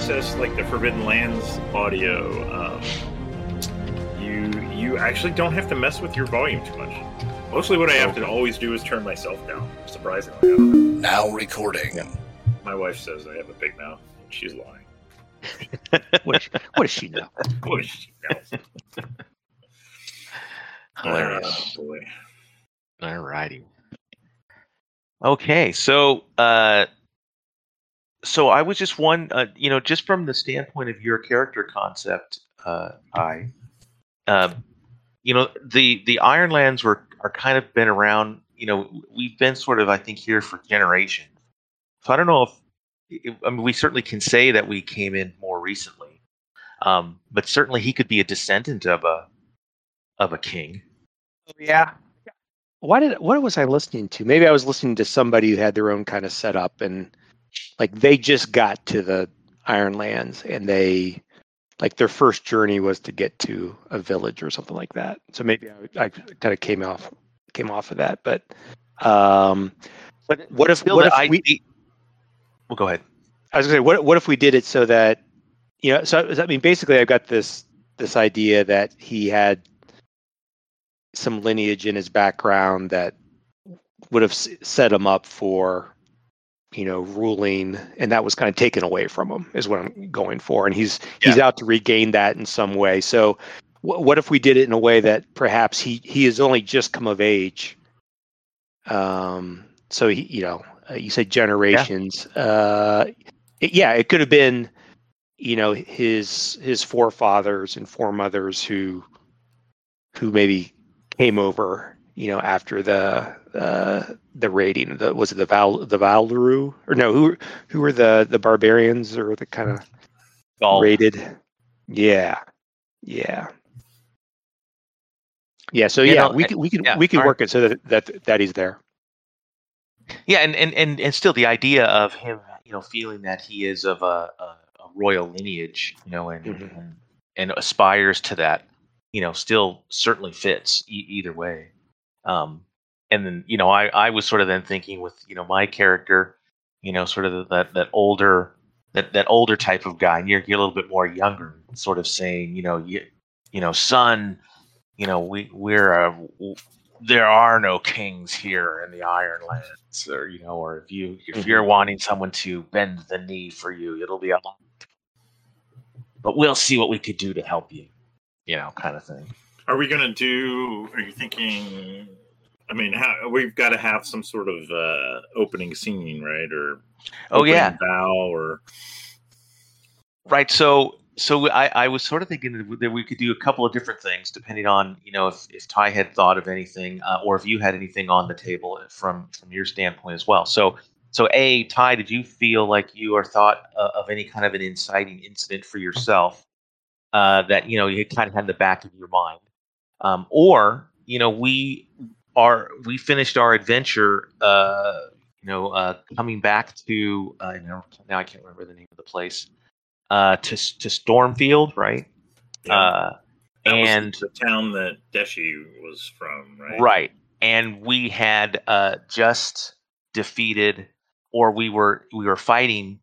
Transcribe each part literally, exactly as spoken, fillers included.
process like the Forbidden Lands audio, um, you you actually don't have to mess with your volume too much. Mostly what I have to always do is turn myself down, surprisingly. I don't know. Now recording. Yeah. My wife says I have a big mouth. She's lying. What does she know? What does she know? Hilarious. Oh, boy. All righty. Okay, so uh, so I was just one, uh, you know, just from the standpoint of your character concept, uh, I, uh, you know, the the Ironlands were are kind of been around, you know, we've been sort of, I think, here for generations. So I don't know if, I mean, we certainly can say that we came in more recently, um, but certainly he could be a descendant of a of a king. Oh yeah. Why did what was I listening to? Maybe I was listening to somebody who had their own kind of setup, and like they just got to the Ironlands, and they like their first journey was to get to a village or something like that. So maybe I, I kind of came off came off of that. But um, but what if what if I, we? Well, go ahead. I was gonna say what what if we did it so that you know? So I mean, basically, I've got this this idea that he had some lineage in his background that would have set him up for, you know, ruling, and that was kind of taken away from him is what I'm going for. And he's, yeah. he's out to regain that in some way. So w- what if we did it in a way that perhaps he, he has only just come of age. Um, so he, you know, uh, you said generations. Yeah. Uh, it, yeah, it could have been, you know, his, his forefathers and foremothers who, who maybe, came over, you know, after the uh, the raiding. The, was it the Val the Valru or no? Who who were the, the barbarians or the kind of oh. raided? Yeah, yeah, yeah. So you yeah, know, we could we could yeah, we could work right. it so that, that that he's there. Yeah, and, and, and, and still the idea of him, you know, feeling that he is of a, a, a royal lineage, you know, and, mm-hmm. and and aspires to that. You know, still certainly fits e- either way. Um, and then, you know, I, I was sort of then thinking with, you know, my character, you know, sort of that, that older, that, that older type of guy, and you're, you're a little bit more younger, sort of saying, you know, you, you know, son, you know, we, we're, a, w- there are no kings here in the Ironlands, or, you know, or if you, if you're wanting someone to bend the knee for you, it'll be a lot, but we'll see what we could do to help you. You know, kind of thing. Are we going to do, are you thinking, I mean, how, we've got to have some sort of uh, opening scene, right? Or oh, yeah. bow or... Right, so so I, I was sort of thinking that we could do a couple of different things depending on, you know, if, if Ty had thought of anything uh, or if you had anything on the table from, from your standpoint as well. So, so A, Ty, did you feel like you or thought uh, of any kind of an inciting incident for yourself? Uh, that, you know, you kind of had in the back of your mind. Um, or, you know, we are, we finished our adventure, uh, you know, uh, coming back to, uh, now, now I can't remember the name of the place, uh, to to Stormfield, right? Yeah. Uh, that and was the town that Deshi was from, right? Right. And we had uh, just defeated, or we were, we were fighting,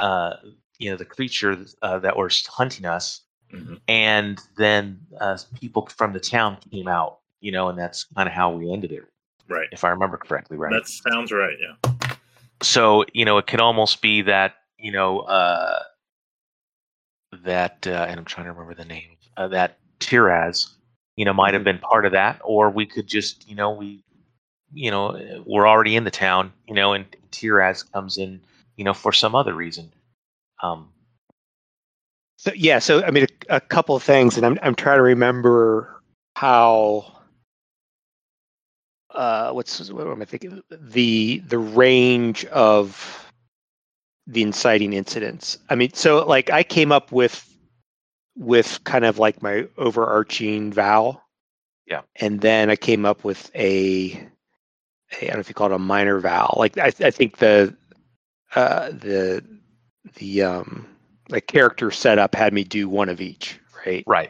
uh, you know, the creatures uh, that were hunting us. Mm-hmm. And then uh, people from the town came out, you know, and that's kind of how we ended it. Right. If I remember correctly, right? That sounds right, yeah. So, you know, it could almost be that, you know, uh, that, uh, and I'm trying to remember the name, uh, that Tiraz, you know, might have been part of that. Or we could just, you know, we, you know, we're already in the town, you know, and Tiraz comes in, you know, for some other reason. Um. So, yeah, so I mean, a, a couple of things, and I'm I'm trying to remember how. Uh, what's what am I thinking? The the range of the inciting incidents. I mean, so like I came up with with kind of like my overarching vow. Yeah, and then I came up with a, a I don't know if you call it a minor vow. Like I I think the uh, the the um. the character setup had me do one of each, right? Right.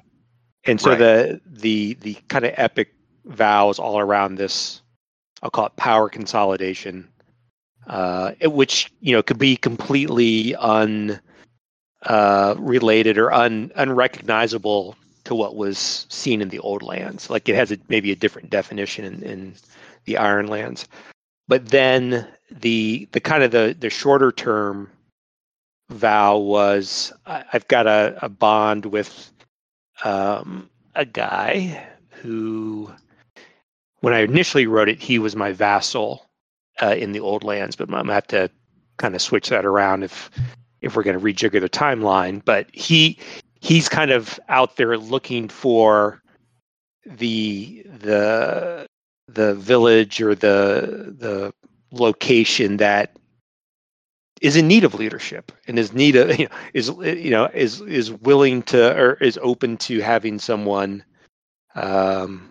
And so right. the the the kind of epic vows all around this, I'll call it power consolidation, uh, which, you know, could be completely un uh, related or un, unrecognizable to what was seen in the old lands. Like it has a, maybe a different definition in, in the Iron Lands. But then the the kind of the, the shorter term vow was I, I've got a, a bond with um, a guy who, when I initially wrote it, he was my vassal uh, in the old lands. But I'm going to have to kind of switch that around if if we're going to rejigger the timeline. But he he's kind of out there looking for the the. the village or the the location that is in need of leadership and is need of, you know, is you know is is willing to or is open to having someone um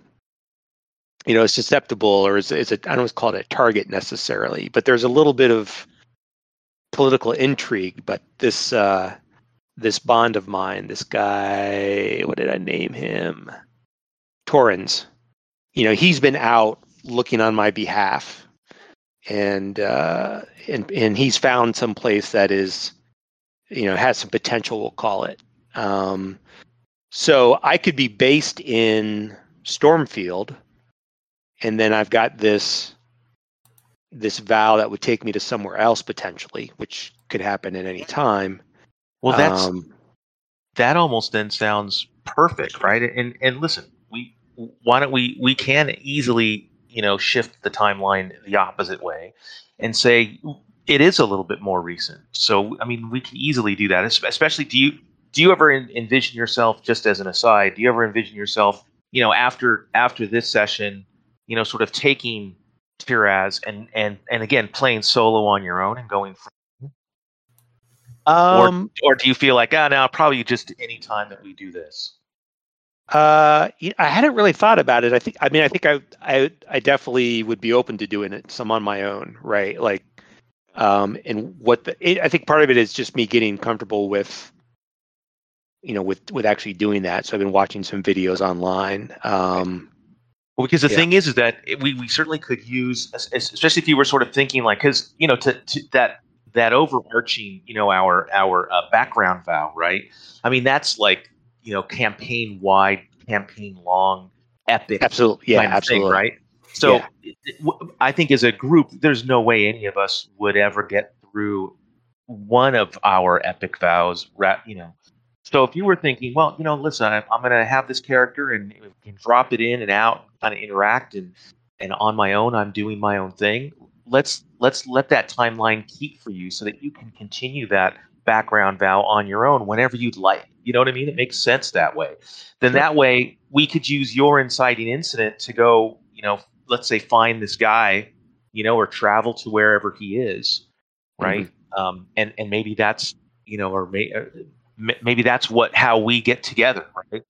you know is susceptible or is is a, I don't call it a target necessarily, but there's a little bit of political intrigue. But this uh this bond of mine, this guy, what did I name him? Torrens. You know, he's been out looking on my behalf, and uh, and and he's found some place that is, you know, has some potential. We'll call it. Um, so I could be based in Stormfield, and then I've got this this vow that would take me to somewhere else potentially, which could happen at any time. Well, that's um, that almost then sounds perfect, right? And and listen, we. Why don't we, we can easily, you know, shift the timeline the opposite way and say it is a little bit more recent. So, I mean, we can easily do that, especially do you, do you ever envision yourself, just as an aside, do you ever envision yourself, you know, after, after this session, you know, sort of taking Tiraz and, and, and again, playing solo on your own and going for, um, or, or do you feel like, ah, oh, now probably just any time that we do this? Uh, I hadn't really thought about it. I think, I mean, I think I, I, I definitely would be open to doing it some on my own. Right. Like, um, and what the, it, I think part of it is just me getting comfortable with, you know, with, with actually doing that. So I've been watching some videos online. Um, well, because the yeah. thing is, is that it, we, we certainly could use, especially if you were sort of thinking like, cause you know, to, to that, that overarching, you know, our, our, uh, background vow, right. I mean, that's like, you know, campaign wide, campaign long, epic. Absolutely. Yeah, kind of absolutely. Thing, right. So yeah. I think as a group, there's no way any of us would ever get through one of our epic vows, you know. So if you were thinking, well, you know, listen, I'm, I'm going to have this character and can drop it in and out, kind of interact and, and on my own, I'm doing my own thing. Let's, let's let that timeline keep for you so that you can continue that background vow on your own whenever you'd like. You know what I mean? It makes sense that way. Then sure. That way we could use your inciting incident to go, you know, let's say find this guy, you know, or travel to wherever he is. Right. Mm-hmm. Um, and, and maybe that's, you know, or, may, or maybe that's what, how we get together. Right.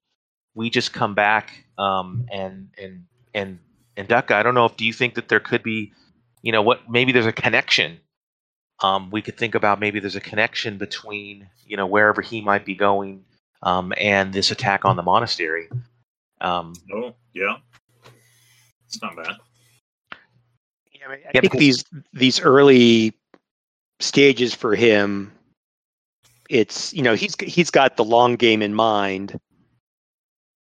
We just come back um, and, and, and, and Ducka, I don't know if, do you think that there could be, you know what, maybe there's a connection. Um, we could think about maybe there's a connection between, you know, wherever he might be going um, and this attack on the monastery. Um, oh, yeah. It's not bad. Yeah, I, mean, I yeah, think these these early stages for him, it's, you know, he's he's got the long game in mind,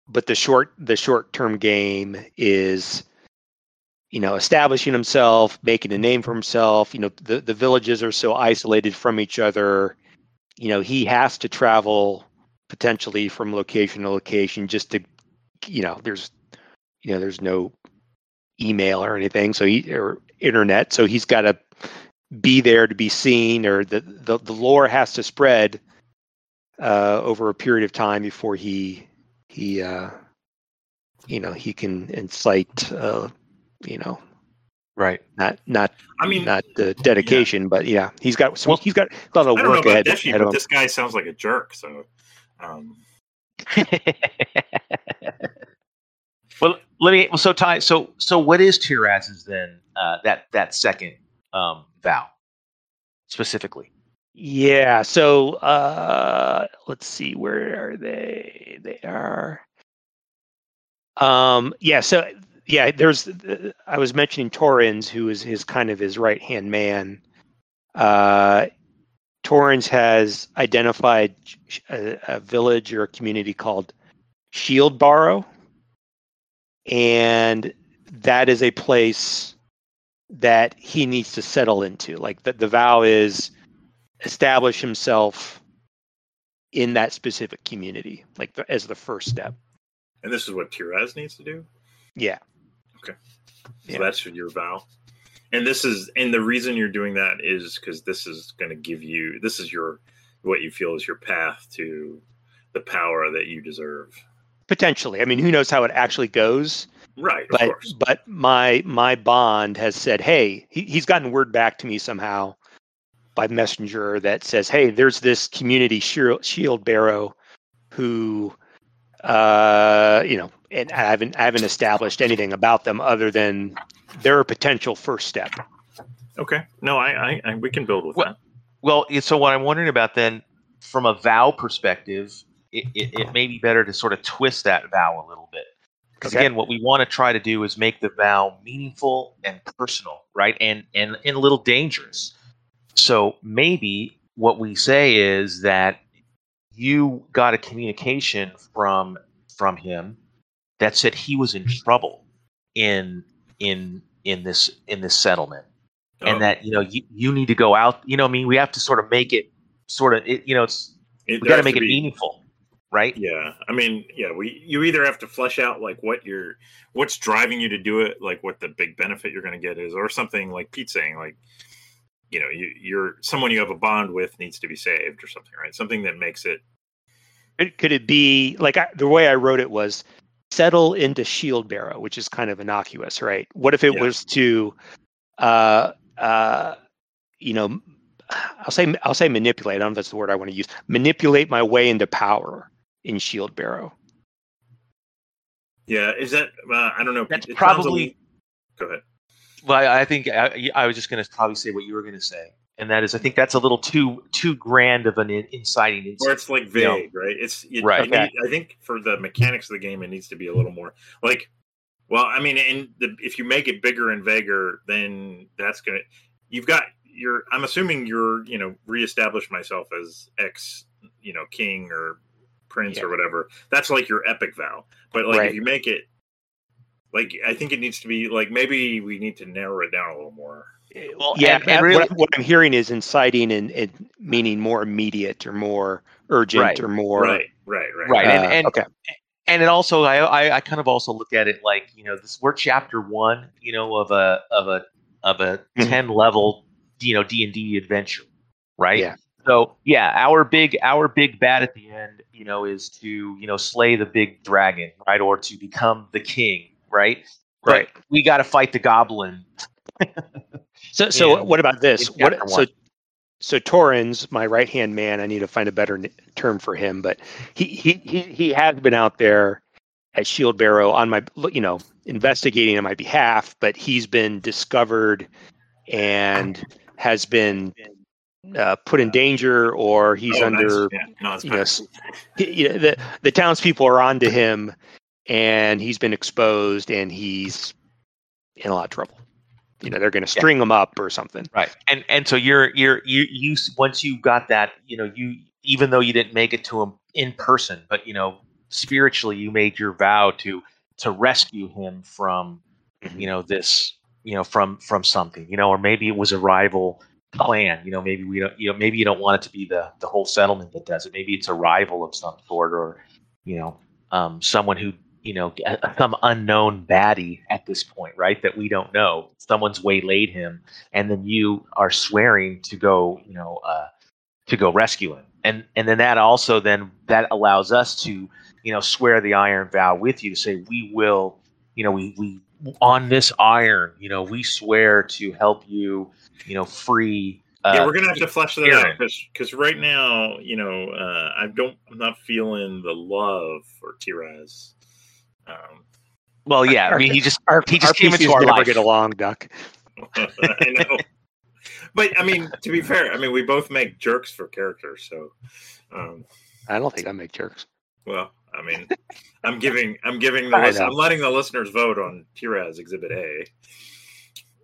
but the short the short-term game is, you know, establishing himself, making a name for himself. You know, the, the villages are so isolated from each other. You know, he has to travel potentially from location to location just to, you know, there's, you know, there's no email or anything. So he, or internet. So he's got to be there to be seen, or the, the, the lore has to spread uh, over a period of time before he, he, uh, you know, he can incite, uh, you know, right? Not, not. I mean, not the dedication, yeah. but yeah, he's got. So well, he's got a lot of I don't work know about ahead. Deshi, but this guy sounds like a jerk. So, um. well, let me. So, Ty. So, so, what is Tiraz's then? Uh, that that second um, vow specifically. Yeah. So, uh, let's see. Where are they? They are. Um. Yeah. So. Yeah, there's. I was mentioning Torrens, who is his kind of his right hand man, uh, Torrens has identified a, a village or a community called Shield Barrow, and that is a place that he needs to settle into. Like the, the vow is establish himself in that specific community, like the, as the first step. And this is what Tiraz needs to do? Yeah. Okay. So yeah. That's your vow. And this is, and the reason you're doing that is because this is going to give you, this is your, what you feel is your path to the power that you deserve. Potentially. I mean, who knows how it actually goes? Right. But, of course. But my, my bond has said, hey, he, he's gotten word back to me somehow by messenger that says, hey, there's this community Shield Barrow who, uh, you know, and I haven't, I haven't established anything about them other than they're a potential first step. Okay. No, I, I, I we can build with well, that. Well, so what I'm wondering about then, from a vow perspective, it, it, it may be better to sort of twist that vow a little bit. Because okay. Again, what we want to try to do is make the vow meaningful and personal, right? And, and, and a little dangerous. So maybe what we say is that you got a communication from, from him that said he was in trouble in in in this in this settlement, oh. and that you know you, you need to go out. You know, I mean, we have to sort of make it sort of it, you know it's it, we got to make it be, meaningful, right? Yeah, I mean, yeah, we you either have to flesh out like what you're, what's driving you to do it, like what the big benefit you're going to get is, or something like Pete's saying, like you know you you're someone you have a bond with needs to be saved or something, right? Something that makes it. It could it be like I, the way I wrote it was. Settle into Shield Barrow, which is kind of innocuous, right? What if it yeah. was to, uh, uh, you know, I'll say I'll say manipulate. I don't know if that's the word I want to use. Manipulate my way into power in Shield Barrow. Yeah, is that? Uh, I don't know. That's it probably. Go ahead. Well, I think I, I was just going to probably say what you were going to say, and that is, I think that's a little too too grand of an in, inciting incident. Or it's like vague, you know? right? It's it, right. It, okay. I think for the mechanics of the game, it needs to be a little more like. Well, I mean, and the, if you make it bigger and vaguer, then that's gonna. You've got your. I'm assuming you're, you know, reestablish myself as ex, you know, king or prince yeah. or whatever. That's like your epic vow. But like, right. if you make it, like, I think it needs to be like maybe we need to narrow it down a little more. Well, yeah, and, and and really, what, what I'm hearing is inciting and, and meaning more immediate or more urgent right, or more right, right, right, right. Uh, and, and, okay. and it also, I, I, I kind of also look at it like you know, this we're chapter one, you know, of a of a of a mm-hmm. ten level, you know, D and D adventure, right? Yeah. So yeah, our big our big bad at the end, you know, is to you know slay the big dragon, right, or to become the king, right? Right. But we got to fight the goblin. So, so yeah. what about this? What, so, so Torrens, my right-hand man, I need to find a better n- term for him, but he, he, he, he has been out there at Shield Barrow on my, you know, investigating on my behalf, but he's been discovered and has been uh, put in danger, or he's oh, under, nice. yeah. no, it's you nice. know, he, you know, the, the townspeople are onto him and he's been exposed and he's in a lot of trouble. You know, they're going to string yeah. them up or something. Right. And and so you're, you're, you, you, once you got that, you know, you, even though you didn't make it to him in person, but, you know, spiritually, you made your vow to, to rescue him from, mm-hmm. you know, this, you know, from, from something, you know, or maybe it was a rival clan, you know, maybe we don't, you know, maybe you don't want it to be the, the whole settlement that does it. Maybe it's a rival of some sort or, you know, um, someone who, you know, some unknown baddie at this point, right? That we don't know. Someone's waylaid him, and then you are swearing to go, you know, uh, to go rescue him. And and then that also then that allows us to, you know, swear the iron vow with you. Say we will, you know, we we on this iron, you know, we swear to help you, you know, free. Uh, yeah, we're gonna have to flesh that out because right now, you know, uh, I don't, I'm not feeling the love for Tiraz. Um, well, yeah, our, I mean, he just our, he just our came into our life. Get along, Duck. I know, but I mean, to be fair, I mean, we both make jerks for characters, so um, I don't think I make jerks. Well, I mean, I'm giving, I'm giving the, listen, I'm letting the listeners vote on Tiraz Exhibit A.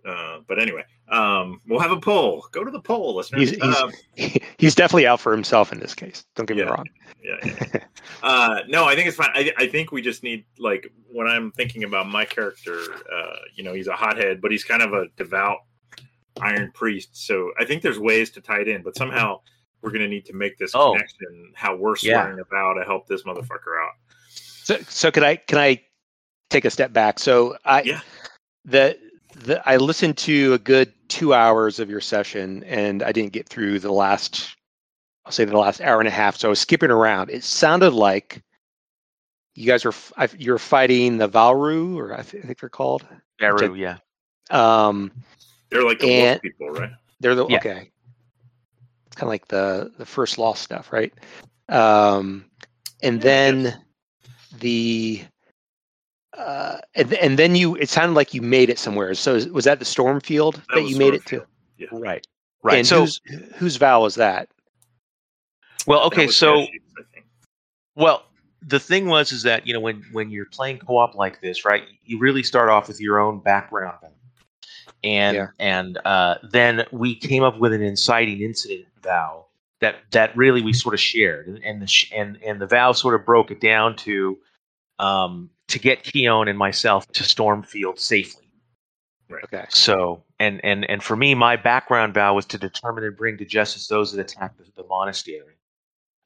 Uh, but anyway, um, we'll have a poll. Go to the poll, listeners. He's, um, he's, he's definitely out for himself in this case. Don't get yeah, me wrong. Yeah, yeah, yeah. uh, no, I think it's fine. I, I think we just need, like, when I'm thinking about my character, uh, you know, he's a hothead, but he's kind of a devout Iron Priest. So I think there's ways to tie it in, but somehow we're going to need to make this oh, connection, how we're swearing yeah. a vow to help this motherfucker out. So, so can I, can I take a step back? So I, yeah. the, The, I listened to a good two hours of your session, and I didn't get through the last, I'll say the last hour and a half. So I was skipping around. It sounded like you guys were you're fighting the Varou, or I, th- I think they're called Varou. Yeah, um, they're like the wolf people, right? They're the yeah. okay. It's kind of like the the first lost stuff, right? Um, and yeah, then the. Uh, and, and then you, it sounded like you made it somewhere. So was that the Stormfield that, that you made it to? Yeah. Right. Right. And so whose, whose vow is that? Well, okay. So, well, the thing was, is that, you know, when, when you're playing co-op like this, right, you really start off with your own background. And, yeah. and, uh, then we came up with an inciting incident vow that, that really we sort of shared, and, and the, and, and the vow sort of broke it down to, um, to get Keon and myself to Stormfield safely. Right. Okay. So, and, and, and for me, my background vow was to determine and bring to justice those that attacked the, the monastery.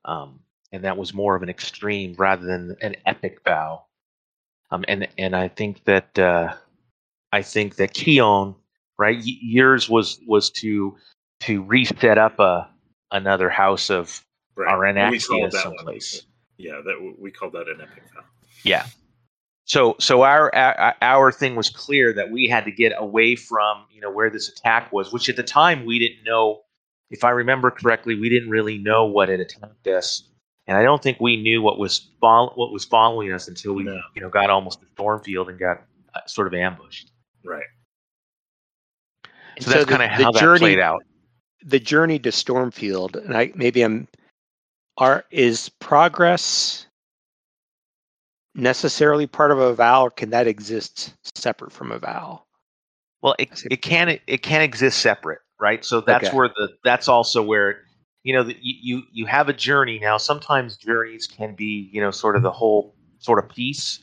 Um, and that was more of an extreme rather than an epic vow. Um, and, and I think that, uh, I think that Keon, right, y- yours was, was to, to reset up a, another house of right. Aranaxta someplace. Yeah. That we called that an epic vow. Yeah. So, so our, our our thing was clear that we had to get away from, you know, where this attack was, which at the time we didn't know. If I remember correctly, we didn't really know what had attacked us, and I don't think we knew what was fo- what was following us until we, no. you know, got almost to Stormfield and got uh, sort of ambushed. Right. So, so that's kind of how the journey, that played out. The journey to Stormfield, and I maybe I'm. Are is progress. necessarily part of a vow, or can that exist separate from a vow? Well, it it can it, it can exist separate, right? So that's okay. where the that's also where you know the, you you have a journey now. Sometimes journeys can be you know sort of the whole sort of piece,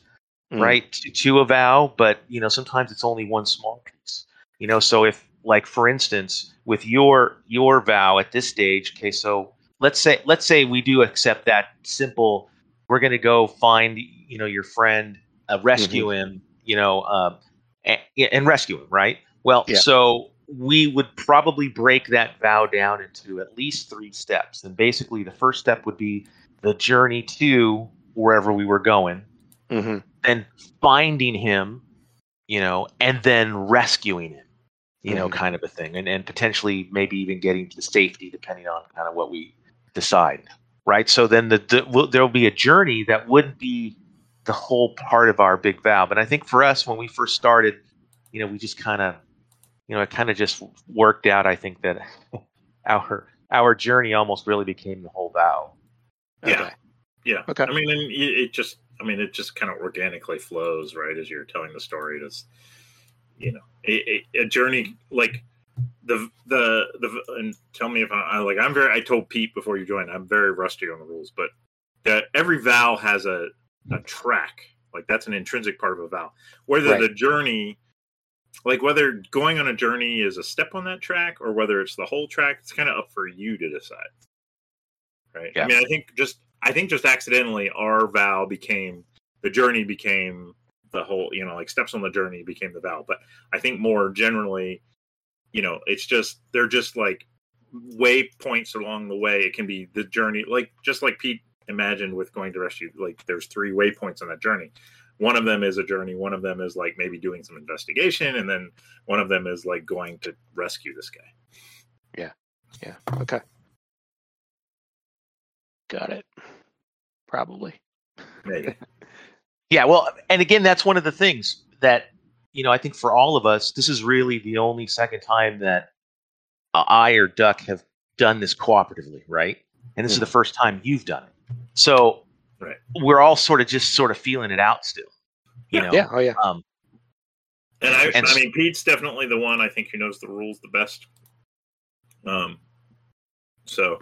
mm. right, to, to a vow, but you know sometimes it's only one small piece. You know, so if like for instance with your your vow at this stage, okay, so let's say let's say we do accept that simple. We're going to go find, you know, your friend, uh, rescue mm-hmm. him, you know, um, and, and rescue him, right? Well, yeah. so we would probably break that vow down into at least three steps. And basically the first step would be the journey to wherever we were going, mm-hmm. then finding him, you know, and then rescuing him, you mm-hmm. know, kind of a thing. And, and potentially maybe even getting to safety, depending on kind of what we decide. Right, so then the, the, there'll be a journey that wouldn't be the whole part of our big vow. But I think for us, when we first started, you know, we just kind of, you know, it kind of just worked out. I think that our our journey almost really became the whole vow. Okay. Yeah, yeah. Okay. I mean, and it just, I mean, it just kind of organically flows, right, as you're telling the story. It's, you know, a, a, a journey like. The the the and tell me if I, I like I'm very I told Pete before you joined I'm very rusty on the rules, but the, every vow has a a track, like that's an intrinsic part of a vow. Whether right. the journey, like whether going on a journey is a step on that track or whether it's the whole track, it's kind of up for you to decide. Right? Yeah. I mean, I think just I think just accidentally our vow became the journey became the whole, you know, like steps on the journey became the vow. But I think more generally. You know, it's just, they're just like waypoints along the way. It can be the journey, like, just like Pete imagined with going to rescue, like there's three waypoints on that journey. One of them is a journey. One of them is like maybe doing some investigation. And then one of them is like going to rescue this guy. Yeah. Yeah. Okay. Got it. Probably. Maybe. yeah. Well, and again, that's one of the things that, you know, I think for all of us, this is really the only second time that I or Duck have done this cooperatively, right? And this mm-hmm. is the first time you've done it. So right. we're all sort of just sort of feeling it out still. You yeah. know? Yeah. Oh, yeah. Um, And I, and I mean, Pete's definitely the one I think who knows the rules the best. Um, so,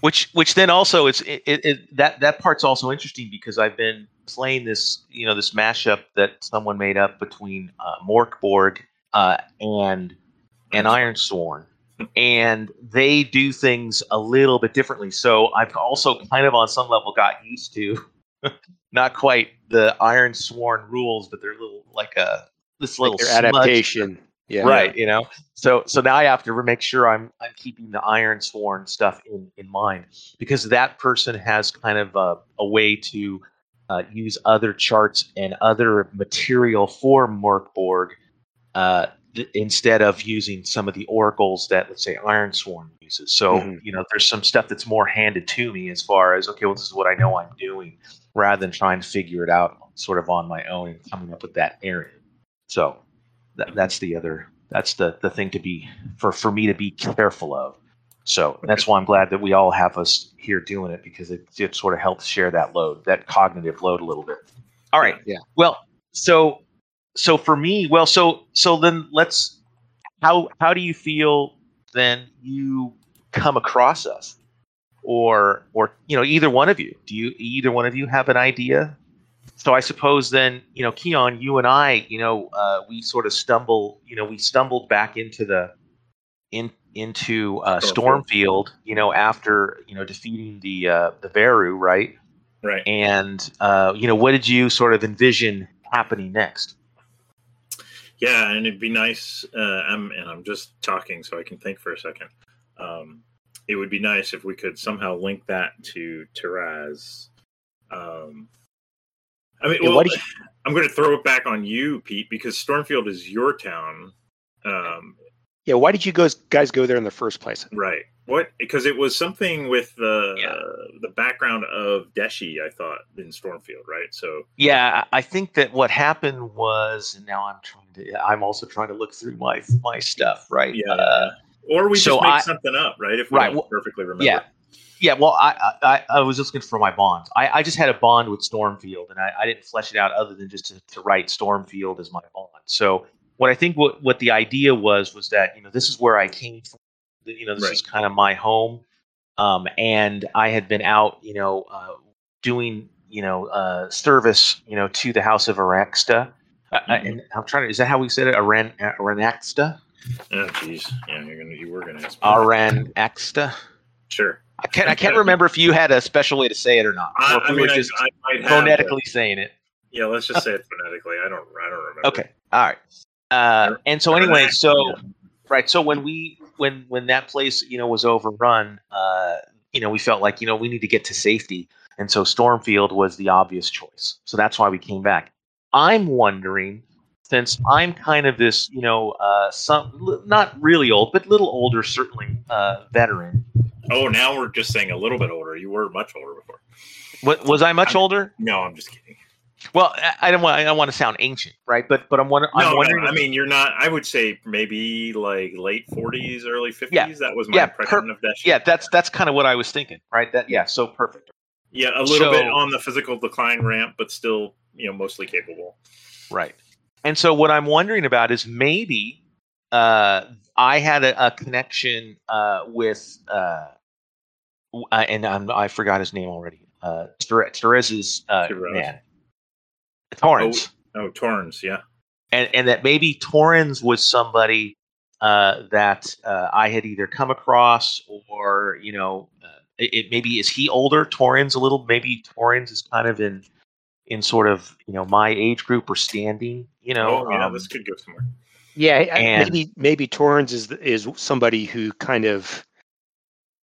which which then also it's it, it, it that that part's also interesting because I've been playing this you know this mashup that someone made up between uh, Mörk Borg uh, and and Ironsworn, and they do things a little bit differently. So I've also kind of on some level got used to not quite the Ironsworn rules, but they're a little like a this little like adaptation. Yeah. Right, you know. So so now I have to make sure I'm I'm keeping the Ironsworn stuff in, in mind because that person has kind of a, a way to uh, use other charts and other material for Mörk Borg uh, th- instead of using some of the oracles that, let's say, Ironsworn uses. So, mm-hmm. you know, there's some stuff that's more handed to me as far as, okay, well, this is what I know I'm doing rather than trying to figure it out sort of on my own and coming up with that area. So... That's the other. That's the, the thing to be for, for me to be careful of. So that's why I'm glad that we all have us here doing it because it, it sort of helps share that load, that cognitive load a little bit. All right. Yeah. Well, so so for me, well, so so then let's. How how do you feel then you come across us, or or you know either one of you? Do you either one of you have an idea? So I suppose then, you know, Keon, you and I, you know, uh, we sort of stumble, you know, we stumbled back into the, in into uh, Stormfield, you know, after you know defeating the uh, the Varou, right? Right. And uh, you know, what did you sort of envision happening next? Yeah, and it'd be nice. Uh, I'm and I'm just talking, so I can think for a second. Um, it would be nice if we could somehow link that to Tiraz. Um I mean, well, you- I'm going to throw it back on you, Pete, because Stormfield is your town. Um, yeah, why did you guys guys go there in the first place? Right. What? Because it was something with the yeah. uh, the background of Deshi, I thought, in Stormfield, right? So yeah, I think that what happened was, and now I'm trying to, I'm also trying to look through my my stuff, right? Yeah. Uh, or we so just make I, something up, right? If we right, don't well, perfectly remember. Yeah. Yeah, well, I, I I was just looking for my bond. I, I just had a bond with Stormfield, and I, I didn't flesh it out other than just to, to write Stormfield as my bond. So what I think what, what the idea was was that, you know, this is where I came from. You know, this right. is kind of my home. Um, and I had been out, you know, uh, doing, you know, uh, service, you know, to the House of Aranxta. Mm-hmm. Uh, and I'm trying to, is that how we said it? Aran, Aranaxta? Oh, jeez. Yeah, you're gonna, you were going to ask me. Aranaxta? Sure. I can't. I can't remember if you had a special way to say it or not. I, or if I mean, were just I, I phonetically have, saying it. Yeah, let's just say it phonetically. I don't. I don't remember. Okay. All right. Uh, and so anyway, so right. So when we when when that place you know was overrun, uh, you know we felt like you know we need to get to safety, and so Stormfield was the obvious choice. So that's why we came back. I'm wondering, since I'm kind of this you know uh, some not really old but little older certainly uh, veteran. Oh, now we're just saying a little bit older. You were much older before. What, was I much I'm, older? No, I'm just kidding. Well, I, I don't want. I don't want to sound ancient, right? But but I'm, wonder, no, I'm wondering. No, I mean you're not. I would say maybe like late forties, early fifties. Yeah, that was my yeah, impression per, of that. Yeah, that's that's kind of what I was thinking, right? That yeah, so perfect. Yeah, a little so, bit on the physical decline ramp, but still, you know, mostly capable. Right. And so what I'm wondering about is maybe uh, I had a, a connection uh, with. Uh, Uh, and I'm, I forgot his name already. Uh, Tiraz's uh, man, Torrens. Oh, oh, Torrens, yeah. And and that maybe Torrens was somebody uh, that uh, I had either come across or you know, uh, it, it maybe is he older? Torrens a little. Maybe Torrens is kind of in in sort of you know my age group or standing. You know, oh, yeah, um, this could go somewhere. Yeah, and, maybe maybe Torrens is is somebody who kind of.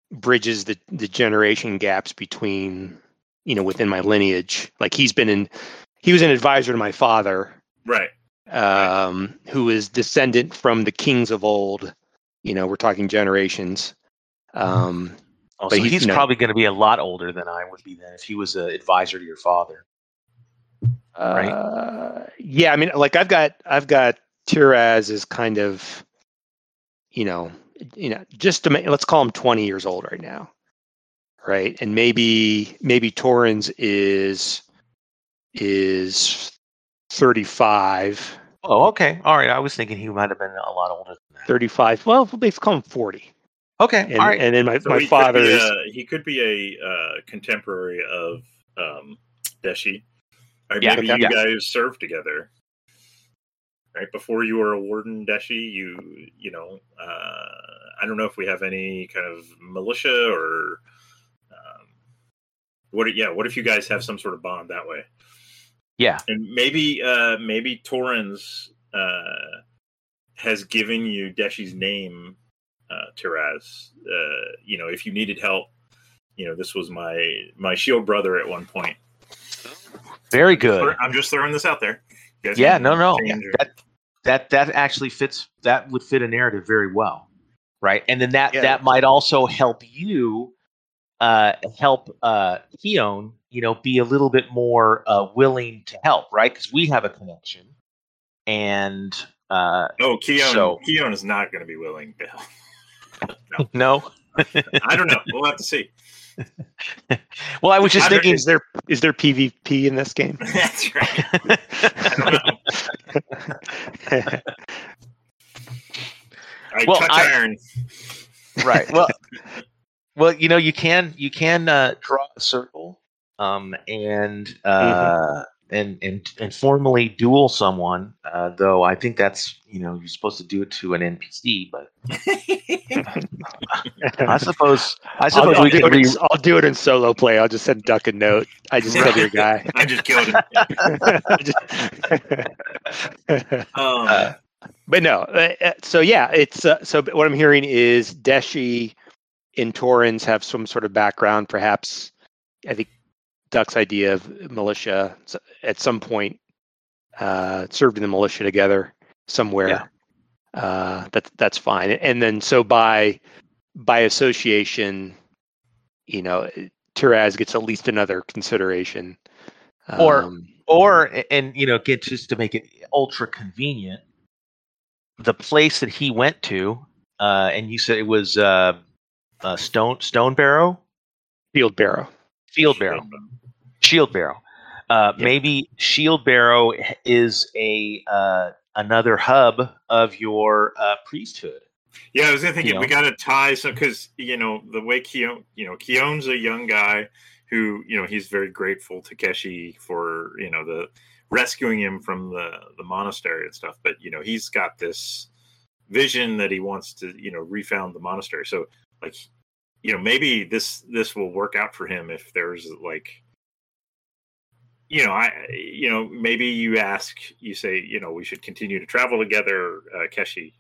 Bridges the, the generation gaps between, you know, within my lineage. Like he's been in, he was an advisor to my father, right? Um, right. Who is descendant from the kings of old. You know, we're talking generations. Um, oh, but so he's, he's you know, probably going to be a lot older than I would be then if he was an advisor to your father, uh, right? Yeah, I mean, like I've got I've got Tiraz is kind of, you know. You know, just to make, let's call him twenty years old right now, right? And maybe maybe Torrens is is thirty-five. Oh, okay. All right. I was thinking he might have been a lot older than that. thirty-five. Well, they call him forty. Okay. And, all right. And then my, so my father is... He could be a uh, contemporary of um, Deshi. Or yeah, maybe okay. you yes. guys served together. Right? Before you were a warden, Deshi, you, you know... Uh, I don't know if we have any kind of militia or... Um, what? Yeah, what if you guys have some sort of bond that way? Yeah, and maybe uh, maybe Torrens uh, has given you Deshi's name, uh, Tiraz. Uh, you know, if you needed help, you know, this was my my shield brother at one point. Very good. I'm just throwing this out there. Yeah, no, no, yeah, that that that actually fits. That would fit a narrative very well, right? And then that yeah. that might also help you uh, help uh, Keon. You know, be a little bit more uh, willing to help, right? Because we have a connection, and uh, oh, Keon, so. Keon is not going to be willing to help. No, no? I don't know. We'll have to see. Well, I was just I thinking: is there is there PvP in this game? That's right. I don't know. I well, touch I, iron. Right. Well, well, you know, you can you can uh, draw a circle. Um and uh mm-hmm. and and and formally duel someone, uh, though I think that's you know you're supposed to do it to an N P C, but I suppose I suppose I'll, we I'll, do re- in, I'll do it in solo play. I'll just send Duck a note. I just killed your guy. I just killed him. um. uh, but no, uh, so yeah, it's uh, so. What I'm hearing is Deshi and Torrens have some sort of background, perhaps. I think. Duck's idea of militia at some point uh, served in the militia together somewhere. Yeah. Uh, that's that's fine. And then so by by association, you know, Tiraz gets at least another consideration. Um, or or and you know, get just to make it ultra convenient, the place that he went to, uh, and you said it was uh, uh, Stone Stone Barrow, Shield Barrow. Shield Barrow, Shield Barrow. Uh, yep. Maybe Shield Barrow is a uh, another hub of your uh, priesthood. Yeah, I was gonna think we got to tie some because you know the way Keon, you know, Keon's a young guy who you know he's very grateful to Keshi for you know the rescuing him from the the monastery and stuff. But you know he's got this vision that he wants to you know refound the monastery. So like. You know, maybe this this will work out for him if there's like, you know, I, you know, maybe you ask, you say, you know, we should continue to travel together, uh, Keshi,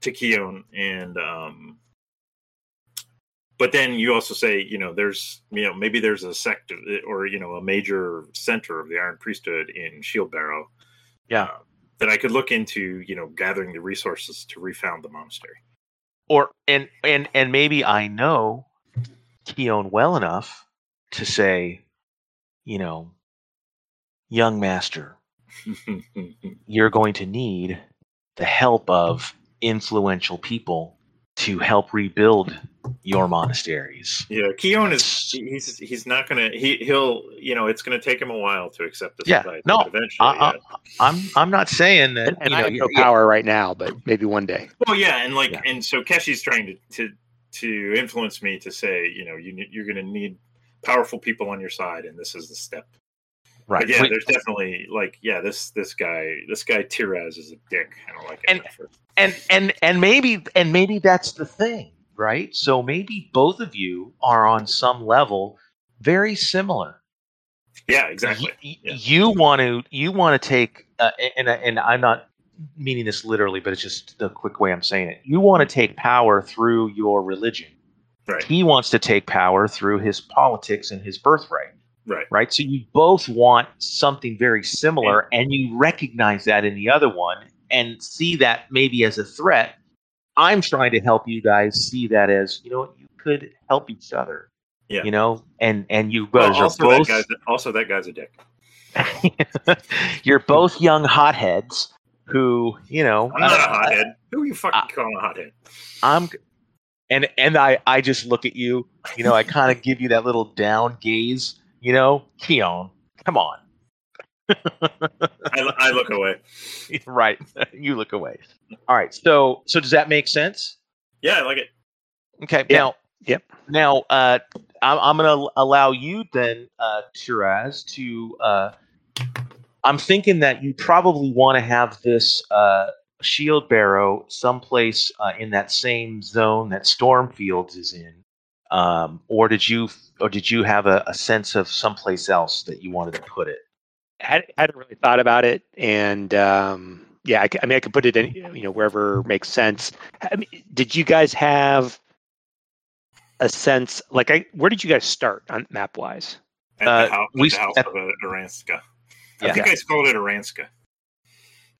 to Keon, and um, but then you also say, you know, there's, you know, maybe there's a sect of, or you know, a major center of the Iron Priesthood in Shield Barrow, yeah, uh, that I could look into, you know, gathering the resources to refound the monastery. Or and, and and maybe I know Keon well enough to say, you know, young master, you're going to need the help of influential people to help rebuild your monasteries. Yeah, Keon is he's he's not gonna he he'll you know it's gonna take him a while to accept this. Yeah, advice, no, but eventually, I, yeah. I, I'm I'm not saying that. And, and you know, I have no yeah, power yeah. right now, but maybe one day. Well, yeah, and like yeah. and so Keshi's trying to, to to influence me to say you know you you're gonna need powerful people on your side, and this is the step. Right. But yeah, Wait. there's definitely like yeah this this guy this guy Tiraz is a dick. I don't like it. And and and and maybe and maybe that's the thing. Right, so maybe both of you are on some level very similar. Yeah, exactly. You, yeah. you want to you want to take, uh, and and I'm not meaning this literally, but it's just the quick way I'm saying it. You want to take power through your religion. Right. He wants to take power through his politics and his birthright. Right. Right. So you both want something very similar, yeah. and you recognize that in the other one, and see that maybe as a threat. I'm trying to help you guys see that as, you know, you could help each other, yeah. you know, and, and you well, guys also are both... That guy's, also, that guy's a dick. You're both young hotheads who, you know... I'm not uh, a hothead. Who are you fucking I, calling a hothead? I'm... And and I, I just look at you, you know, I kind of give you that little down gaze, you know, Keon, come on. I, I look away. Right. You look away. All right. So, so does that make sense? Yeah, I like it. Okay. Yeah. Now, yep. Now, uh, I'm, I'm going to allow you then, uh, Tiraz, to. Uh, I'm thinking that you probably want to have this uh, Shield Barrow someplace uh, in that same zone that Stormfield is in, um, or did you, or did you have a, a sense of someplace else that you wanted to put it? I hadn't really thought about it, and um, yeah, I, I mean, I could put it in, you know, wherever makes sense. I mean, did you guys have a sense, like, I, where did you guys start on map wise? At uh, the house, we, at the house at, of Aranska. I yeah. think I called it Aranska.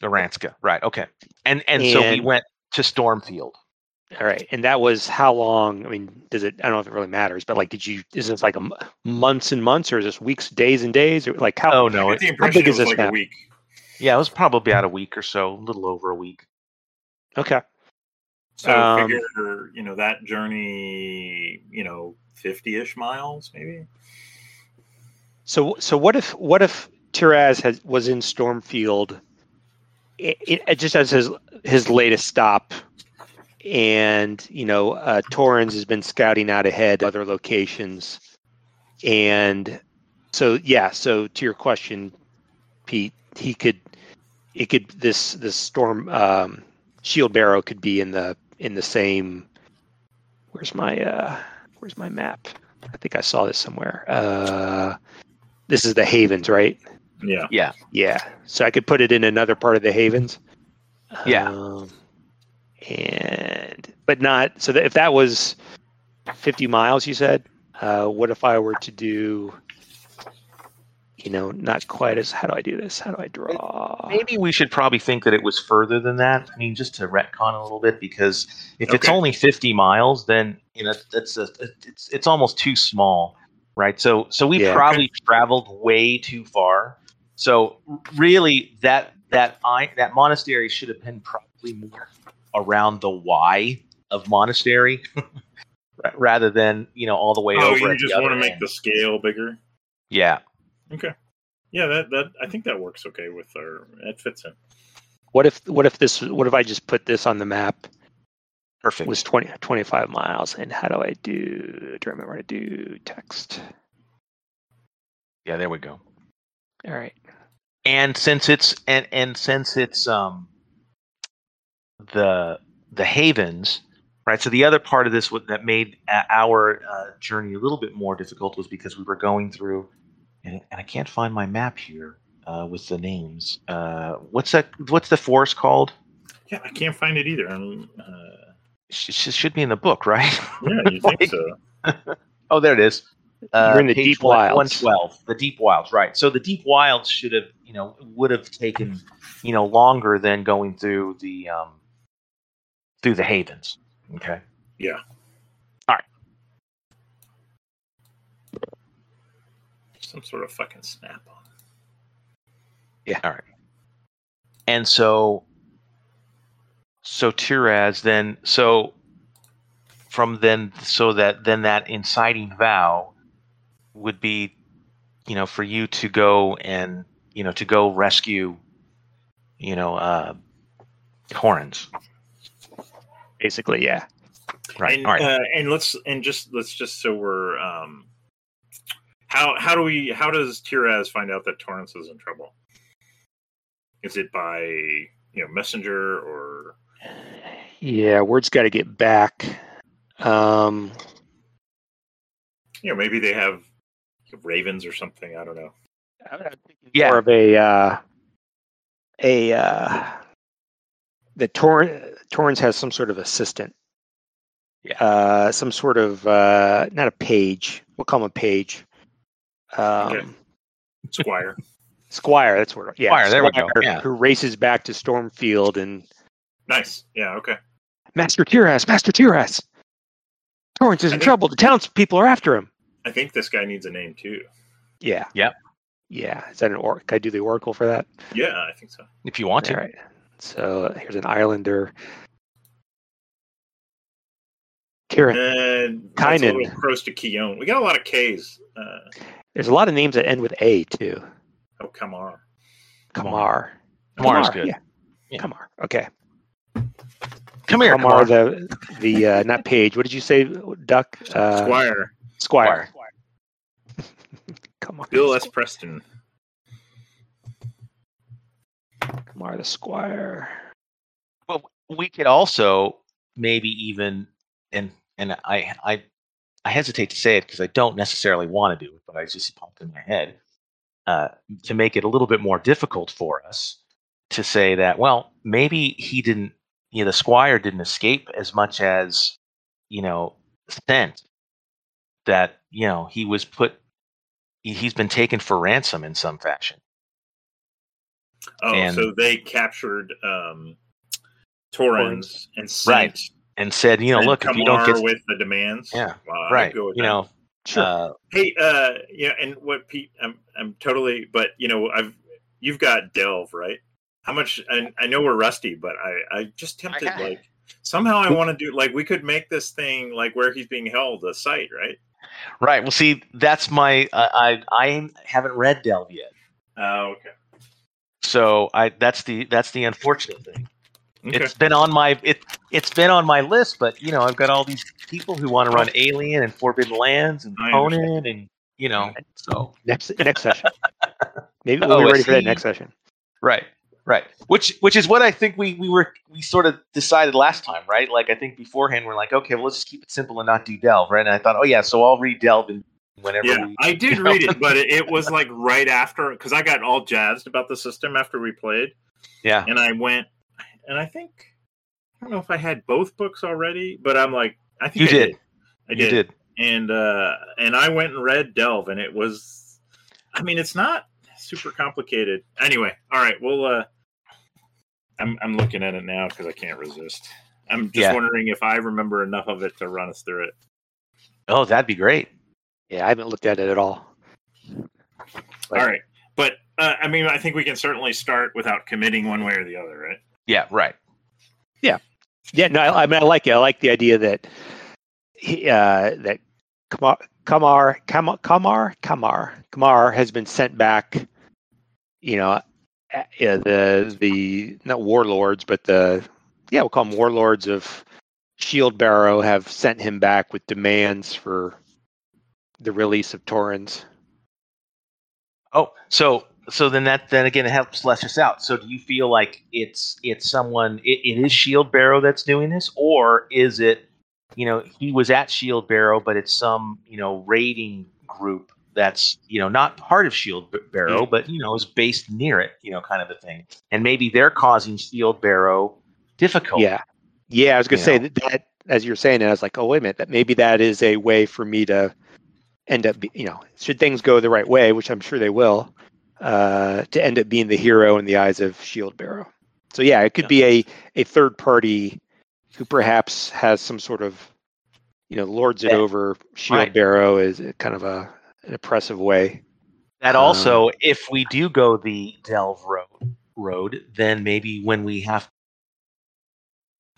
Aranska, right? Okay, and, and and so we went to Stormfield. All right, and that was how long? I mean, does it? I don't know if it really matters, but like, did you? Is this like a, months and months, or is this weeks, days, and days, or like how? Oh no, I get the how big it was is this like map? A week. Yeah, it was probably about a week or so, a little over a week. Okay. So um, figure, you know, that journey, you know, fifty-ish miles, maybe. So so what if what if Tiraz has was in Stormfield, it, it, it just as his his latest stop, and you know uh, Torrens has been scouting out ahead other locations, and so yeah, so to your question, Pete, he could, it could this this storm um, Shield Barrow could be in the in the same. Where's my uh, where's my map? I think I saw this somewhere. Uh, this is the Havens, right? Yeah. Yeah. Yeah. So I could put it in another part of the Havens. Yeah. Um, and, but not, so that if that was fifty miles, you said, uh, what if I were to do, you know, not quite as, how do I do this? How do I draw? Maybe we should probably think that it was further than that. I mean, just to retcon a little bit, because if okay. it's only fifty miles, then, you know, that's a, it's, it's almost too small. Right. So, so we yeah. probably traveled way too far. So really that, that, I, that monastery should have been probably more around the Y of monastery rather than, you know, all the way oh, over. Oh, you just want to make end. the scale bigger. Yeah. Okay. Yeah. That, that, I think that works okay with our, it fits in. What if, what if this, what if I just put this on the map? Perfect. Was twenty, twenty-five miles, and how do I do? Do I remember how to do text? Yeah, there we go. All right. And since it's and and since it's um the the Havens, right? So the other part of this that made our uh, journey a little bit more difficult was because we were going through, and, and I can't find my map here uh, with the names. Uh, what's that? What's the forest called? Yeah, I can't find it either. I'm. Uh... It should be in the book, right? Yeah, you think so. Oh, there it is. Uh, You're in the Deep Wilds. one twelve, the Deep Wilds, right. So the Deep Wilds should have, you know, would have taken, you know, longer than going through the um, through the Havens. Okay. Yeah. All right. Some sort of fucking snap on. Yeah. All right. And so. So Tiraz then, so from then, so that then that inciting vow would be, you know, for you to go and, you know, to go rescue, you know, uh, Torrens. Basically, yeah. Right. And, all right. Uh, and let's and just let's just so we're um, how how do we how does Tiraz find out that Torrens is in trouble? Is it by, you know, messenger or? Yeah, word's got to get back. Um, you know, maybe they have ravens or something. I don't know. I'm thinking yeah. more of a uh, a uh, the Tor- Torrens has some sort of assistant. Yeah, uh, some sort of uh, not a page. We'll call him a page. Um, okay. Squire. Squire. That's where. Yeah, Squire. There we go. Yeah. Who races back to Stormfield and. Nice. Yeah, okay. Master Tiraz! Master Tiraz! Torrens is I in think, trouble. The townspeople are after him. I think this guy needs a name, too. Yeah. Yep. Yeah. Is that an oracle? Can I do the oracle for that? Yeah, I think so. If you want All to. All right. So here's an Islander. Tiraz. Kynan. Close to Keon. We got a lot of Ks. Uh, There's a lot of names that end with A, too. Oh, Kamar. Kamar. Kamar's Kamar, good. Yeah. Yeah. Kamar. Okay. Come here, Kamar. Kamar. The the uh, not Page. What did you say, Duck? Uh, Squire. Squire. Squire. Come on. Bill S. Preston. Kamar the Squire. Well, we could also maybe even and and I I I hesitate to say it because I don't necessarily want to do it, but I just popped in my head uh, to make it a little bit more difficult for us to say that. Well, maybe he didn't. You know, the Squire didn't escape as much as, you know, sent that, you know, he was put, he, he's been taken for ransom in some fashion. Oh, and, so they captured um, Torrens and sent, right, and said, you know, look, if you don't get with the demands, yeah, well, right, you that. know, sure. Uh, hey, uh, yeah, and what Pete, I'm, I'm totally, but you know, I've, you've got Delve, right? How much? I, I know we're rusty, but I, I just tempted I like somehow I want to do like we could make this thing like where he's being held a site, right? Right. Well, see, that's my uh, I I haven't read Delve yet. Oh, uh, okay. So I that's the that's the unfortunate thing. Okay. It's been on my it it's been on my list, but you know I've got all these people who want to run Alien and Forbidden Lands and Conan and you know so next next session maybe we'll be ready for that next session. Right. Right, which which is what I think we we were we sort of decided last time, right? Like I think beforehand we're like, okay, well let's just keep it simple and not do Delve, right? And I thought, oh yeah, so I'll read Delve and whenever. Yeah, we, I did read know. it, but it, it was like right after because I got all jazzed about the system after we played. Yeah, and I went, and I think I don't know if I had both books already, but I'm like, I think you I did. did, I did, you did, and uh, and I went and read Delve, and it was, I mean, it's not super complicated. Anyway, all right, we'll. Uh, I'm I'm looking at it now because I can't resist. I'm just yeah. wondering if I remember enough of it to run us through it. Oh, that'd be great. Yeah, I haven't looked at it at all. But, all right, but uh, I mean, I think we can certainly start without committing one way or the other, right? Yeah, right. Yeah, yeah. No, I, I mean, I like it. I like the idea that he, uh, that Kamar Kamar Kamar Kamar Kamar has been sent back. You know. Yeah, the the not warlords, but the yeah, we'll call them warlords of Shield Barrow have sent him back with demands for the release of Torrens. Oh, so so then that then again it helps flesh us out. So do you feel like it's it's someone it, it is Shield Barrow that's doing this, or is it you know he was at Shield Barrow, but it's some you know raiding group? That's, you know, not part of Shield Barrow, but, you know, is based near it, you know, kind of a thing. And maybe they're causing Shield Barrow difficulty. Yeah. Yeah, I was going to say that, that, as you were saying it, I was like, oh, wait a minute, that maybe that is a way for me to end up, be, you know, should things go the right way, which I'm sure they will, uh, to end up being the hero in the eyes of Shield Barrow. So, yeah, it could yeah. be a, a third party who perhaps has some sort of, you know, lords it yeah. over Shield right. Barrow is kind of a... an oppressive way. That also, um, if we do go the Delve road, road, then maybe when we have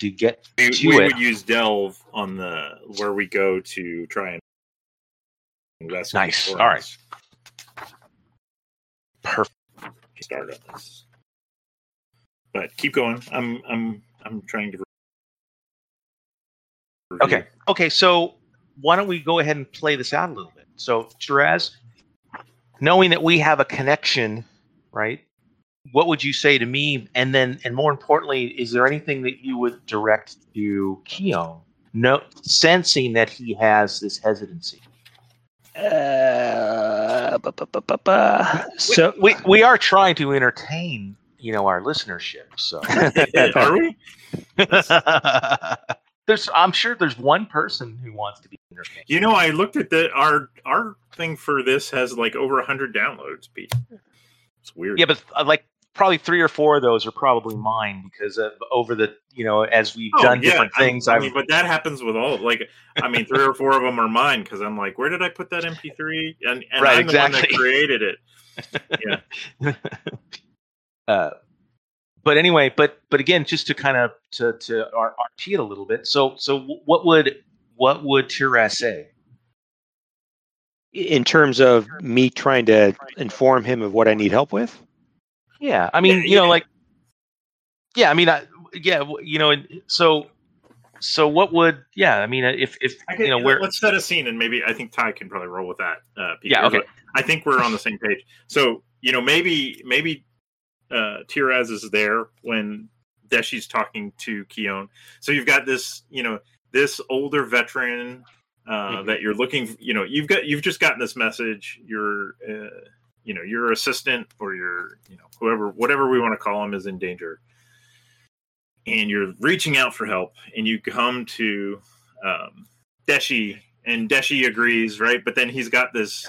to get we, to we it, we would use Delve on the where we go to try and. Rescue nice. All right. Perfect. Start on this, but keep going. I'm I'm I'm trying to. Review. Okay. Okay. So why don't we go ahead and play this out a little bit? So, Tiraz, knowing that we have a connection, right? What would you say to me? And then, and more importantly, is there anything that you would direct to Keon, no, sensing that he has this hesitancy? Uh, bu- bu- bu- bu- bu. So we, we we are trying to entertain, you know, our listenership. So are we? There's, I'm sure there's one person who wants to be entertained. You know, I looked at the our our thing for this has like over a hundred downloads. Pete. It's weird. Yeah, but uh, like probably three or four of those are probably mine because of over the you know as we've oh, done yeah, different I, things. I, I mean, but that happens with all. Like, I mean, three or four of them are mine because I'm like, where did I put that M P three? And, and right, I'm exactly. the one that created it. Yeah. uh, But anyway, but but again, just to kind of to to R P it a little bit. So so what would what would Tiraz say in terms of me trying to inform him of what I need help with? Yeah, I mean, you know, like, yeah, I mean, I, yeah, you know, so, so what would, yeah, I mean, if, if could, you know, where... Let's set a scene, and maybe I think Ty can probably roll with that. Uh, Peter, yeah, okay. I think we're on the same page. So, you know, maybe, maybe uh, Tiraz is there when Deshi's talking to Keon. So you've got this, you know, this older veteran uh, mm-hmm. that you're looking, you know, you've got, you've just gotten this message. You're, uh, you know, your assistant or your, you know, whoever, whatever we want to call him is in danger. And you're reaching out for help, and you come to um, Deshi, and Deshi agrees, right? But then he's got this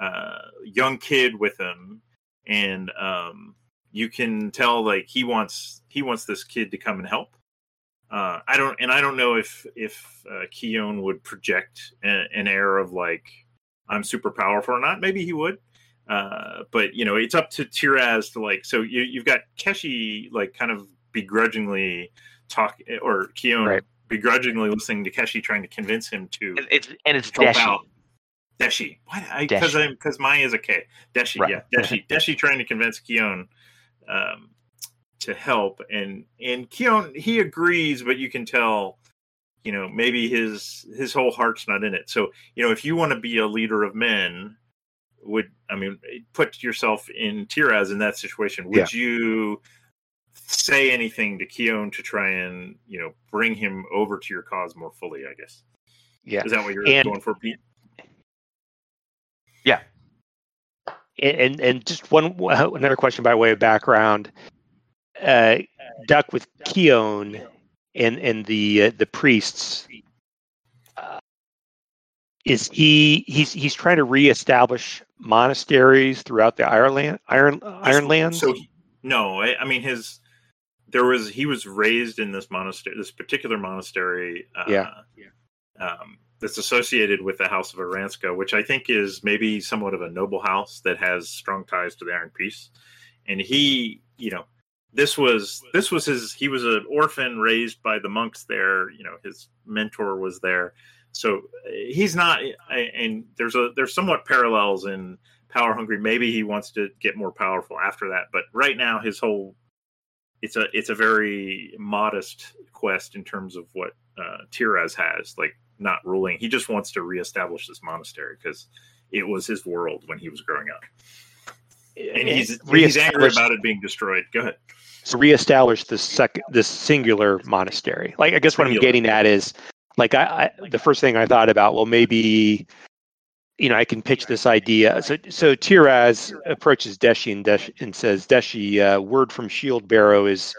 uh, young kid with him, and um, you can tell like he wants he wants this kid to come and help. Uh, I don't, and I don't know if if uh, Keon would project a, an air of like I'm super powerful or not. Maybe he would. Uh, but, you know, it's up to Tiraz to, like, so you, you've got Keshi, like, kind of begrudgingly talk, or Keon right. begrudgingly listening to Keshi, trying to convince him to and it's, and it's help Deshi. out. Deshi. What? Because I'm because mine is a K. Deshi, right. yeah. Deshi. Deshi trying to convince Keon um, to help. And, and Keon, he agrees, but you can tell, you know, maybe his his whole heart's not in it. So, you know, if you want to be a leader of men... Would I mean put yourself in Tiraz in that situation? Would yeah. you say anything to Keon to try and, you know, bring him over to your cause more fully? I guess. Yeah. Is that what you're and, going for, Pete? Yeah. And and just one another question by way of background. Uh, Duck with Keon and and the uh, the priests. Is he he's he's trying to reestablish monasteries throughout the Ireland Iron Ironlands? So he, no, I, I mean his there was he was raised in this monastery, this particular monastery. Uh, yeah, yeah. Um, that's associated with the House of Aranska, which I think is maybe somewhat of a noble house that has strong ties to the Iron Peace. And he, you know, this was this was his. He was an orphan raised by the monks there. You know, his mentor was there. So he's not, and there's a there's somewhat parallels in power hungry. Maybe he wants to get more powerful after that, but right now his whole it's a it's a very modest quest in terms of what uh, Tiraz has, like not ruling. He just wants to reestablish this monastery because it was his world when he was growing up, and he's he's angry about it being destroyed. Go ahead. So reestablish this sec this singular monastery. Like I guess what singular. I'm getting at is. Like I, I, the first thing I thought about, well, maybe, you know, I can pitch this idea. So, so Tiraz approaches Deshi and, Deshi and says, "Deshi, uh, word from Shield Barrow is,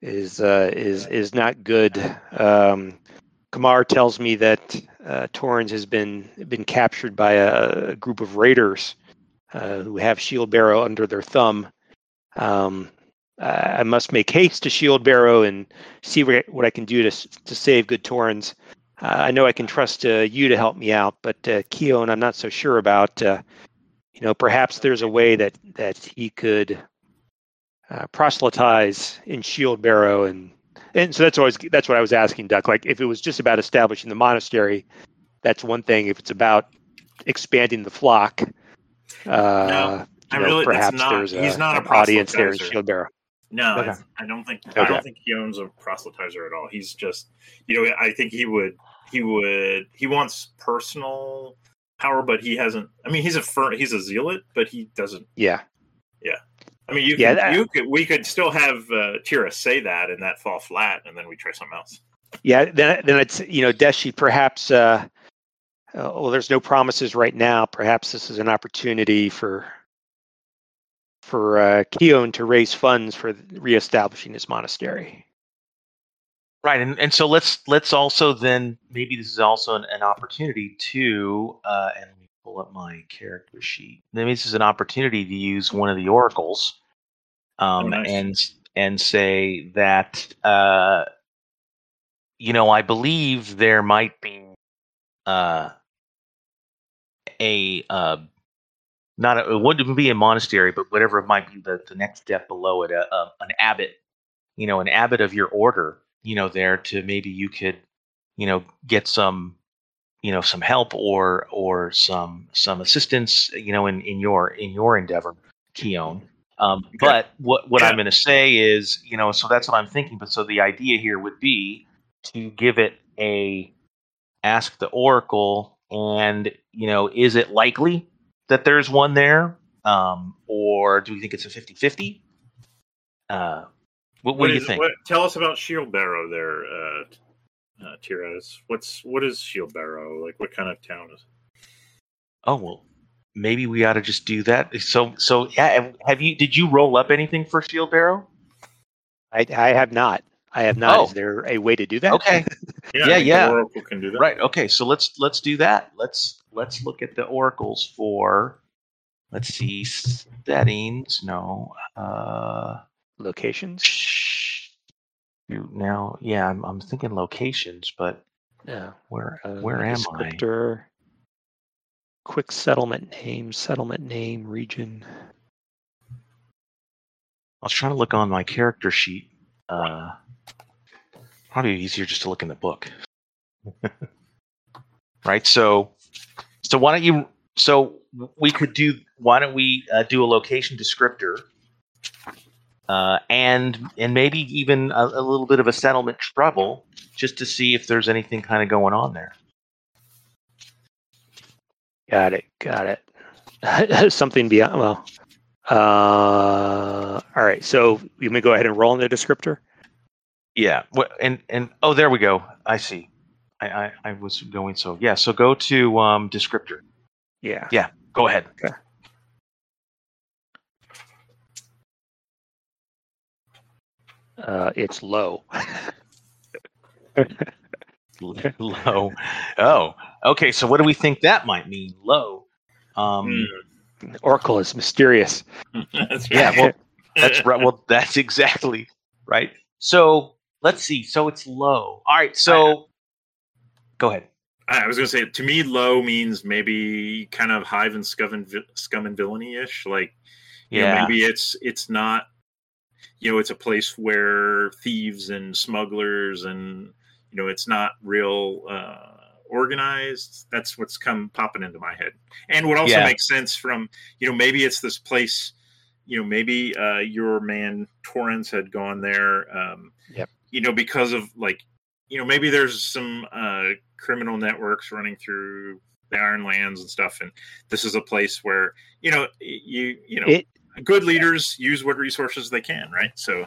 is, uh, is, is not good. Um, Kamar tells me that uh, Torrens has been been captured by a, a group of raiders uh, who have Shield Barrow under their thumb. Um, I must make haste to Shield Barrow and see what I can do to to save good Torrens. Uh, I know I can trust uh, you to help me out, but uh, Keon, I'm not so sure about. Uh, you know, perhaps there's a way that that he could uh, proselytize in Shield Barrow, and and so that's always that's what I was asking Duck. Like, if it was just about establishing the monastery, that's one thing. If it's about expanding the flock, uh, no, I know, really perhaps not, there's a, he's not an a audience there in Shield Barrow. No, okay. I don't think okay. I don't think he owns a proselytizer at all. He's just, you know, I think he would, he would, he wants personal power, but he hasn't. I mean, he's a fir- he's a zealot, but he doesn't. Yeah, yeah. I mean, you, yeah, could, that, you could, we could still have uh, Tiras say that and that fall flat, and then we try something else. Yeah, then then it's, you know, Deshi, perhaps. Uh, uh, well, there's no promises right now. Perhaps this is an opportunity for. for uh, Keon to raise funds for reestablishing his monastery. Right, and, and so let's let's also then, maybe this is also an, an opportunity to, uh, and let me pull up my character sheet. Maybe this is an opportunity to use one of the oracles um, oh, nice. and and say that, uh, you know, I believe there might be uh, a... Uh, Not a, it wouldn't be a monastery, but whatever it might be, the, the next step below it, a, a, an abbot, you know, an abbot of your order, you know, there to maybe you could, you know, get some, you know, some help or or some some assistance, you know, in, in your in your endeavor, Keon. Um, okay. But what what yeah. I'm going to say is, you know, so that's what I'm thinking. But so the idea here would be to give it a ask the Oracle, and, you know, is it likely that there's one there? Um, or do you think it's a fifty-fifty? Uh, what, what, what do is, you think? What, tell us about Shield Barrow there, uh, uh, Tiraz. What's what is Shield Barrow? Like, what kind of town is it? Oh, well, maybe we ought to just do that. So, so yeah, have you? Did you roll up anything for Shield Barrow? I, I have not. I have not. Oh. Is there a way to do that? Okay. Yeah, yeah. yeah. The Oracle can do that. Right. Okay. So let's let's do that. Let's let's look at the oracles for. Let's see, settings. No. Uh, locations. Now, yeah, I'm I'm thinking locations, but yeah, where uh, where am I? Quick settlement name, settlement name, region. I was trying to look on my character sheet. Uh, probably easier just to look in the book. Right. So, so why don't you? So we could do. Why don't we uh, do a location descriptor, uh, and and maybe even a, a little bit of a settlement trouble, just to see if there's anything kind of going on there. Got it. Got it. Something beyond. Well. Uh, all right. So you may go ahead and roll in the descriptor. Yeah. And and oh, there we go. I see. I, I, I was going so yeah. So go to um, descriptor. Yeah. Yeah. Go ahead. Okay. Uh, it's low. Low. Oh. Okay. So what do we think that might mean? Low. Um. Mm. Oracle is mysterious. That's right. Yeah, well, that's right. Well, that's exactly right. So let's see. So it's low. All right. So go ahead. I was going to say, to me, low means maybe kind of hive and scum and, vi- scum and villainy-ish. Like, you yeah. know, maybe it's it's not. You know, it's a place where thieves and smugglers, and you know, it's not real. Uh, organized. That's what's come popping into my head, and would also yeah. make sense from, you know, maybe it's this place, you know, maybe uh your man Torrens had gone there, um yep. you know, because of, like, you know, maybe there's some uh criminal networks running through the Iron Lands and stuff, and this is a place where, you know, you you know it, good leaders use what resources they can, right? So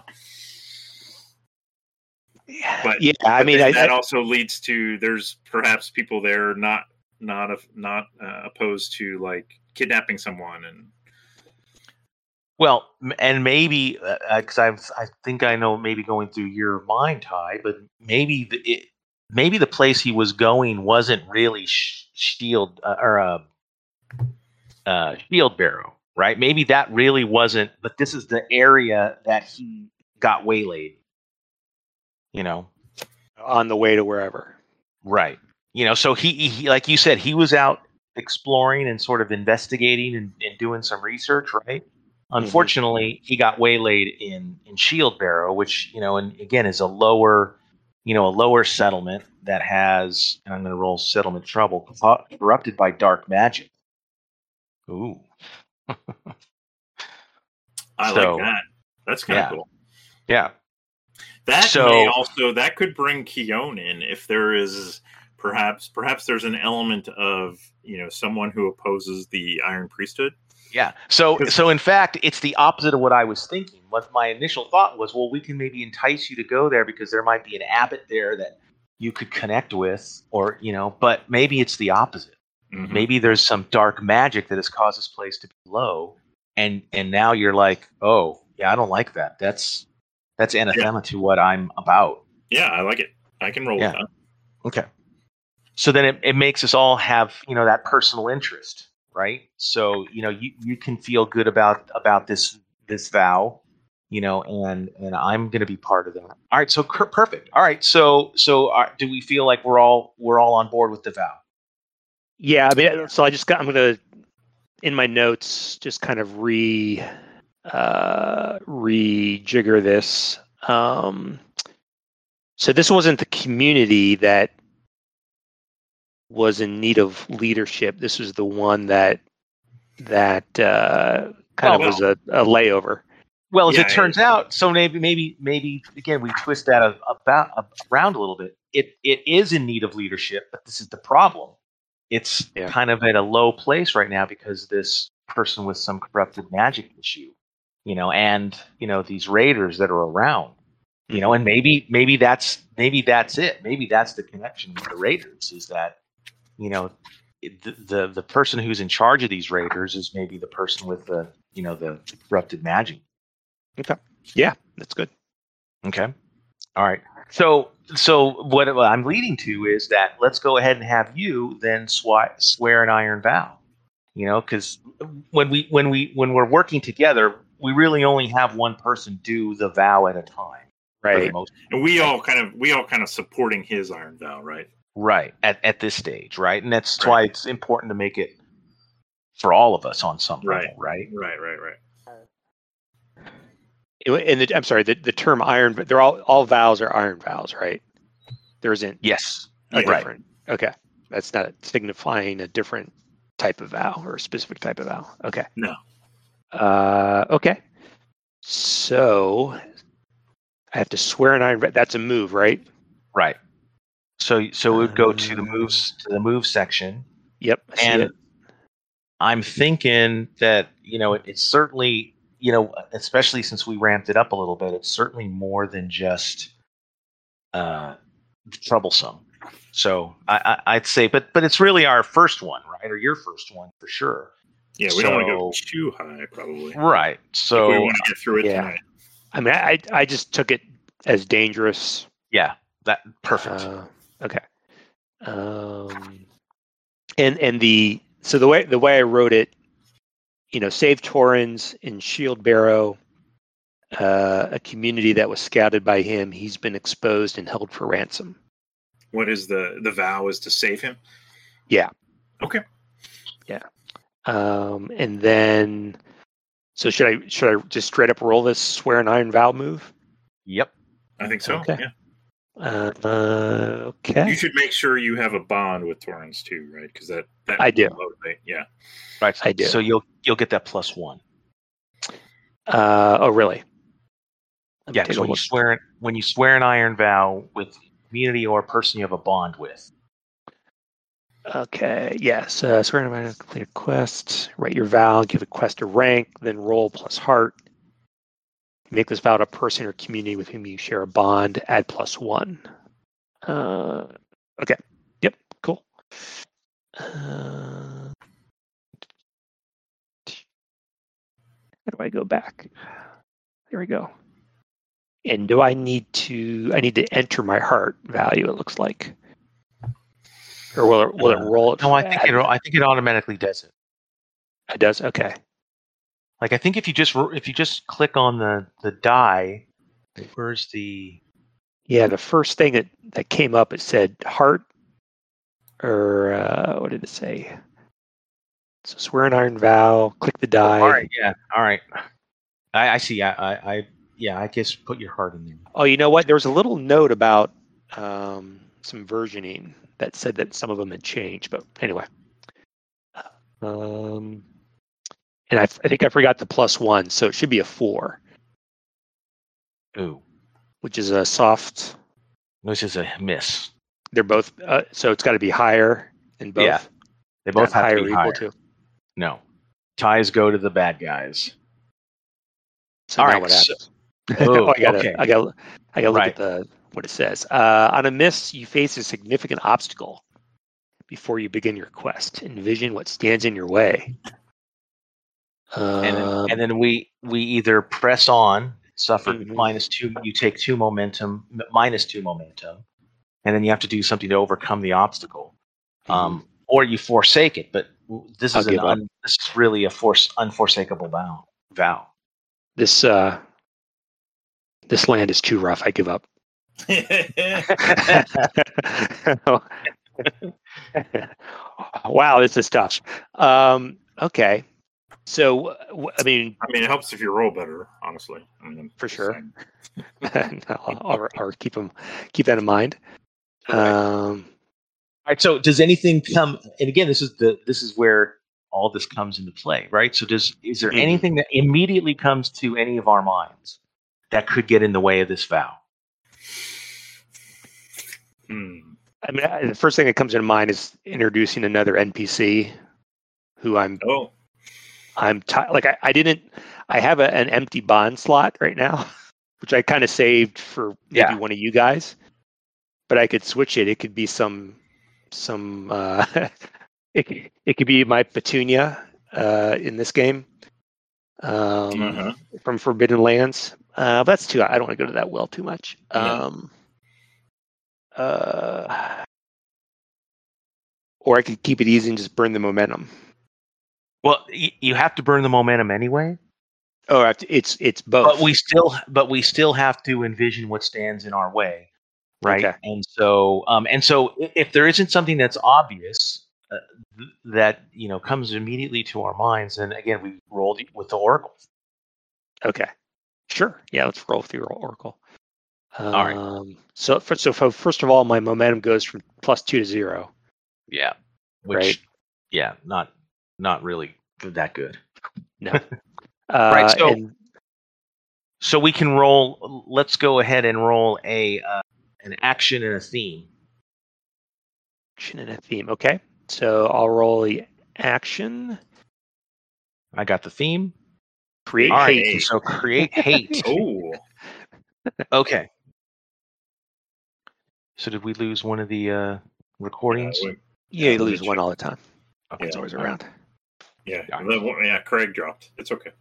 But yeah, I mean, I, that I, also leads to there's perhaps people there not not a, not uh, opposed to, like, kidnapping someone, and well, and maybe because uh, I've I think I know maybe going through your mind, Ty, but maybe the, it, maybe the place he was going wasn't really sh- shield uh, or uh, uh, Shield Barrow, right? Maybe that really wasn't, but this is the area that he got waylaid. You know, on the way to wherever. Right. You know, so he, he, like you said, he was out exploring and sort of investigating and, and doing some research, right? Mm-hmm. Unfortunately, he got waylaid in, in Shield Barrow, which, you know, and again is a lower, you know, a lower settlement that has, and I'm going to roll settlement trouble, corrupted by dark magic. Ooh. I so, like that. That's kind of yeah. cool. Yeah. That so, may also that could bring Keon in if there is perhaps perhaps there's an element of, you know, someone who opposes the Iron Priesthood. Yeah. So so in fact, it's the opposite of what I was thinking. What my initial thought was, well, we can maybe entice you to go there because there might be an abbot there that you could connect with, or, you know, but maybe it's the opposite. Mm-hmm. Maybe there's some dark magic that has caused this place to be low, and and now you're like, oh yeah, I don't like that. That's That's anathema yeah. to what I'm about. Yeah, I like it. I can roll yeah. with that. Okay. So then it, it makes us all have, you know, that personal interest, right? So, you know, you, you can feel good about about this this vow, you know, and and I'm going to be part of that. All right, so cur- perfect. All right, so so uh, do we feel like we're all we're all on board with the vow? Yeah, I mean, so I just got I'm going to in my notes just kind of re Uh, rejigger this. Um, so this wasn't the community that was in need of leadership. This was the one that that uh, kind oh, of wow. was a, a layover. Well, as yeah, it turns yeah. out, so maybe, maybe, maybe again, we twist that a, about a, around a little bit. It it is in need of leadership, but this is the problem. It's yeah. kind of at a low place right now because this person with some corrupted magic issue, you know, and you know these raiders that are around, you know, and maybe maybe that's maybe that's it. Maybe that's the connection with the raiders is that, you know, the the, the person who's in charge of these raiders is maybe the person with the you know the corrupted magic. Okay. Yeah, that's good. Okay. All right. So, so what I'm leading to is that let's go ahead and have you then sw- swear an iron vow. You know, because when we when we when we're working together, we really only have one person do the vow at a time, right? And we all kind of we all kind of supporting his iron vow, right? Right. At at this stage, right? And that's right. why it's important to make it for all of us on some level, right? Right. Right. Right. Right. And the, I'm sorry, the, the term iron, but they're all, all vows are iron vows, right? There isn't. Yes. A yeah, different. Right. Okay. That's not signifying a different type of vow or a specific type of vow. Okay. No. Uh, okay. So I have to swear an iron. That's a move, right? Right. So, so we would go to the moves, to the move section. Yep. And it. I'm thinking that, you know, it, it's certainly, you know, especially since we ramped it up a little bit, it's certainly more than just uh, troublesome. So I, I, I'd say, but but it's really our first one, right? Or your first one for sure. Yeah, we so, don't want to go too high, probably. Right. So we want to get through it yeah. tonight. I mean, I I just took it as dangerous. Yeah, that perfect. Uh, okay. Um, and and the so the way the way I wrote it. You know, save Torrens in Shield Barrow, uh, a community that was scouted by him. He's been exposed and held for ransom. What is the the vow is to save him? Yeah. Okay. Yeah. Um, and then, so should I should I just straight up roll this swear an iron vow move? Yep. I think so. Okay. Yeah. Uh, uh, okay. You should make sure you have a bond with Torrens too, right? Because that, that I do. Motivate. Yeah. Right. I do. So you'll. You'll get that plus one. Uh, oh, really? Yeah, because when you swear when you swear an iron vow with community or person you have a bond with. Okay. Yes. Uh, swear an iron vow to complete a quest. Write your vow. Give a quest a rank. Then roll plus heart. Make this vow to a person or community with whom you share a bond. Add plus one. Uh, okay. Yep. Cool. Uh, How do I go back? There we go. And do I need to? I need to enter my heart value. It looks like, or will it? Will it roll? It no, I think it. I think it automatically does it. It does. Okay. Like I think if you just if you just click on the the die, where's the? Yeah, the first thing that, that came up, it said heart, or uh, what did it say? So swear an iron vow. Click the die. All right, yeah. All right. I, I see. I, I, I, yeah. I guess put your heart in there. Oh, you know what? There was a little note about um, some versioning that said that some of them had changed. But anyway, um, and I, I think I forgot the plus one, so it should be a four. Ooh, which is a soft. Which is a miss. They're both. Uh, so it's got to be higher than both. Yeah. They both have higher to be higher. Too. No. Ties go to the bad guys. So all right. What happens. So, oh, I gotta, okay. I gotta, I gotta look right. at the what it says. Uh, on a miss, you face a significant obstacle before you begin your quest. Envision what stands in your way. Um, and, then, and then we we either press on, suffer mm-hmm. minus two. You take two momentum, minus two momentum, and then you have to do something to overcome the obstacle. Mm-hmm. Um, Or you forsake it, but this is an un, this is really a force unforsakable vow. Vow. This uh, this land is too rough. I give up. Wow, this is tough. Um, okay, so I mean, I mean, it helps if you roll better, honestly. I mean, for sure. no, I'll, I'll keep them, keep that in mind. Um. All right, so does anything come? And again, this is the this is where all this comes into play, right? So does is there anything that immediately comes to any of our minds that could get in the way of this vow? Hmm. I mean, I, the first thing that comes to mind is introducing another N P C who I'm oh. I'm t- like I, I didn't I have a, an empty bond slot right now, which I kind of saved for maybe yeah. one of you guys, but I could switch it. It could be some some uh, it it could be my Petunia uh, in this game um, uh-huh. from Forbidden Lands. Uh, that's too. I don't want to go to that well too much. Um, yeah. Uh, or I could keep it easy and just burn the momentum. Well, y- you have to burn the momentum anyway. Oh, I have to, it's it's both. But we still, but we still have to envision what stands in our way, right? Okay. And so, um, and so, if there isn't something that's obvious uh, th- that you know comes immediately to our minds, then again, we rolled with the Oracle. Okay, sure, yeah, let's roll through Oracle. Um, all right. So, for, so for, first of all, my momentum goes from plus two to zero. Yeah. Which, right. Yeah. Not, not really that good. No. uh, right. So, and, so we can roll. Let's go ahead and roll a uh, an action and a theme. Action and a theme. Okay. So I'll roll the action. I got the theme. Create all hate. Right. So create hate. Oh. Okay. So did we lose one of the uh, recordings? Uh, we, yeah, you lose one all the time. Okay, yeah, it's always around. Yeah, yeah. Craig dropped. It's okay.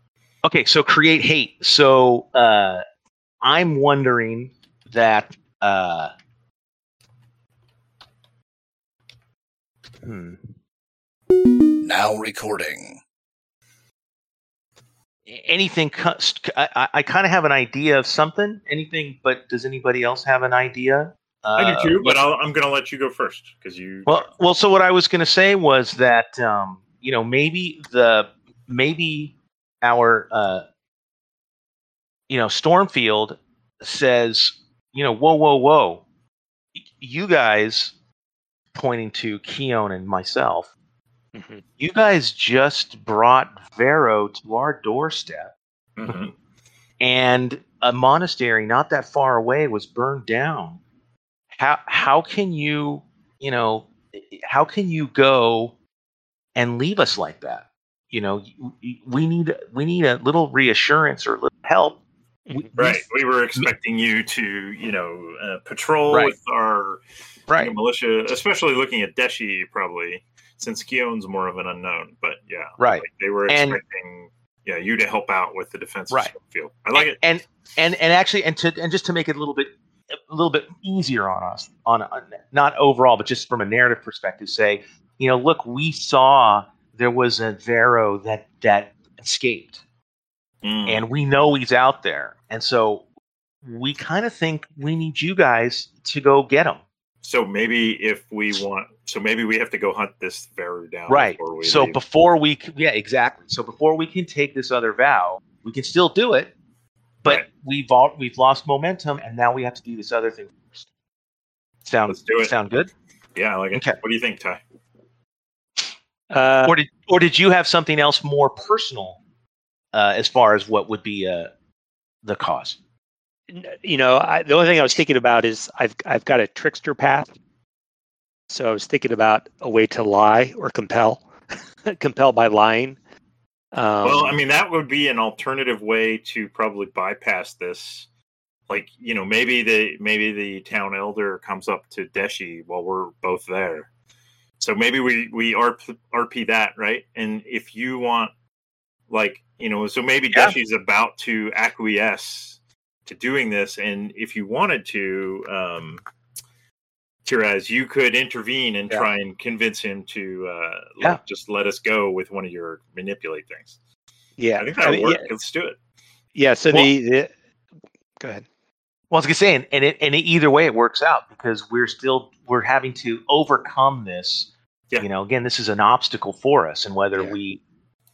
Okay, so create hate. So uh, I'm wondering that. Uh, hmm. Now recording. Anything? I, I kind of have an idea of something. Anything, but does anybody else have an idea? I do too, but I'll, I'm going to let you go first because you. Well, well. So what I was going to say was that um, you know maybe the maybe our uh, you know Stormfield says you know whoa whoa whoa you guys, pointing to Keon and myself, mm-hmm. you guys just brought Varou to our doorstep, mm-hmm. and a monastery not that far away was burned down. How how can you, you know, how can you go and leave us like that? You know, we need we need a little reassurance or a little help. We, right. We, we were expecting you to, you know, uh, patrol right. with our right. you know, militia, especially looking at Deshi probably, since Keon's more of an unknown. But yeah, right. Like they were expecting and, yeah you to help out with the defensive right. field. I like and, it. And and and actually, and to and just to make it a little bit. a little bit easier on us on, on not overall, but just from a narrative perspective, say, you know, look, we saw there was a Varou that, that escaped mm. and we know he's out there. And so we kind of think we need you guys to go get him. So maybe if we want, so maybe we have to go hunt this Varou down. Right. Before we so leave. before we, yeah, exactly. So before we can take this other vow, we can still do it. But right. we've all, we've lost momentum, and now we have to do this other thing first. Sound Let's do it. Sound good? Yeah, I like it. Okay. What do you think, Ty? Uh, or did or did you have something else more personal uh, as far as what would be uh, the cause? You know, I, the only thing I was thinking about is I've I've got a trickster path, so I was thinking about a way to lie or compel, compel by lying. Um, well, I mean, that would be an alternative way to probably bypass this. Like, you know, maybe the maybe the town elder comes up to Deshi while we're both there. So maybe we, we R P that, right? And if you want, like, you know, so maybe yeah. Deshi's about to acquiesce to doing this. And if you wanted to, um, Tiraz, you could intervene and yeah. try and convince him to uh, yeah. like, just let us go with one of your manipulate things. Yeah, I think that'll I mean, work. Yeah. Let's do it. Yeah. So well, the, the go ahead. Well, I was gonna say, and and, it, and it, either way, it works out because we're still we're having to overcome this. Yeah. You know, again, this is an obstacle for us, and whether yeah. we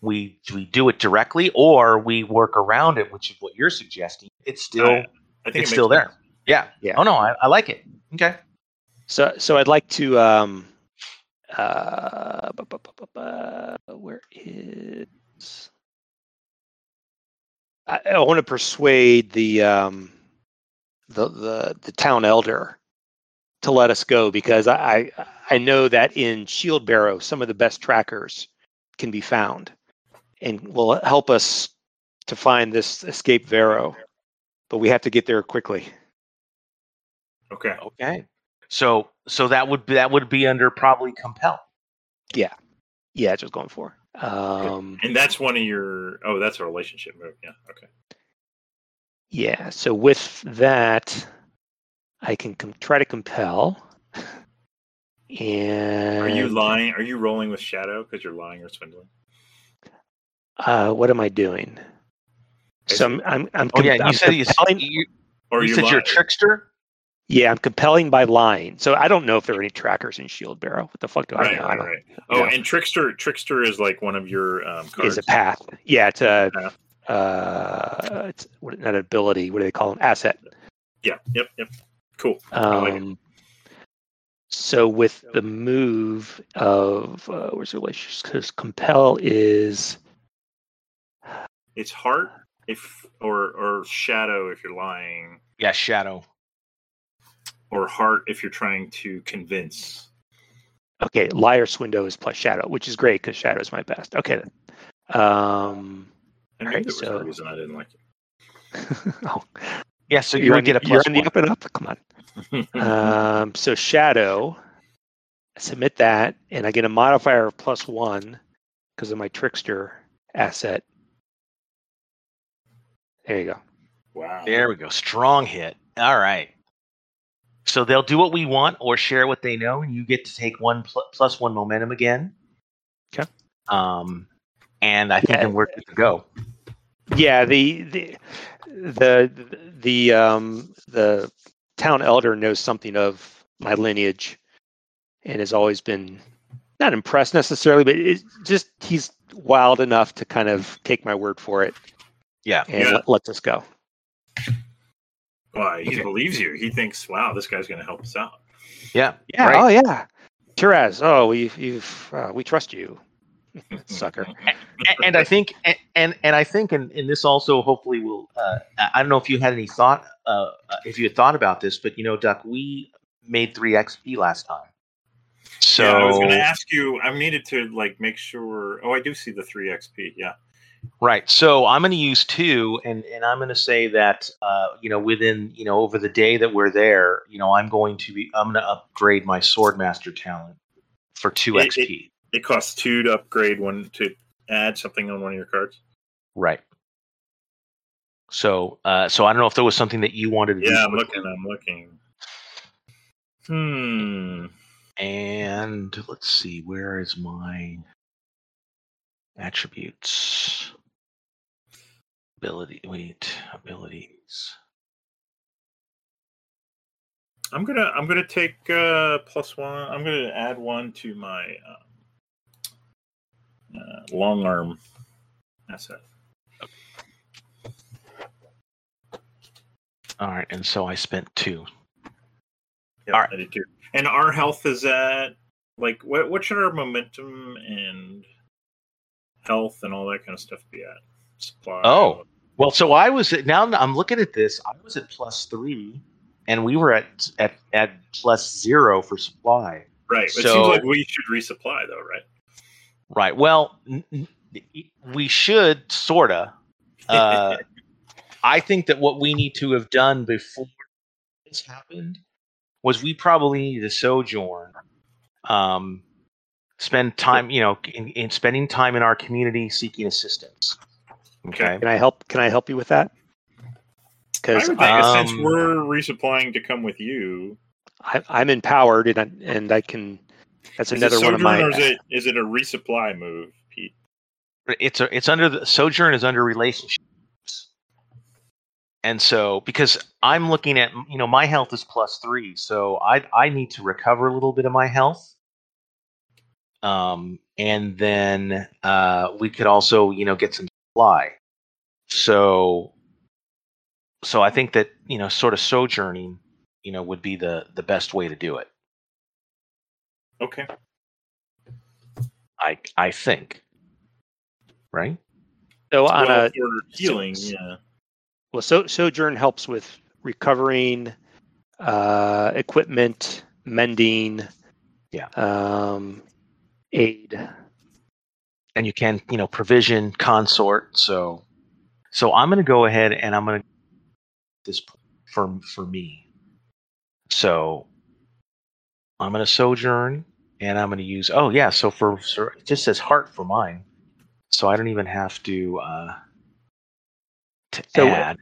we we do it directly or we work around it, which is what you're suggesting, it's still uh, I think it's it still sense. There. Yeah. Yeah. Oh no, I, I like it. Okay. So, so I'd like to um, Uh, bu- bu- bu- bu- bu- where is? I, I want to persuade the um, the the the town elder to let us go, because I, I I know that in Shield Barrow some of the best trackers can be found, and will help us to find this escape Varou. But we have to get there quickly. Okay. Okay. So, so that would be, that would be under probably compel. Yeah. Yeah, that's what I was going for. Um, and that's one of your, oh, that's a relationship move. Yeah. Okay. Yeah. So with that, I can com- try to compel. And are you lying? Are you rolling with shadow because you're lying or swindling? Uh, what am I doing? So I'm, I'm, I'm, oh, yeah, you I'm said you, you, or you, you said lying. You're a trickster? Yeah, I'm compelling by lying. So I don't know if there are any trackers in Shield Barrow. What the fuck do right, I know? Right, I right. Oh, you know. And trickster, trickster is like one of your um, cards. It's a path. Yeah, it's a, yeah. Uh, it's not an ability. What do they call an asset? Yeah. Yep. Yep. Cool. Um, like so with the move of uh, where's the relationship? Because compel is it's heart. If or or shadow if you're lying. Yeah, shadow. Or heart if you're trying to convince. Okay, lie or swindle is plus shadow, which is great because shadow is my best. Okay. Um, I think right, there so... was a reason I didn't like it. Oh. Yeah, so you're, you're, get a plus you're on the up and up. Come on. um, so shadow, I submit that, and I get a modifier of plus one because of my trickster asset. There you go. Wow. There we go. Strong hit. All right. So they'll do what we want or share what they know, and you get to take one pl- plus one momentum again. Okay. Um, and I think yeah. then we're good to go. Yeah. The the the the um the town elder knows something of my lineage, and has always been not impressed necessarily, but it's just he's wild enough to kind of take my word for it. Yeah, and yeah. Let, lets us go. Well, he okay. believes you. He thinks, "Wow, this guy's going to help us out." Yeah, yeah, right. Oh yeah. Tiraz, oh, we you've uh, we trust you, sucker. And, and I think, and and I think, and, and this also hopefully will. Uh, I don't know if you had any thought, uh, if you had thought about this, but you know, Duck, we made three X P last time. So yeah, I was going to ask you. I needed to like make sure. Oh, I do see the three X P. Yeah. Right. So I'm going to use two, and, and I'm going to say that, uh, you know, within, you know, over the day that we're there, you know, I'm going to be, I'm going to upgrade my Swordmaster talent for two it, X P. It, it costs two to upgrade one, to add something on one of your cards. Right. So, uh, so I don't know if there was something that you wanted to do. Yeah, I'm looking, I'm looking. Hmm. And let's see, where is my... attributes, ability. Wait, abilities. I'm gonna. I'm gonna take uh, plus one. I'm gonna add one to my um, uh, long arm asset. Okay. All right, and so I spent two. Yep, all right, I did two. And our health is at like what? What should our momentum and health and all that kind of stuff be at? Supply. Oh, well, so I was at, now I'm looking at this. I was at plus three, and we were at at, at plus zero for supply. Right. So, it seems like we should resupply, though, right? Right. Well, n- n- we should, sorta. Uh, I think that what we need to have done before this happened was we probably needed to sojourn. Um. Spend time, you know, in, in spending time in our community seeking assistance. Okay. Can I help? Can I help you with that? Because um, since we're resupplying to come with you, I, I'm empowered, and I, and I can. That's another one of my. Or is it is it a resupply move, Pete? It's a it's under the sojourn is under relationships, and so because I'm looking at you know my health is plus three, so I I need to recover a little bit of my health. Um, and then, uh, we could also, you know, get some supply. So, so I think that, you know, sort of sojourning, you know, would be the, the best way to do it. Okay. I I think. Right? So on well, a healing, so, yeah. Well, so Sojourn helps with recovering, uh, equipment, mending, yeah, um, aid, and you can, you know, provision, consort. So, so I'm going to go ahead and I'm going to this for for me. So, I'm going to Sojourn and I'm going to use. Oh yeah, so for, so it just says heart for mine. So I don't even have to uh, to so, add.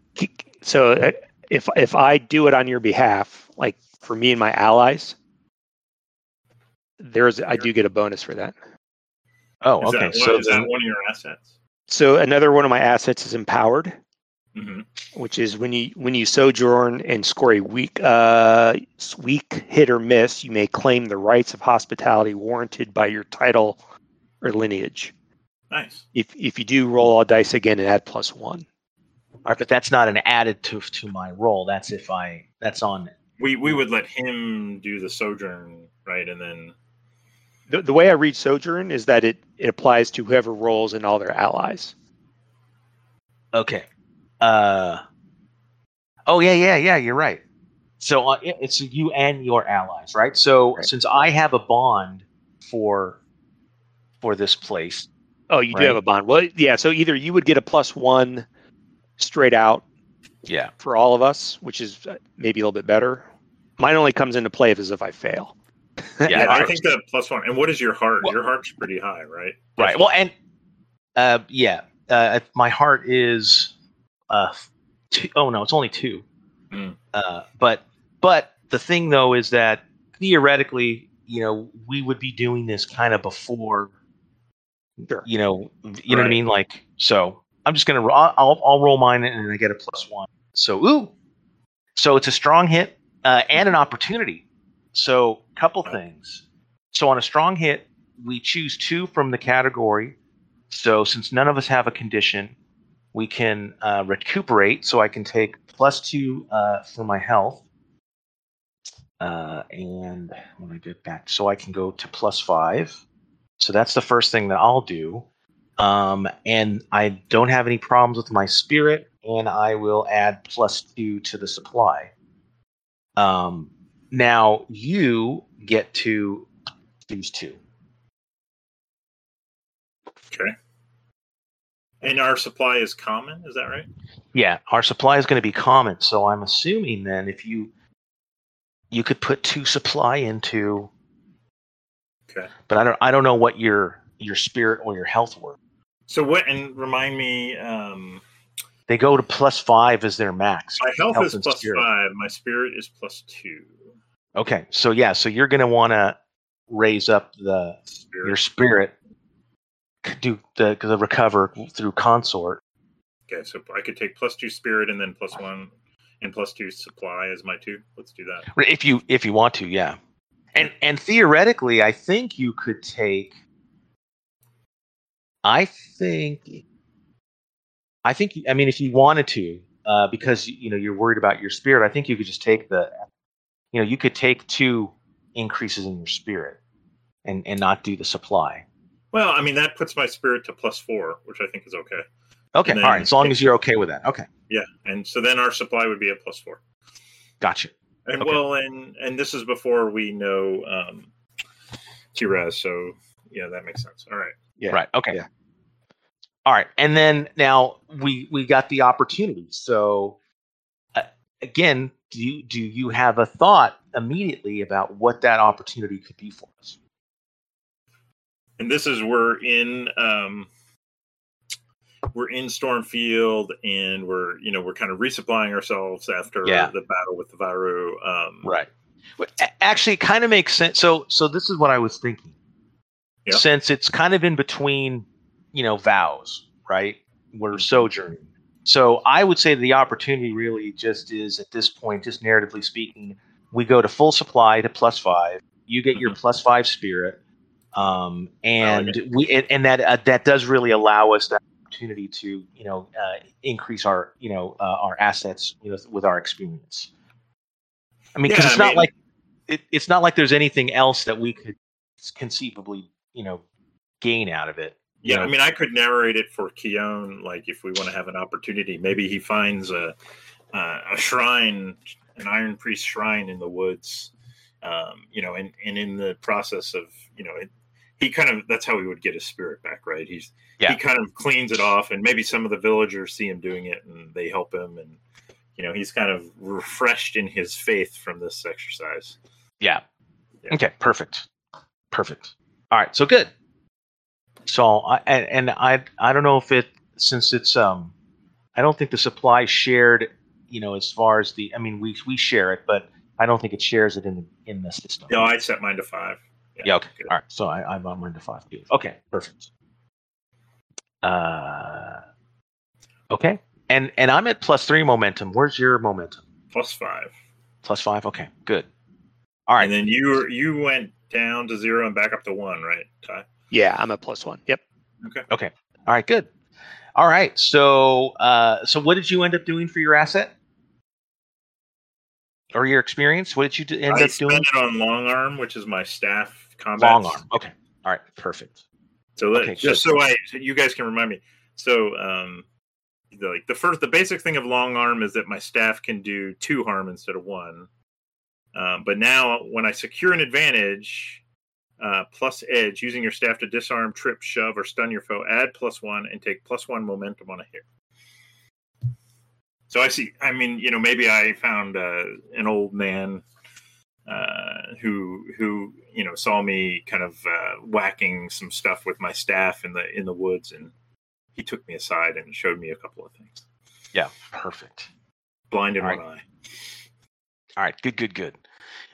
So if if I do it on your behalf, like for me and my allies, there's I do get a bonus for that. Oh, is okay. That, so is that one of your assets? So another one of my assets is empowered, mm-hmm. which is when you when you sojourn and score a weak uh, weak hit or miss, you may claim the rights of hospitality warranted by your title or lineage. Nice. If if you do roll all dice again and add plus one. All right, but that's not an additive to my roll. That's if I that's on. We we would let him do the sojourn, right? And then the the way I read sojourn is that it, it applies to whoever rolls and all their allies. Okay. Uh. Oh yeah yeah yeah you're right. So uh, it's you and your allies, right? So right. Since I have a bond for for this place. Oh, you right. do have a bond. Well, yeah. So either you would get a plus one straight out, yeah, for all of us, which is maybe a little bit better. Mine only comes into play if as if I fail. Yeah, I think that plus one. And what is your heart? Well, your heart's pretty high, right? Right. Plus well, one. and uh, yeah, uh, my heart is. Uh, two, oh no, it's only two. Mm. Uh, but but the thing though is that theoretically, you know, we would be doing this kind of before. Sure. You know, you right. know what I mean. Like, so I'm just gonna I'll I'll roll mine and I get a plus one. So ooh, so it's a strong hit uh, and an opportunity. So couple things. So on a strong hit, we choose two from the category. So since none of us have a condition, we can uh, recuperate. So I can take plus two uh, for my health, uh, and when I get back, so I can go to plus five. So that's the first thing that I'll do. Um, and I don't have any problems with my spirit, and I will add plus two to the supply. Um, now you get to choose two. Okay. And our supply is common, is that right? Yeah, our supply is going to be common. So I'm assuming then if you you could put two supply into... Okay. But I don't. I don't know what your your spirit or your health were. So what? And remind me. Um, they go to plus five as their max. My health, health is plus spirit. five. My spirit is plus two. Okay. So yeah. So you're going to want to raise up the spirit. your spirit. Do the, the recover through consort. Okay. So I could take plus two spirit and then plus one and plus two supply as my two. Let's do that. If you if you want to, yeah. And and theoretically, I think you could take. I think. I think I mean, if you wanted to, uh, because you know you're worried about your spirit, I think you could just take the, you know, you could take two increases in your spirit, and, and not do the supply. Well, I mean that puts my spirit to plus four, which I think is okay. Okay, then, all right, as long as you're okay with that. Okay. Yeah, and so then our supply would be at plus four. Gotcha. And okay. Well, and and this is before we know um, Tiraz, so yeah, that makes sense. All right. Yeah. Right. Okay. Yeah. All right, and then now we we got the opportunity. So uh, again, do you, do you have a thought immediately about what that opportunity could be for us? And this is we're in um, we're in Stormfield, and we're you know we're kind of resupplying ourselves after yeah. the battle with the Varou. Um, right. Actually, it kind of makes sense. So, so this is what I was thinking. Yeah. Since it's kind of in between, you know, vows, right? We're sojourning. So, I would say the opportunity really just is at this point, just narratively speaking, we go to full supply to plus five. You get mm-hmm. your plus five spirit, um, and oh, okay. we and, and that uh, that does really allow us that opportunity to you know uh, increase our you know uh, our assets you know, with our experience. I mean, because yeah, it's I not mean, like it, it's not like there's anything else that we could conceivably you know gain out of it. Yeah, you know? I mean, I could narrate it for Keon, like if we want to have an opportunity. Maybe he finds a uh, a shrine, an Iron Priest shrine in the woods, um, you know, and, and in the process of, you know, it, he kind of, that's how he would get his spirit back, right? He's yeah. He kind of cleans it off, and maybe some of the villagers see him doing it and they help him, and you know, he's kind of refreshed in his faith from this exercise. Yeah. yeah. Okay. Perfect. Perfect. All right. So good. So I and, and I I don't know if it since it's um I don't think the supply shared, you know, as far as the I mean we we share it, but I don't think it shares it in the in the system. No, I set mine to five. Yeah. yeah okay. Good. All right. So I I'm on mine to five too. Okay. Perfect. Uh. Okay. And and I'm at plus three momentum. Where's your momentum? Plus five. Plus five. Okay, good. All right. And then you you went down to zero and back up to one, right, Ty? Yeah, I'm at plus one. Yep. Okay. Okay. All right. Good. All right. So uh, so what did you end up doing for your asset or your experience? What did you end I up doing? I spent it on long arm, which is my staff combat. Long arm. Okay. All right. Perfect. So let, okay, just good. so I so you guys can remind me. So. Um, The, like the first, the basic thing of long arm is that my staff can do two harm instead of one. Um, but now, when I secure an advantage, uh, plus edge, using your staff to disarm, trip, shove, or stun your foe, add plus one and take plus one momentum on a hit. So I see. I mean, you know, maybe I found uh, an old man uh, who who you know saw me kind of uh, whacking some stuff with my staff in the in the woods and. He took me aside and showed me a couple of things. Yeah, perfect. Blind in one eye. All right, good, good, good.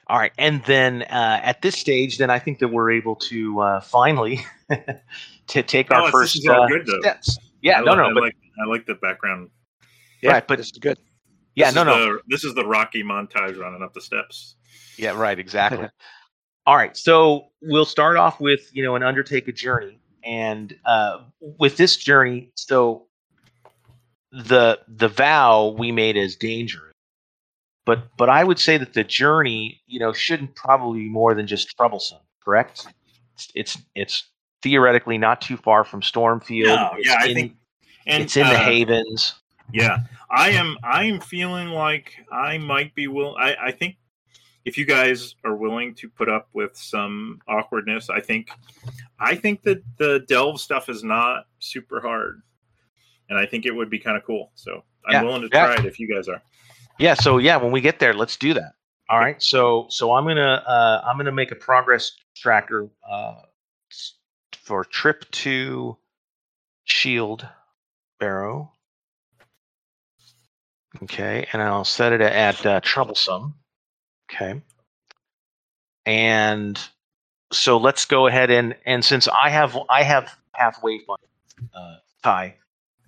All right, and then uh, at this stage, then I think that we're able to uh, finally to take oh, our first this is all uh, good, though. steps. Yeah, I no, like, no, I but like, I like the background. Yeah, right, but it's good. Yeah, this no, no. The, this is the Rocky montage running up the steps. Yeah, right, exactly. All right, so we'll start off with you know an undertake a journey. And uh, with this journey, so the the vow we made is dangerous, but but I would say that the journey, you know, shouldn't probably be more than just troublesome. Correct? It's it's, it's theoretically not too far from Stormfield. No, yeah, in, I think and, it's in uh, the Havens. Yeah, I am. I am feeling like I might be willing. I I think. If you guys are willing to put up with some awkwardness, I think I think that the Delve stuff is not super hard. And I think it would be kind of cool. So I'm yeah, willing to yeah. try it if you guys are. Yeah, so yeah, when we get there, let's do that. All right. So so I'm gonna uh, I'm gonna make a progress tracker uh, for trip to Shield Barrow. Okay, and I'll set it at uh, troublesome. Okay. And so let's go ahead and, and since I have I have pathway uh Ty.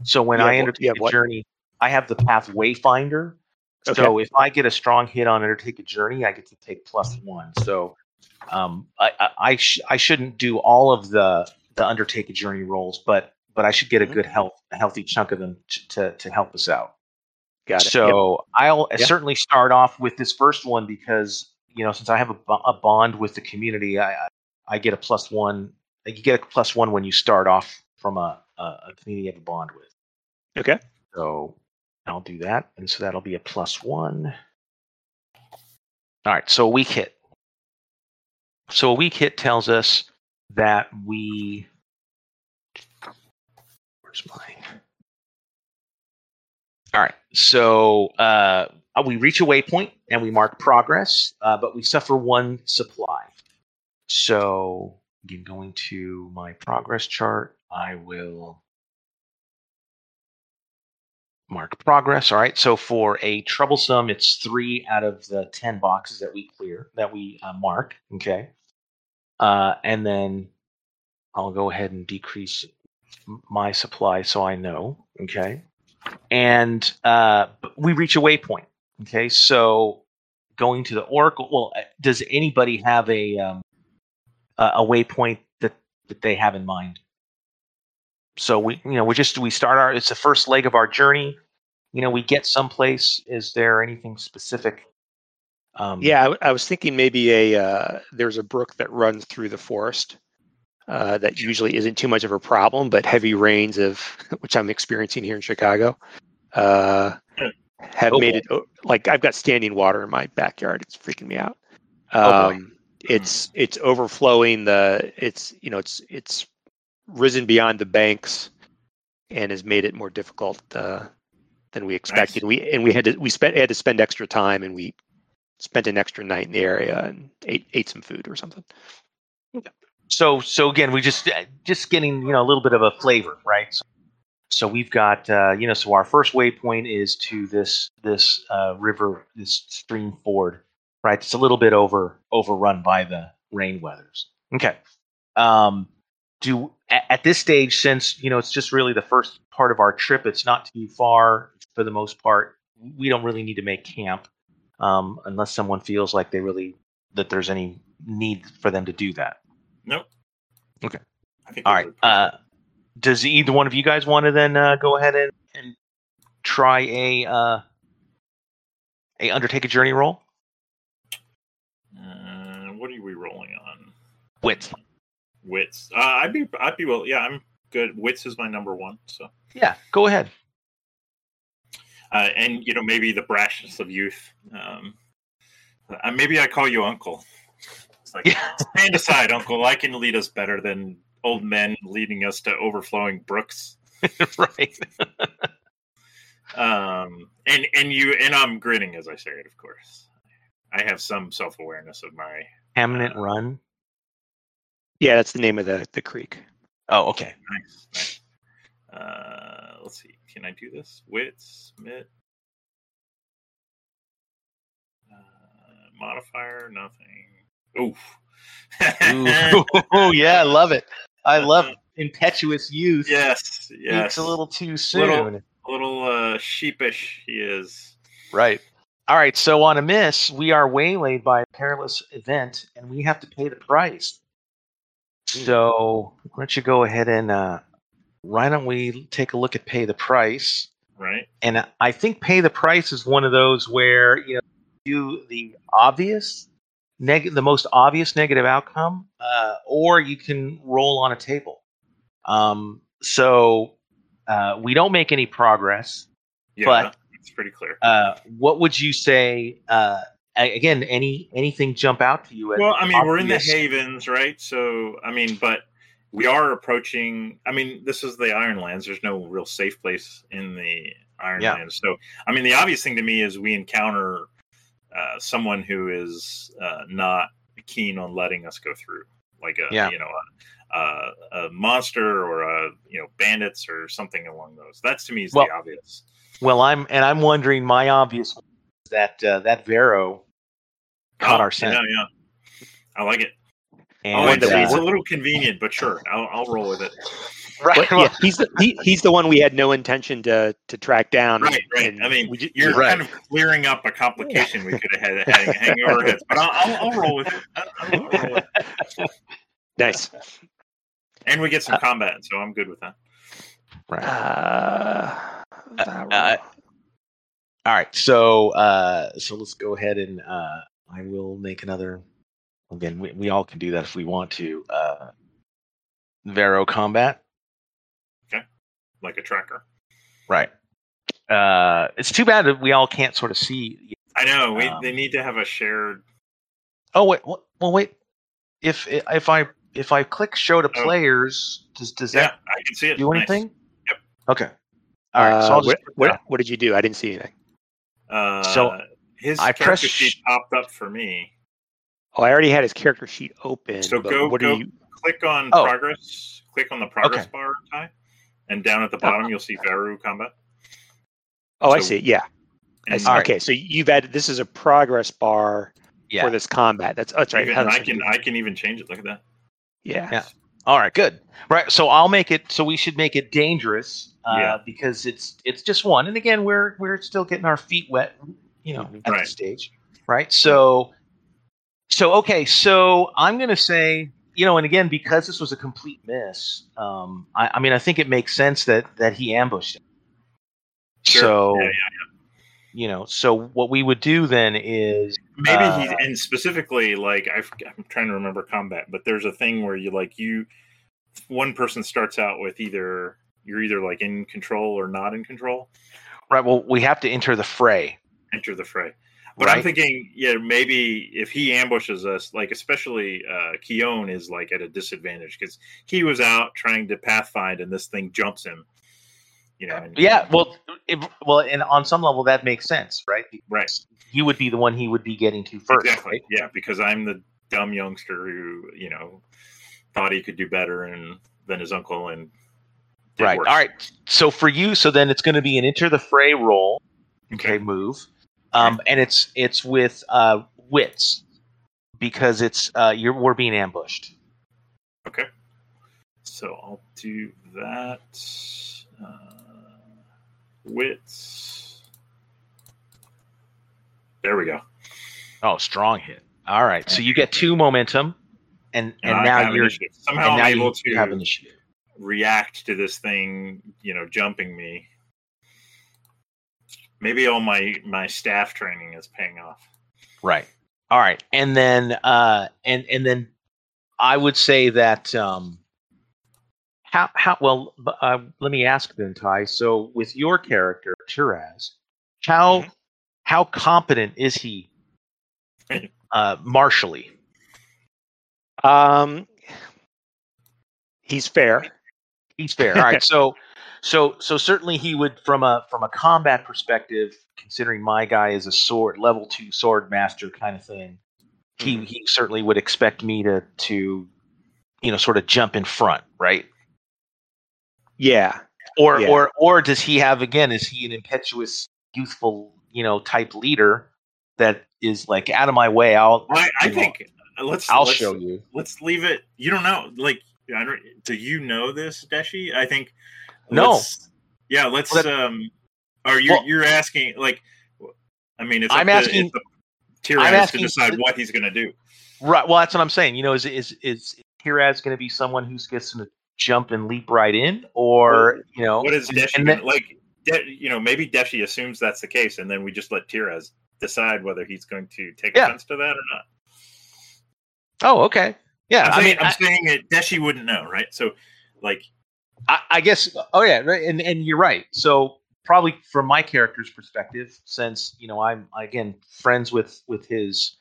So when yeah, I undertake yeah, a journey, I have the path wayfinder. Okay. So if I get a strong hit on undertake a journey, I get to take plus one. So um I I I, sh- I shouldn't do all of the, the undertake a journey rolls, but but I should get a good health a healthy chunk of them t- to to help us out. Got it. So yep. I'll yep. certainly start off with this first one because, you know, since I have a, a bond with the community, I, I I get a plus one. You get a plus one when you start off from a, a, a community you have a bond with. Okay. So I'll do that. And so that'll be a plus one. All right. So a weak hit. So a weak hit tells us that we. Where's mine? All right, so uh, we reach a waypoint and we mark progress, uh, but we suffer one supply. So again, going to my progress chart, I will mark progress. All right, so for a troublesome, it's three out of the ten boxes that we clear, that we uh, mark, okay? Uh, and then I'll go ahead and decrease my supply so I know, okay? And uh, we reach a waypoint. Okay, so going to the Oracle. Well, does anybody have a um, a waypoint that, that they have in mind? So we, you know, we just we start our. It's the first leg of our journey. You know, we get someplace. Is there anything specific? Um, yeah, I, I was thinking maybe a uh, there's a brook that runs through the forest. Uh, that usually isn't too much of a problem, but heavy rains of which I'm experiencing here in Chicago uh, have oh, made it like I've got standing water in my backyard. It's freaking me out. Um, oh it's it's overflowing. The it's you know it's it's risen beyond the banks and has made it more difficult uh, than we expected. Nice. We and we had to we spent had to spend extra time, and we spent an extra night in the area and ate ate some food or something. Okay. So, so again, we just just getting you know a little bit of a flavor, right? So, so we've got uh, you know, so our first waypoint is to this this uh, river, this stream ford, right? It's a little bit over overrun by the rain weathers. Okay. Um, do at, at this stage, since you know it's just really the first part of our trip, it's not too far for the most part. We don't really need to make camp um, unless someone feels like they really that there's any need for them to do that. Nope. Okay. I think All right. Uh, does either one of you guys want to then uh, go ahead and, and try a uh, a undertake a journey roll? Uh, what are we rolling on? Wits. Wits. Uh, I'd be. I'd be. Well, yeah. I'm good. Wits is my number one. So. Yeah. Go ahead. Uh, and you know maybe the brashness of youth. Um, uh, maybe I call you uncle. It's like, yeah. Stand aside, Uncle. I can lead us better than old men leading us to overflowing brooks. Right. um, and and you and I'm grinning as I say it. Of course, I have some self awareness of my Eminent uh, Run. Yeah, that's the name of the, the creek. Oh, okay. Nice. Nice. Uh, let's see. Can I do this? Wits, mit, uh, modifier, nothing. Oof. Ooh. Oh, yeah, I love it. I love uh, impetuous youth. Yes, yes. It's a little too soon. A little, little uh, sheepish he is. Right. All right, so on a miss, we are waylaid by a perilous event, and we have to pay the price. So why don't you go ahead and uh, why don't we take a look at pay the price? Right. And I think pay the price is one of those where you know, you the obvious Neg- the most obvious negative outcome, uh, or you can roll on a table. Um, so uh, we don't make any progress. Yeah, but it's pretty clear. Uh, what would you say? Uh, again, any anything jump out to you? As well, I mean, obvious? We're in the Havens, right? So I mean, but we are approaching. I mean, this is the Ironlands. There's no real safe place in the Ironlands. Yeah. So I mean, the obvious thing to me is we encounter. Uh, someone who is uh, not keen on letting us go through, like a yeah. you know a, a, a monster or a you know bandits or something along those. That's to me is well, the obvious. Well, I'm and I'm wondering my obvious is that uh, that Varou caught oh, our scent. Yeah, yeah, I like it. And, oh, and uh, it's a little convenient, but sure, I'll, I'll roll with it. Right, but, yeah, he's the he, he's the one we had no intention to to track down. Right, right. And I mean, we, you're right. Kind of clearing up a complication we could have had hanging hang over our heads. But I'll, I'll, I'll roll with it. I'll roll with it. Nice. And we get some uh, combat, so I'm good with that. Right. Uh, uh, all right. So uh, so let's go ahead and uh, I will make another. Again, we we all can do that if we want to. Uh, Varou combat. Like a tracker, right? Uh, it's too bad that we all can't sort of see. I know we um, they need to have a shared. Oh wait, well wait. If if I if I click show to players, does does yeah, that I can see it. Do nice. Anything? Yep. Okay. All right. Uh, so I'll just what, what, what did you do? I didn't see anything. Uh, so his I character pressed... sheet popped up for me. Oh, I already had his character sheet open. So go what go do you... click on oh. progress. Click on the progress okay. bar. Ty. And down at the bottom, oh. you'll see Varou combat. Oh, so, I see. Yeah. I see. Right. Okay, so you've added. This is a progress bar yeah. for this combat. That's, that's right. Even, I can I can even change it. Look at that. Yeah. yeah. All right. Good. Right. So I'll make it. So we should make it dangerous. Uh, yeah. Because it's it's just one. And again, we're we're still getting our feet wet. You know, at right. this stage. Right. So. So okay. So I'm gonna say. You know, and again, because this was a complete miss, um, I, I mean, I think it makes sense that, that he ambushed him. Sure. So, yeah, yeah, yeah. you know, so what we would do then is maybe uh, he and specifically, like I've, I'm trying to remember combat, but there's a thing where you like you one person starts out with either you're either like in control or not in control. Right. Well, we have to enter the fray. Enter the fray. But right? I'm thinking, yeah, maybe if he ambushes us, like especially uh, Keon is like at a disadvantage because he was out trying to pathfind and this thing jumps him. You know. And, yeah. Well. It, well, and on some level that makes sense, right? Right. You would be the one he would be getting to first. Exactly. Right? Yeah, because I'm the dumb youngster who you know thought he could do better and than his uncle and. Right. Work. All right. So for you, so then it's going to be an enter the fray roll. Okay. okay move. Um, and it's it's with uh, wits because it's uh, you're we're being ambushed. Okay. So I'll do that. Uh, wits. There we go. Oh, strong hit. All right. So you get two momentum, and and, and now you're initiative. Somehow and now I'm able you, to you have initiative. React to this thing, you know, jumping me. Maybe all my, my staff training is paying off. Right. All right. And then uh and, and then I would say that um how how well uh, let me ask then, Ty. So with your character, Tiraz, how mm-hmm. how competent is he uh martially? Um he's fair. He's fair. All right. So So, so certainly he would, from a from a combat perspective, considering my guy is a sword level two sword master kind of thing, he, he certainly would expect me to to, you know, sort of jump in front, right? Yeah. Or yeah. or or does he have again? Is he an impetuous, youthful, you know, type leader that is like out of my way? I'll. I, I think know, let's. I'll let's, show you. Let's leave it. You don't know. Like, I don't, do you know this, Deshi? I think. No. Let's, yeah, let's. Well, that, um, are you well, you're asking like? I mean, it's I'm asking. Tiraz to decide th- what he's going to do. Right. Well, that's what I'm saying. You know, is is is Tiraz going to be someone who's just going to jump and leap right in, or well, you know, what is Deshi then, like? De, you know, maybe Deshi assumes that's the case, and then we just let Tiraz decide whether he's going to take yeah. offense to that or not. Oh, okay. Yeah, I'm saying, I mean, I'm I, saying that Deshi wouldn't know, right? So, like. I, I guess. Oh yeah, and and you're right. So probably from my character's perspective, since you know I'm again friends with with his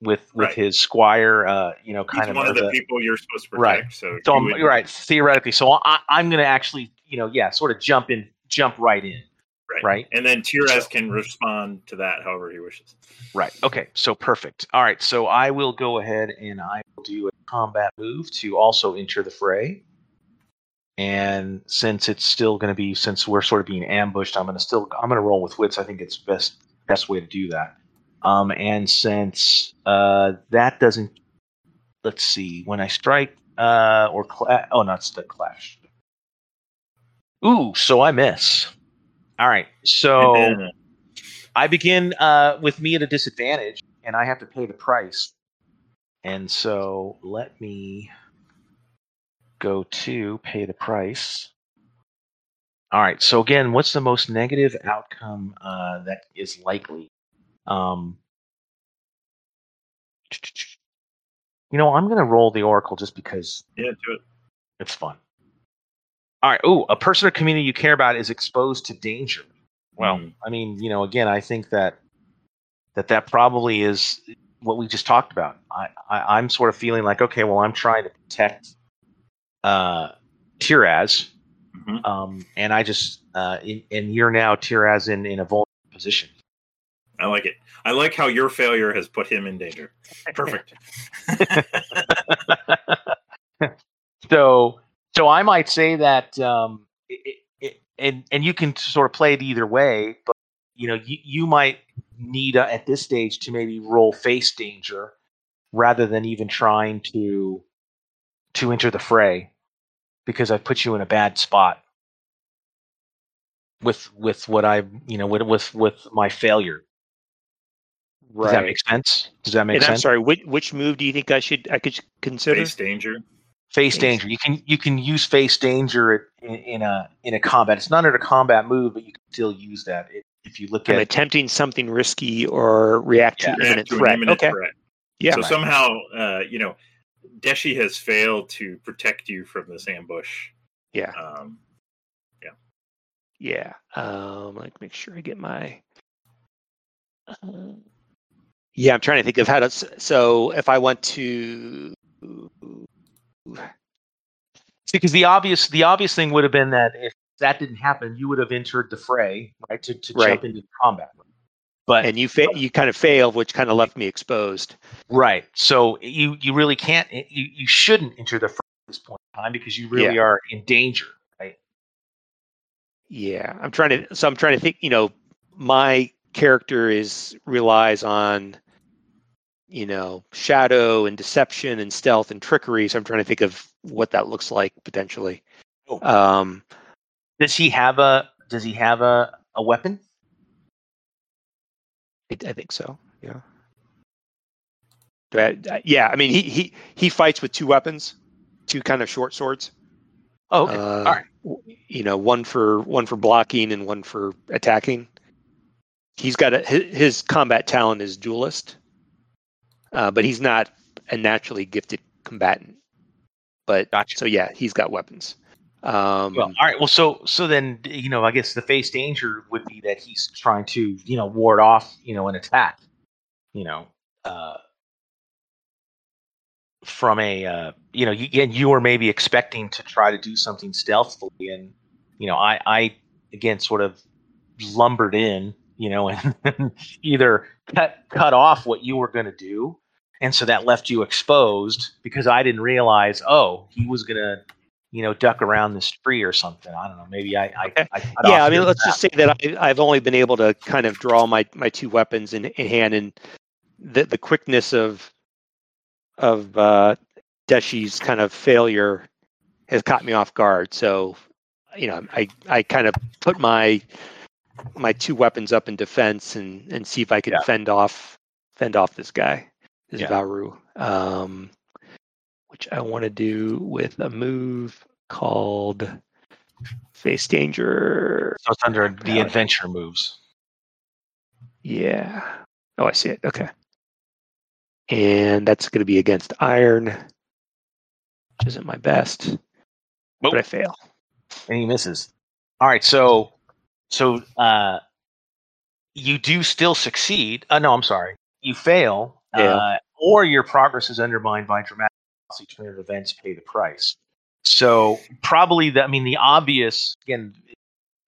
with with right. his squire, uh, you know, kind He's of one of the, the people you're supposed to protect. Right. So, so I'm, would, right, theoretically. So I, I'm going to actually, you know, yeah, sort of jump in, jump right in. Right. Right. And then Tiraz so, can respond to that however he wishes. Right. Okay. So perfect. All right. So I will go ahead and I will do a combat move to also enter the fray. And since it's still going to be, since we're sort of being ambushed, I'm going to still, I'm going to roll with wits. I think it's best, best way to do that. Um, and since uh, that doesn't, let's see, when I strike uh, or cla- oh, not the clash. Ooh, so I miss. All right, so then, I begin uh, with me at a disadvantage, and I have to pay the price. And so let me. Go to pay the price. All right. So again, what's the most negative outcome uh, that is likely? Um, you know, I'm going to roll the Oracle just because. Yeah, do it. It's fun. All right. Oh, a person or community you care about is exposed to danger. Well, mm. I mean, you know, again, I think that that that probably is what we just talked about. I, I I'm sort of feeling like, okay, well, I'm trying to protect. Uh, Tiraz, mm-hmm. um, and I just uh, in, and you're now Tiraz in, in a vulnerable position. I like it. I like how your failure has put him in danger. Perfect. so, so I might say that, um, it, it, and and you can sort of play it either way. But you know, you you might need uh, at this stage to maybe roll face danger rather than even trying to to enter the fray. Because I put you in a bad spot with with what I you know with with, with my failure. Right. Does that make sense? Does that make and sense? I'm sorry. Which, which move do you think I should I could consider? Face danger. Face, face danger. You can you can use face danger in, in a in a combat. It's not in a combat move, but you can still use that if you look I'm at. I'm attempting something risky or react yeah, to imminent to threat. Imminent okay. Threat. Yeah. So right. somehow uh, you know. Deshi has failed to protect you from this ambush. Yeah. Um, yeah. Yeah. Um, like, make sure I get my. Uh, yeah, I'm trying to think of how to. So, if I want to, because the obvious, the obvious thing would have been that if that didn't happen, you would have entered the fray, right? To, to right. jump into combat. But, and you fa- you kind of failed, which kind of left me exposed. Right. So you, you really can't, you, you shouldn't enter the fray at this point in time because you really yeah. are in danger, right? Yeah. I'm trying to, so I'm trying to think, you know, my character is, relies on, you know, shadow and deception and stealth and trickery. So I'm trying to think of what that looks like potentially. Oh. Um, does he have a, does he have a, a weapon? I think so. Yeah. But, yeah. I mean, he, he, he fights with two weapons, two kind of short swords. Oh, okay. Uh, all right. You know, one for one for blocking and one for attacking. He's got a, his, his combat talent is duelist, uh, but he's not a naturally gifted combatant. But gotcha. So yeah, he's got weapons. Um, well, all right. Well, so so then, you know, I guess the face danger would be that he's trying to, you know, ward off, you know, an attack, you know, uh, from a, uh, you know, you, and you were maybe expecting to try to do something stealthily. And, you know, I, I again, sort of lumbered in, you know, and either cut, cut off what you were going to do. And so that left you exposed because I didn't realize, oh, he was going to, you know, duck around this tree or something. I don't know. Maybe I. I, I cut yeah, off I mean, let's that. just say that I, I've only been able to kind of draw my, my two weapons in, in hand, and the the quickness of of uh, Deshi's kind of failure has caught me off guard. So, you know, I I kind of put my my two weapons up in defense and, and see if I can yeah. fend off fend off this guy, this yeah. Varou. Um, which I want to do with a move called Face Danger. So it's under the adventure moves. Yeah. Oh, I see it. Okay. And that's going to be against Iron, which isn't my best, nope. but I fail. And he misses. All right. So, so uh, you do still succeed. Uh, no, I'm sorry. You fail, yeah. uh, or your progress is undermined by dramatic. Alternative events pay the price. So probably the, I mean, the obvious, again,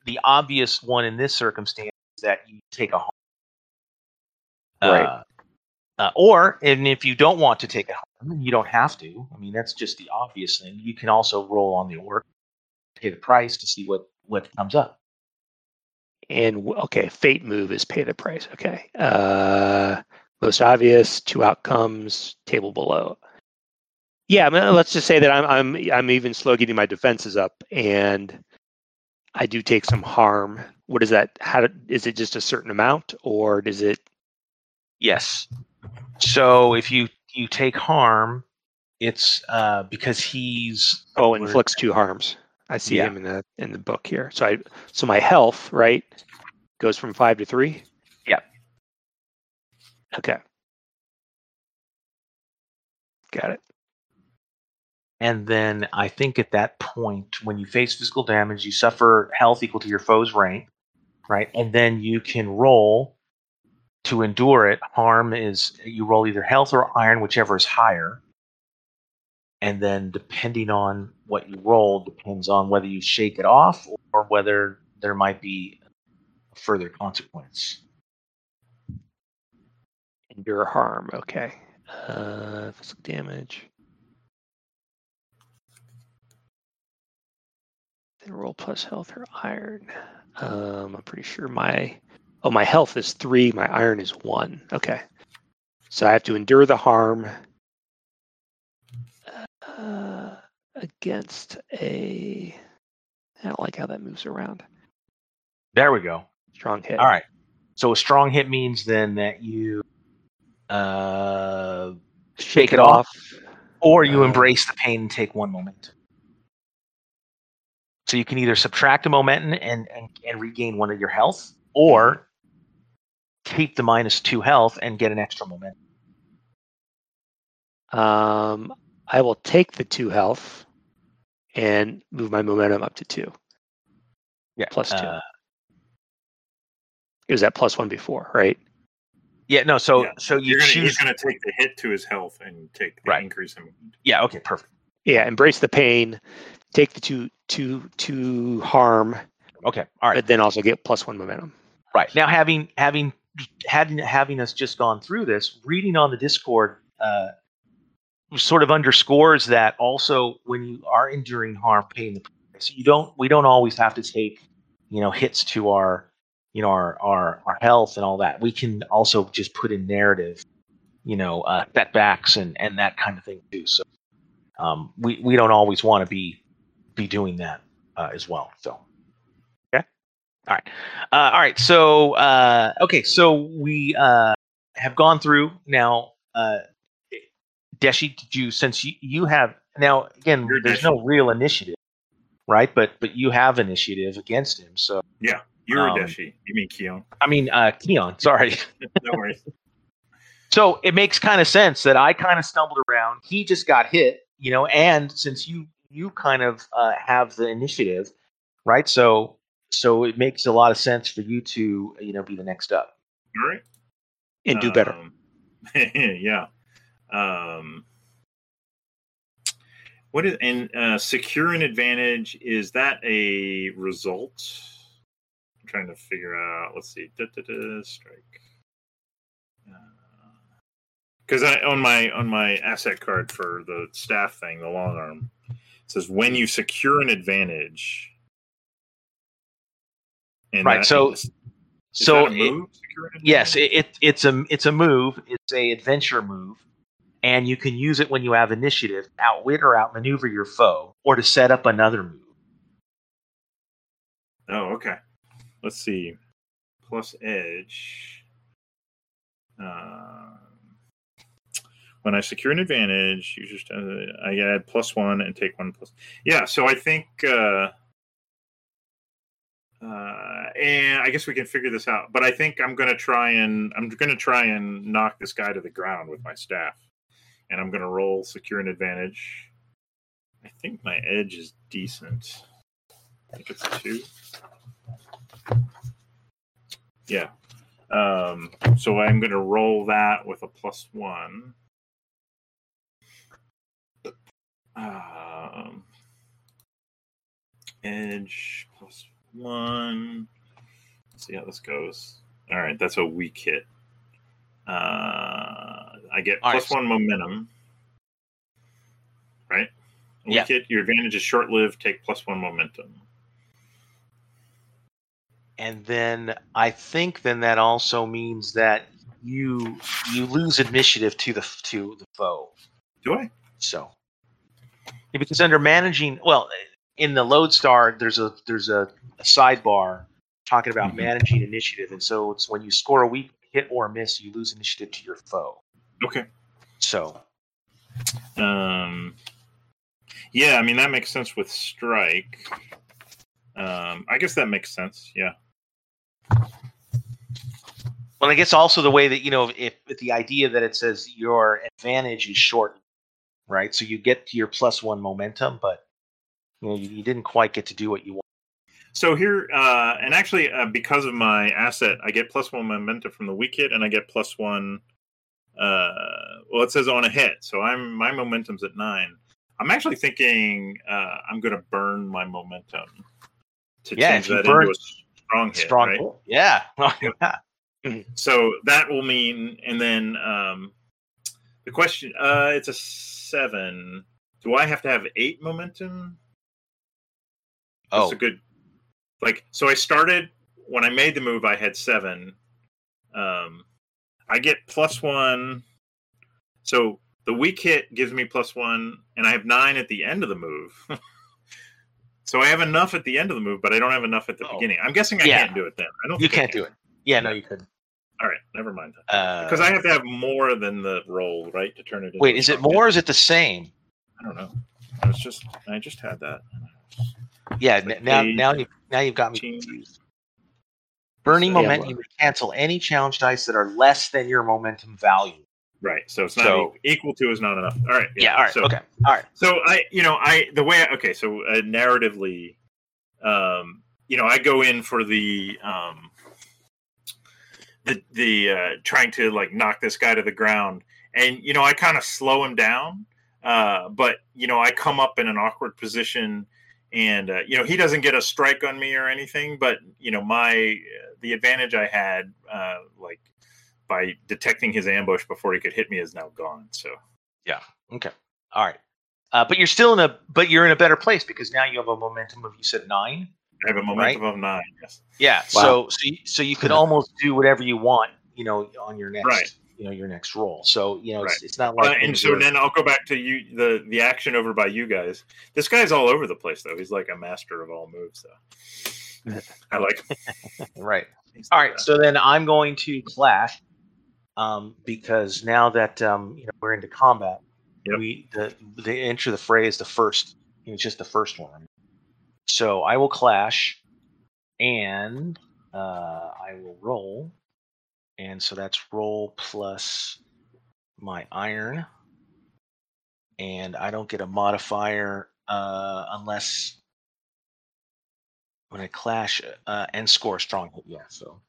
the obvious one in this circumstance is that you take a harm. Right. Uh, uh, or, and if you don't want to take a harm, you don't have to. I mean, that's just the obvious thing. You can also roll on the orc, pay the price to see what, what comes up. And, okay, fate move is pay the price. Okay. Uh, most obvious, two outcomes, table below. Yeah, I mean, let's just say that I'm I'm I'm even slow getting my defenses up, and I do take some harm. What is that? How do, is it just a certain amount, or does it? Yes. So if you, you take harm, it's uh, because he's oh inflicts two harms. I see yeah. him in the in the book here. So I so my health right goes from five to three. Yeah. Okay. Got it. And then I think at that point, when you face physical damage, you suffer health equal to your foe's rank, right? And then you can roll to endure it. Harm is you roll either health or iron, whichever is higher. And then depending on what you roll depends on whether you shake it off or whether there might be a further consequence. Endure harm, okay. Uh, physical damage. Roll plus health or iron. Um, I'm pretty sure my oh my health is three, my iron is one. Okay, so I have to endure the harm uh, against a. I don't like how that moves around. There we go. Strong hit. All right. So a strong hit means then that you uh, shake it off, or you uh, embrace the pain and take one moment. So you can either subtract a momentum and, and, and regain one of your health, or keep the minus two health and get an extra momentum. Um, I will take the two health and move my momentum up to two. Yeah. Plus two. Uh, it was at plus one before, right? Yeah, no, so yeah. so you gonna, choose... He's going to take the hit to his health and take the right. increase in... Yeah, okay, perfect. Yeah, embrace the pain, take the two, two, two harm. Okay, all right. But then also get plus one momentum. Right. Now, having having having, having us just gone through this, reading on the Discord... Uh, sort of underscores that also when you are enduring harm, paying the price. You don't. We don't always have to take, you know, hits to our, you know, our our, our health and all that. We can also just put in narrative, you know, uh, setbacks and, and that kind of thing too. So um, we we don't always want to be be doing that uh, as well. So okay, all right, uh, all right. So uh, okay, so we uh, have gone through now. Uh, Deshi, did you, since you, you have now again, You're there's Deshi. no real initiative, right? But but you have initiative against him, so yeah, you're um, a Deshi. You mean Keon? I mean uh, Keon. Sorry. No worries. So it makes kind of sense that I kind of stumbled around. He just got hit, you know. And since you you kind of uh, have the initiative, right? So so it makes a lot of sense for you to you know be the next up. All right, and do better. Um, yeah. Um, what is and uh, secure an advantage? Is that a result? I'm trying to figure out. Let's see. Da, da, da, strike. Because uh, I on my on my asset card for the staff thing, the long arm, it says when you secure an advantage. And right. That, so. Is, is so. That a move, it, yes. It, it it's a it's a move. It's a adventure move. And you can use it when you have initiative, outwit or outmaneuver your foe, or to set up another move. Oh, okay. Let's see. Plus edge. Uh, when I secure an advantage, you just uh, I add plus one and take one plus. Yeah. So I think, uh, uh, and I guess we can figure this out. But I think I'm going to try and I'm going to try and knock this guy to the ground with my staff. And I'm going to roll secure an advantage. I think my edge is decent. I think it's two. Yeah. Um, so I'm going to roll that with a plus one. Um, edge plus one. Let's see how this goes. All right. That's a weak hit. Uh, I get All plus right. one momentum, right? We yeah. Hit, your advantage is short-lived. Take plus one momentum, and then I think then that also means that you you lose initiative to the to the foe. Do I? So yeah, because under managing, well, in the Lodestar, there's a there's a, a sidebar talking about mm-hmm. managing initiative, and so it's when you score a weak hit or miss, you lose initiative to your foe. Okay. So. Um, yeah, I mean, that makes sense with strike. Um, I guess that makes sense, yeah. Well, I guess also the way that, you know, if, if the idea that it says your advantage is short, right? So you get to your plus one momentum, but you know, you, you didn't quite get to do what you wanted. So here, uh, and actually, uh, because of my asset, I get plus one momentum from the weak hit, and I get plus one. Uh, well, it says on a hit, so I'm my momentum's at nine. I'm actually thinking uh, I'm going to burn my momentum to yeah, change that into a strong hit. Strong, right? yeah. yeah. So that will mean, and then um, the question: uh, it's a seven. Do I have to have eight momentum? Oh, that's a good. Like, so I started, when I made the move, I had seven. Um, I get plus one. So the weak hit gives me plus one, and I have nine at the end of the move. So I have enough at the end of the move, but I don't have enough at the oh. beginning. I'm guessing I yeah. can't do it then. I don't. You think can't I can. do it. Yeah, no, you couldn't. All right, never mind. Uh, because I have to have more than the roll, right, to turn it into. Wait, is it more or is it the same? I don't know. I was just, I just had that. Yeah, like now eight, now you now you've got me confused. Burning momentum, you cancel any challenge dice that are less than your momentum value. Right. So it's not so, equal to is not enough. All right. Yeah. yeah all right. So, okay. All right. So I, you know, I, the way, I, okay. So uh, narratively, um, you know, I go in for the, um, the, the, uh, trying to like knock this guy to the ground and, you know, I kind of slow him down. Uh, but you know, I come up in an awkward position and, uh, you know, he doesn't get a strike on me or anything, but you know, my, the advantage I had, uh, like, by detecting his ambush before he could hit me is now gone. So yeah. Okay. All right. Uh, but you're still in a but you're in a better place because now you have a momentum of you said nine. I have a momentum right? of nine. Yes. Yeah. Wow. So so you, so you could almost do whatever you want, you know, on your next right. you know your next roll. So you know right. it's, it's not like uh, and so then I'll go back to you the the action over by you guys. This guy's all over the place though. He's like a master of all moves though. I like him. Right. He's all right. Guy. So then I'm going to clash. Um, because now that um, you know we're into combat, yep. we the the entry of the fray is the first. You know, it's just the first one. So I will clash, and uh, I will roll, and so that's roll plus my iron, and I don't get a modifier uh, unless when I clash uh, and score a strong hit. Yeah, so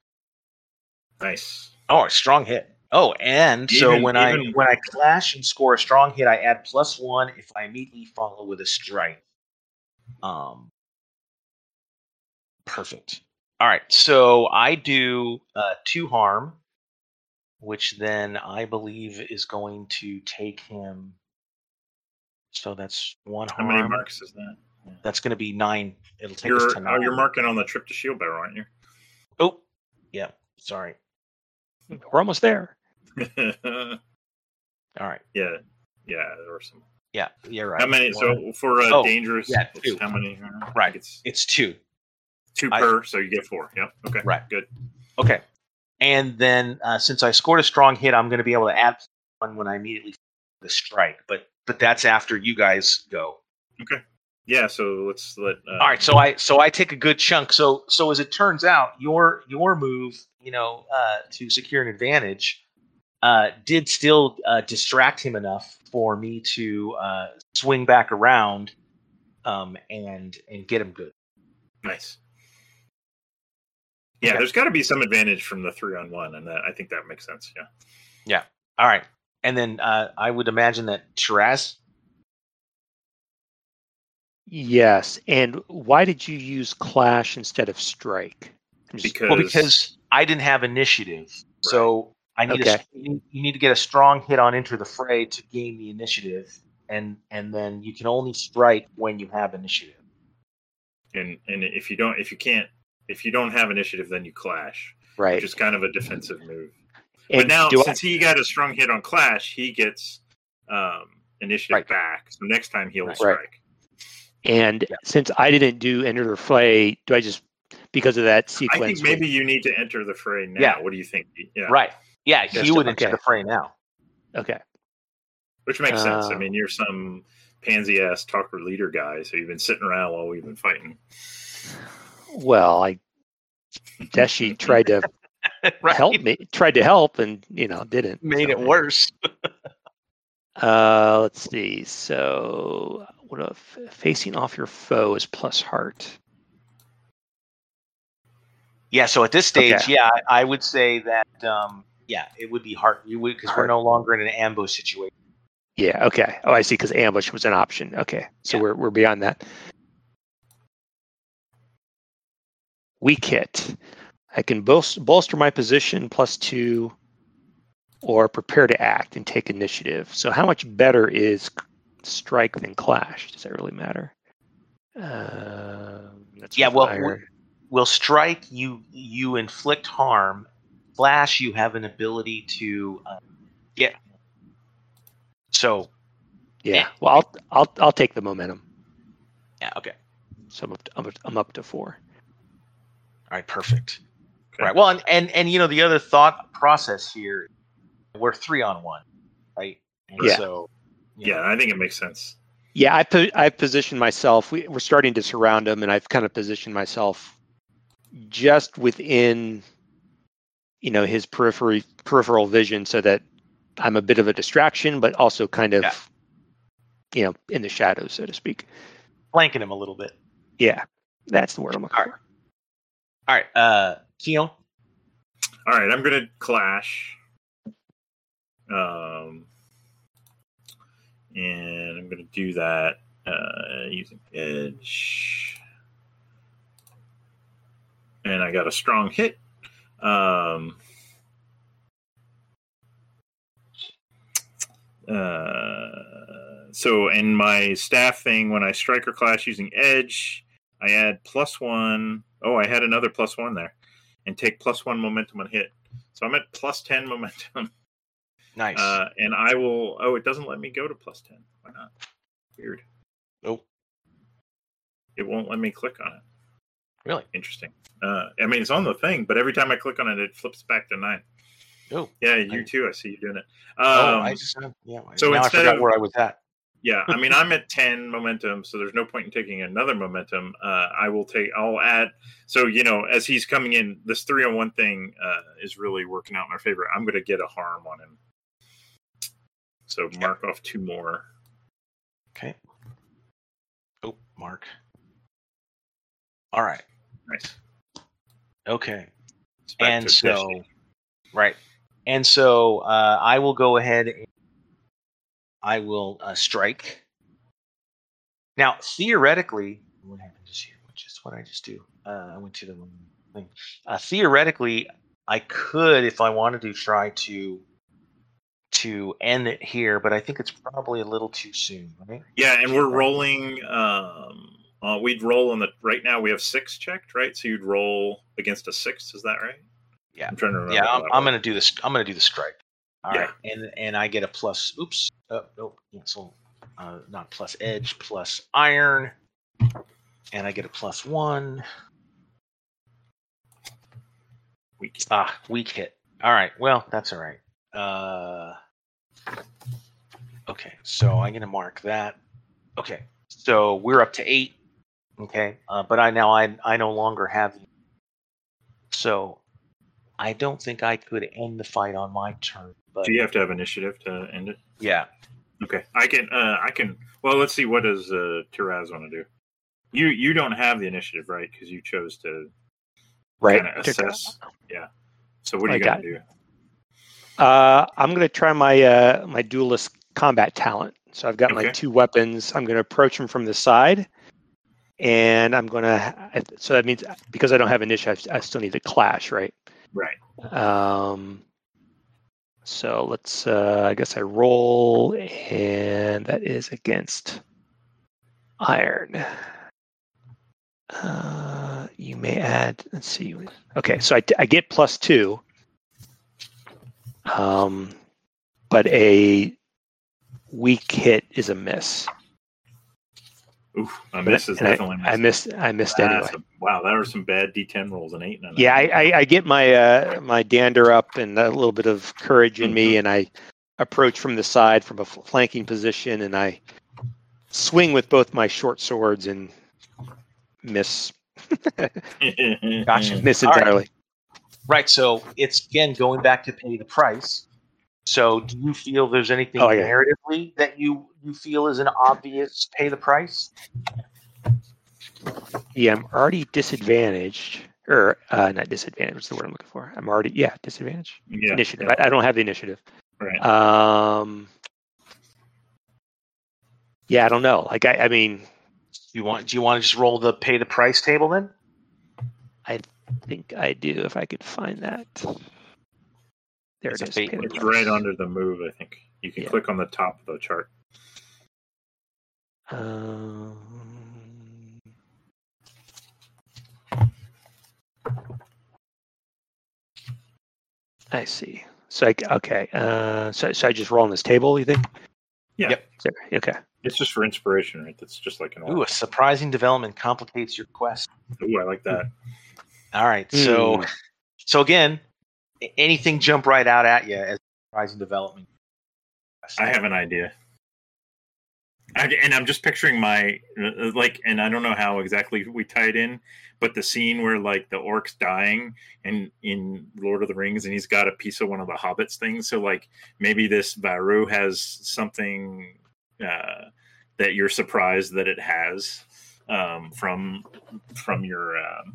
nice. Oh, a strong hit. Oh, and even, so when I when I clash and score a strong hit, I add plus one if I immediately follow with a strike. Um, perfect. All right, so I do uh, two harm, which then I believe is going to take him. So that's one harm. How many marks is that? Yeah. That's going to be nine. It'll take you're, us to nine. Oh, you're marking on the trip to Shield Barrow, aren't you? Oh, yeah. Sorry. We're almost there. All right. Yeah. Yeah. There were some. Yeah. Yeah. Right. How many? One. So for uh, oh, dangerous, yeah, two. How many? Uh, right. It's it's two. Two I, per. So you get four. Yep. Okay. Right. Good. Okay. And then uh, since I scored a strong hit, I'm going to be able to add one when I immediately the strike. But but that's after you guys go. Okay. Yeah. So let's let. Uh, All right. So I so I take a good chunk. So so as it turns out, your your move. You know, uh, to secure an advantage, uh, did still uh, distract him enough for me to uh, swing back around um, and and get him good. Nice. Yeah, okay. There's got to be some advantage from the three on one, and that, I think that makes sense. Yeah. Yeah. All right, and then uh, I would imagine that Tiraz. Yes, and why did you use clash instead of strike? Because... Well, because. I didn't have initiative, right. so I need okay. a, you need to get a strong hit on Enter the Fray to gain the initiative, and and then you can only strike when you have initiative. And and if you don't, if you can't, if you don't have initiative, then you clash, right? Which is kind of a defensive move. And but now, since I, he got a strong hit on clash, he gets um, initiative right. back. So next time he'll right. strike. And yeah. since I didn't do Enter the Fray, do I just? Because of that sequence. I think maybe where, you need to enter the fray now. Yeah. What do you think? Yeah. Right. Yeah, he Just would okay. enter the fray now. Okay. Which makes uh, sense. I mean, you're some pansy-ass talker leader guy, so you've been sitting around while we've been fighting. Well, I... Deshi tried to right. help me. Tried to help and, you know, didn't. Made so. It worse. uh, let's see. So, what if facing off your foe is plus heart. Yeah, so at this stage, okay. yeah, I would say that, um, yeah, it would be hard. You would because we're no longer in an ambush situation. Yeah. Okay. Oh, I see. Because ambush was an option. Okay, so yeah. we're we're beyond that. Weak hit. I can bolster, bolster my position plus two, or prepare to act and take initiative. So how much better is strike than clash? Does that really matter? Uh, that's yeah. Well. Will strike you. You inflict harm. Flash. You have an ability to uh, get. So, yeah. And, well, I'll I'll I'll take the momentum. Yeah. Okay. So I'm up to, I'm, I'm up to four. All right. Perfect. Okay. All right. Well, and, and and you know the other thought process here. We're three on one, right? And yeah. So, yeah. Know. I think it makes sense. Yeah. I po- I positioned myself. We, we're starting to surround them, and I've kind of positioned myself. Just within, you know, his periphery peripheral vision, so that I'm a bit of a distraction, but also kind of, yeah. you know, in the shadows, so to speak. Flanking him a little bit. Yeah, that's the word I'm looking for. All right, uh, Keon. All right, I'm going to clash. Um, and I'm going to do that uh, using edge. And I got a strong hit. Um, uh, so in my staff thing, when I strike or clash using edge, I add plus one. Oh, I had another plus one there. And take plus one momentum on hit. So I'm at plus ten momentum. Nice. Uh, and I will... Oh, it doesn't let me go to plus ten. Why not? Weird. Nope. It won't let me click on it. Really? Interesting. Uh, I mean, it's on the thing, but every time I click on it, it flips back to nine. Oh. Yeah, you I, too. I see you doing it. Um, oh, I just... Yeah, so now instead I forgot of, where I was at. Yeah, I mean, I'm at ten momentum, so there's no point in taking another momentum. Uh, I will take, I'll add, so, you know, as he's coming in, this three-on-one thing uh, is really working out in our favor. I'm going to get a harm on him. So mark yeah. off two more. Okay. Oh, mark. All right. Nice. Okay. Back and so, Deshi. Right. And so uh, I will go ahead and I will uh, strike. Now, theoretically, what happened is here? Which is what I just do. Uh, I went to the wrong thing. Uh, theoretically, I could, if I wanted to, try to to end it here, but I think it's probably a little too soon, right? Yeah, and we're rolling. Um, uh, we'd roll on the right now. We have six checked, right? So you'd roll against a six. Is that right? Yeah. I'm trying to remember. Yeah, I'm, I'm gonna do this. I'm gonna do the strike. All yeah. right, and and I get a plus. Oops. Oh, no, cancel. Uh, not plus edge, plus iron. And I get a plus one. Weak. Ah, weak hit. All right. Well, that's all right. Uh, okay. So I'm going to mark that. Okay. So we're up to eight. Okay. Uh, but I now I I no longer have. So I don't think I could end the fight on my turn. But do you have to have initiative to end it? Yeah. Okay. I can. Uh, I can. Well, let's see. What does uh, Tiraz want to do? You you don't have the initiative, right? Because you chose to right assess. Yeah. So what are I you gonna do? Uh, I'm gonna try my uh, my duelist combat talent. So I've got okay. my two weapons. I'm gonna approach him from the side, and I'm gonna. So that means because I don't have initiative, I still need to clash, right? Right. Um. So let's, uh, I guess I roll, and that is against iron. Uh, you may add, let's see. Okay, so I, I get plus two, um, but a weak hit is a miss. Oof, a miss is definitely I, I missed. I missed wow, anyway. Some, wow, that were some bad D ten rolls, an eight and an yeah, I, I, I get my uh, my dander up and a little bit of courage in mm-hmm. me, and I approach from the side from a flanking position, and I swing with both my short swords and miss. Gosh, miss entirely. Right. right, so it's again going back to pay the price. So, do you feel there's anything oh, yeah. narratively that you, you feel is an obvious pay the price? Yeah, I'm already disadvantaged, or uh, not disadvantaged. What's the word I'm looking for? I'm already yeah disadvantaged. Yeah. Initiative. I, I don't have the initiative. Right. Um. Yeah, I don't know. Like, I, I mean, you want? Do you want to just roll the pay the price table then? I think I do. If I could find that. There it's it is. It's right under the move, I think. You can yeah. click on the top of the chart. Um, I see. So, I, okay. Uh, so, so I just roll on this table, you think? Yeah. Yep. So, okay. It's just for inspiration, right? That's just like an order. Ooh, a surprising development complicates your quest. Ooh, I like that. All right. Mm. So, so again... Anything jump right out at you as surprising development? I have an idea. I I, and I'm just picturing my, like, and I don't know how exactly we tie it in, but the scene where, like, the orc's dying and in Lord of the Rings, and he's got a piece of one of the Hobbit's things. So, like, maybe this Varou has something uh, that you're surprised that it has um, from from your um,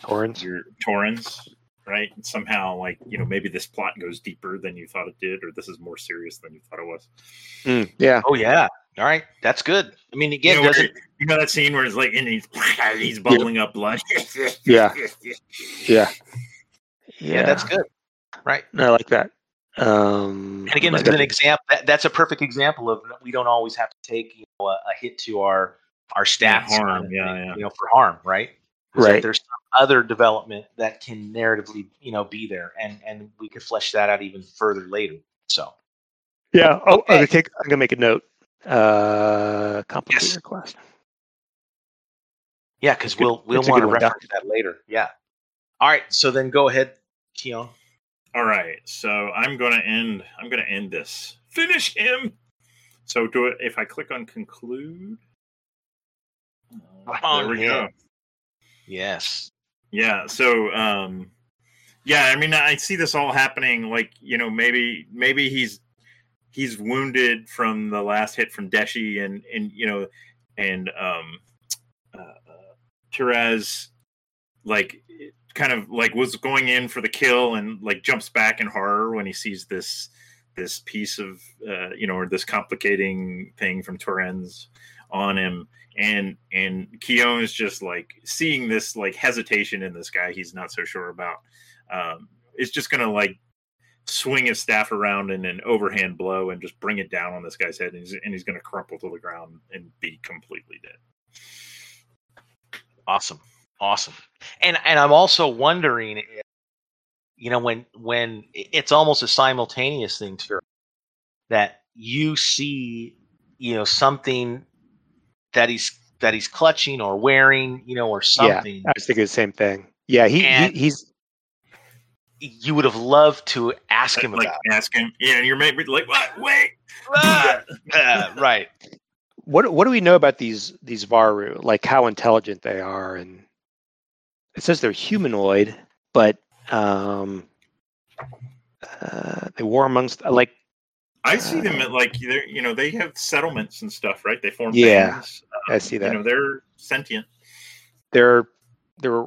Torrens, your Torrens, right? And somehow, like, you know, maybe this plot goes deeper than you thought it did, or this is more serious than you thought it was. Mm, yeah. Oh, yeah. All right, that's good. I mean, again, you know, doesn't where, you know that scene where it's like, and he's he's bubbling yeah. up blood. yeah. yeah, yeah, yeah. That's good, right? I like that. Um, and again, it's been an example. That, that's a perfect example of we don't always have to take, you know, a, a hit to our our stats yeah, harm, and, yeah, yeah, you know, for harm, right? Right. That there's some other development that can narratively, you know, be there, and and we could flesh that out even further later. So, yeah. Oh, okay. I'm gonna take. I'm gonna make a note. Uh, complicated yes. request. Yeah, because we'll we'll want to reference that later. Yeah. All right. So then, go ahead, Keon. All right. So I'm gonna end. I'm gonna end this. Finish him. So do it. If I click on conclude, oh, there we him. go. Yes. Yeah. So, um, yeah. I mean, I see this all happening. Like, you know, maybe maybe he's. He's wounded from the last hit from Deshi, and, and you know, and um, uh, Tiraz, like, kind of like was going in for the kill, and like jumps back in horror when he sees this this piece of uh, you know, or this complicating thing from Torrens on him, and and Keon is just like seeing this like hesitation in this guy he's not so sure about. Um, it's just gonna like. swing his staff around in an overhand blow and just bring it down on this guy's head, and he's, and he's going to crumple to the ground and be completely dead. Awesome. Awesome. And and I'm also wondering, if, you know, when when it's almost a simultaneous thing to that you see, you know, something that he's that he's clutching or wearing, you know, or something. Yeah, I was thinking the same thing. Yeah, he, and, he he's you would have loved to ask him like, about it. Ask him, yeah, and you're maybe like, what? Wait, ah! uh, right. What What do we know about these these Varou? Like how intelligent they are, and it says they're humanoid, but um, uh, they war amongst like. I uh, see them at like you know they have settlements and stuff, right? They form. Yeah, things. Um, I see that. You know, they're sentient. They're they're.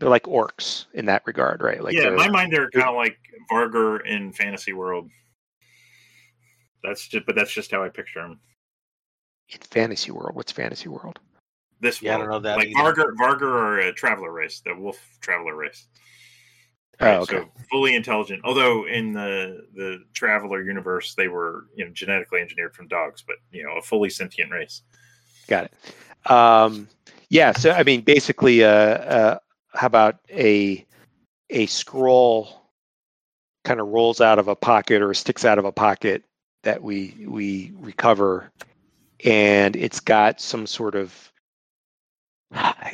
They're like orcs in that regard, right? Like yeah, in my mind, they're kind of like Varger in Fantasy World. That's just, but that's just how I picture them. In Fantasy World, what's Fantasy World? This yeah, world. I don't know that. Like either. Varger, Varger, or a Traveler race, the Wolf Traveler race. Oh, right, okay. So fully intelligent. Although in the the Traveler universe, they were you know genetically engineered from dogs, but you know a fully sentient race. Got it. Um, yeah. So I mean, basically, uh. uh How about a a scroll kind of rolls out of a pocket or sticks out of a pocket that we we recover, and it's got some sort of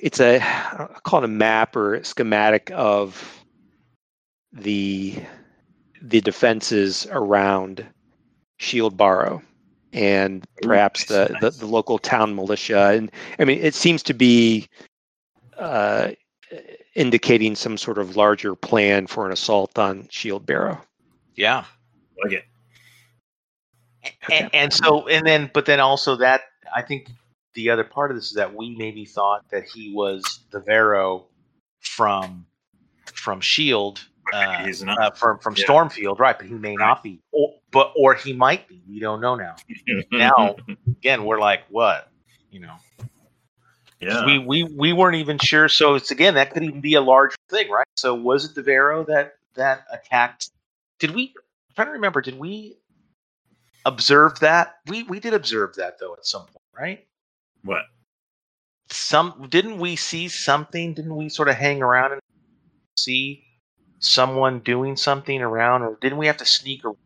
it's a I'll call it a map or a schematic of the the defenses around Shield Barrow and perhaps Ooh, the, nice. the the local town militia, and I mean it seems to be. Uh, indicating some sort of larger plan for an assault on Shield Barrow. Yeah. Like it. And, okay. and so, and then, but then also that, I think the other part of this is that we maybe thought that he was the Varro from, from Shield, uh, He's not. uh from, from yeah. Stormfield. Right. But he may right. not be, or, but, or he might be, we don't know now. Now, again, we're like, what, you know, Yeah. We, we we weren't even sure. So it's again that could even be a larger thing, right? So was it the Varro that that attacked? Did we? I'm trying to remember. Did we observe that? We we did observe that though at some point, right? What? Some didn't we see something? Didn't we sort of hang around and see someone doing something around, or didn't we have to sneak around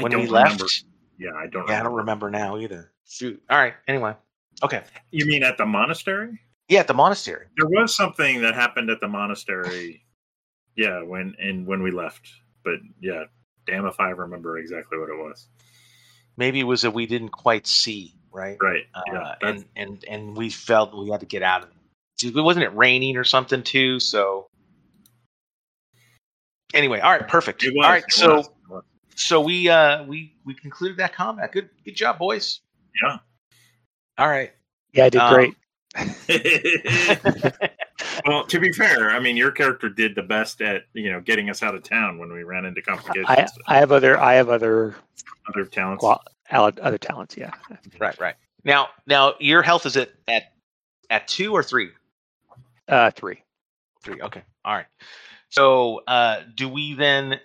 when I don't we remember. left? Yeah, I don't. Yeah, remember. I don't remember now either. Shoot. All right. Anyway. Okay. You mean at the monastery? Yeah, at the monastery. There was something that happened at the monastery. yeah, when and when we left. But yeah, damn if I remember exactly what it was. maybe it was that we didn't quite see, right? Right. Uh, yeah, and and and we felt we had to get out of it. Wasn't it raining or something too? So anyway, all right, perfect. It was, all right, it so was. so we uh we we concluded that combat. Good good job, boys. Yeah. All right. Yeah, I did um, great. Well, to be fair, I mean, your character did the best at, you know, getting us out of town when we ran into complications. I, I have other, I have other, other talents. Qual- other talents, yeah. Right, right. Now, now, your health is at at, at two or three? Uh, three, three. Okay, all right. So, uh, do we then?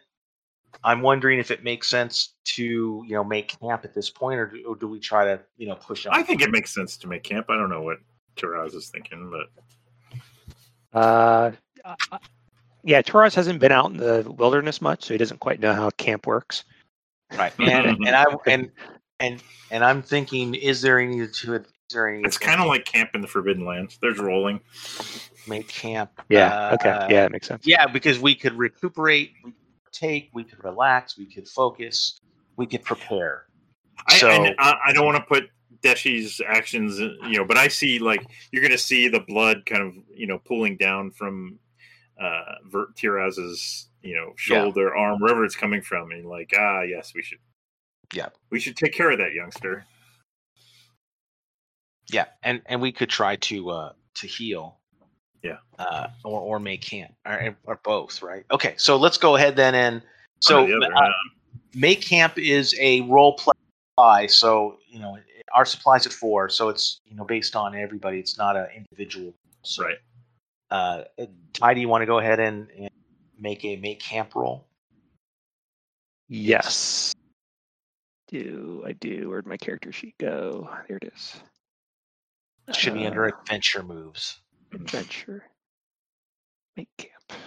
I'm wondering if it makes sense to, you know, make camp at this point, or do, or do we try to, you know, push up? I think it makes sense to make camp. I don't know what Tiraz is thinking, but. Uh, yeah, Torres hasn't been out in the wilderness much, so he doesn't quite know how camp works. Right, and and I and and and I'm thinking, is there any to it? Is there any? It's kind of like camp in the Forbidden Lands. There's rolling. Make camp. Yeah. Uh, okay. Yeah, it makes sense. Yeah, because we could recuperate, we could take, we could relax, we could focus, we could prepare. I, so I, I, I don't want to put Deshi's actions, you know, but I see, like, you're going to see the blood kind of, you know, pooling down from uh, Tiraz's, you know, shoulder, yeah. arm, wherever it's coming from, and like, ah, yes, we should, yeah, we should take care of that youngster. Yeah, and and we could try to uh, to heal, yeah, uh, or or make camp, or, or both, right? Okay, so let's go ahead then, and so oh, yeah, uh, make camp is a role play, so you know. Our supplies at four, so it's, you know, based on everybody. It's not an individual. So, right. Uh, Ty, do you want to go ahead and, and make a make camp roll? Yes. Do I do? Where'd my character sheet go? There it is. It should uh, be under adventure moves. Adventure. Make camp.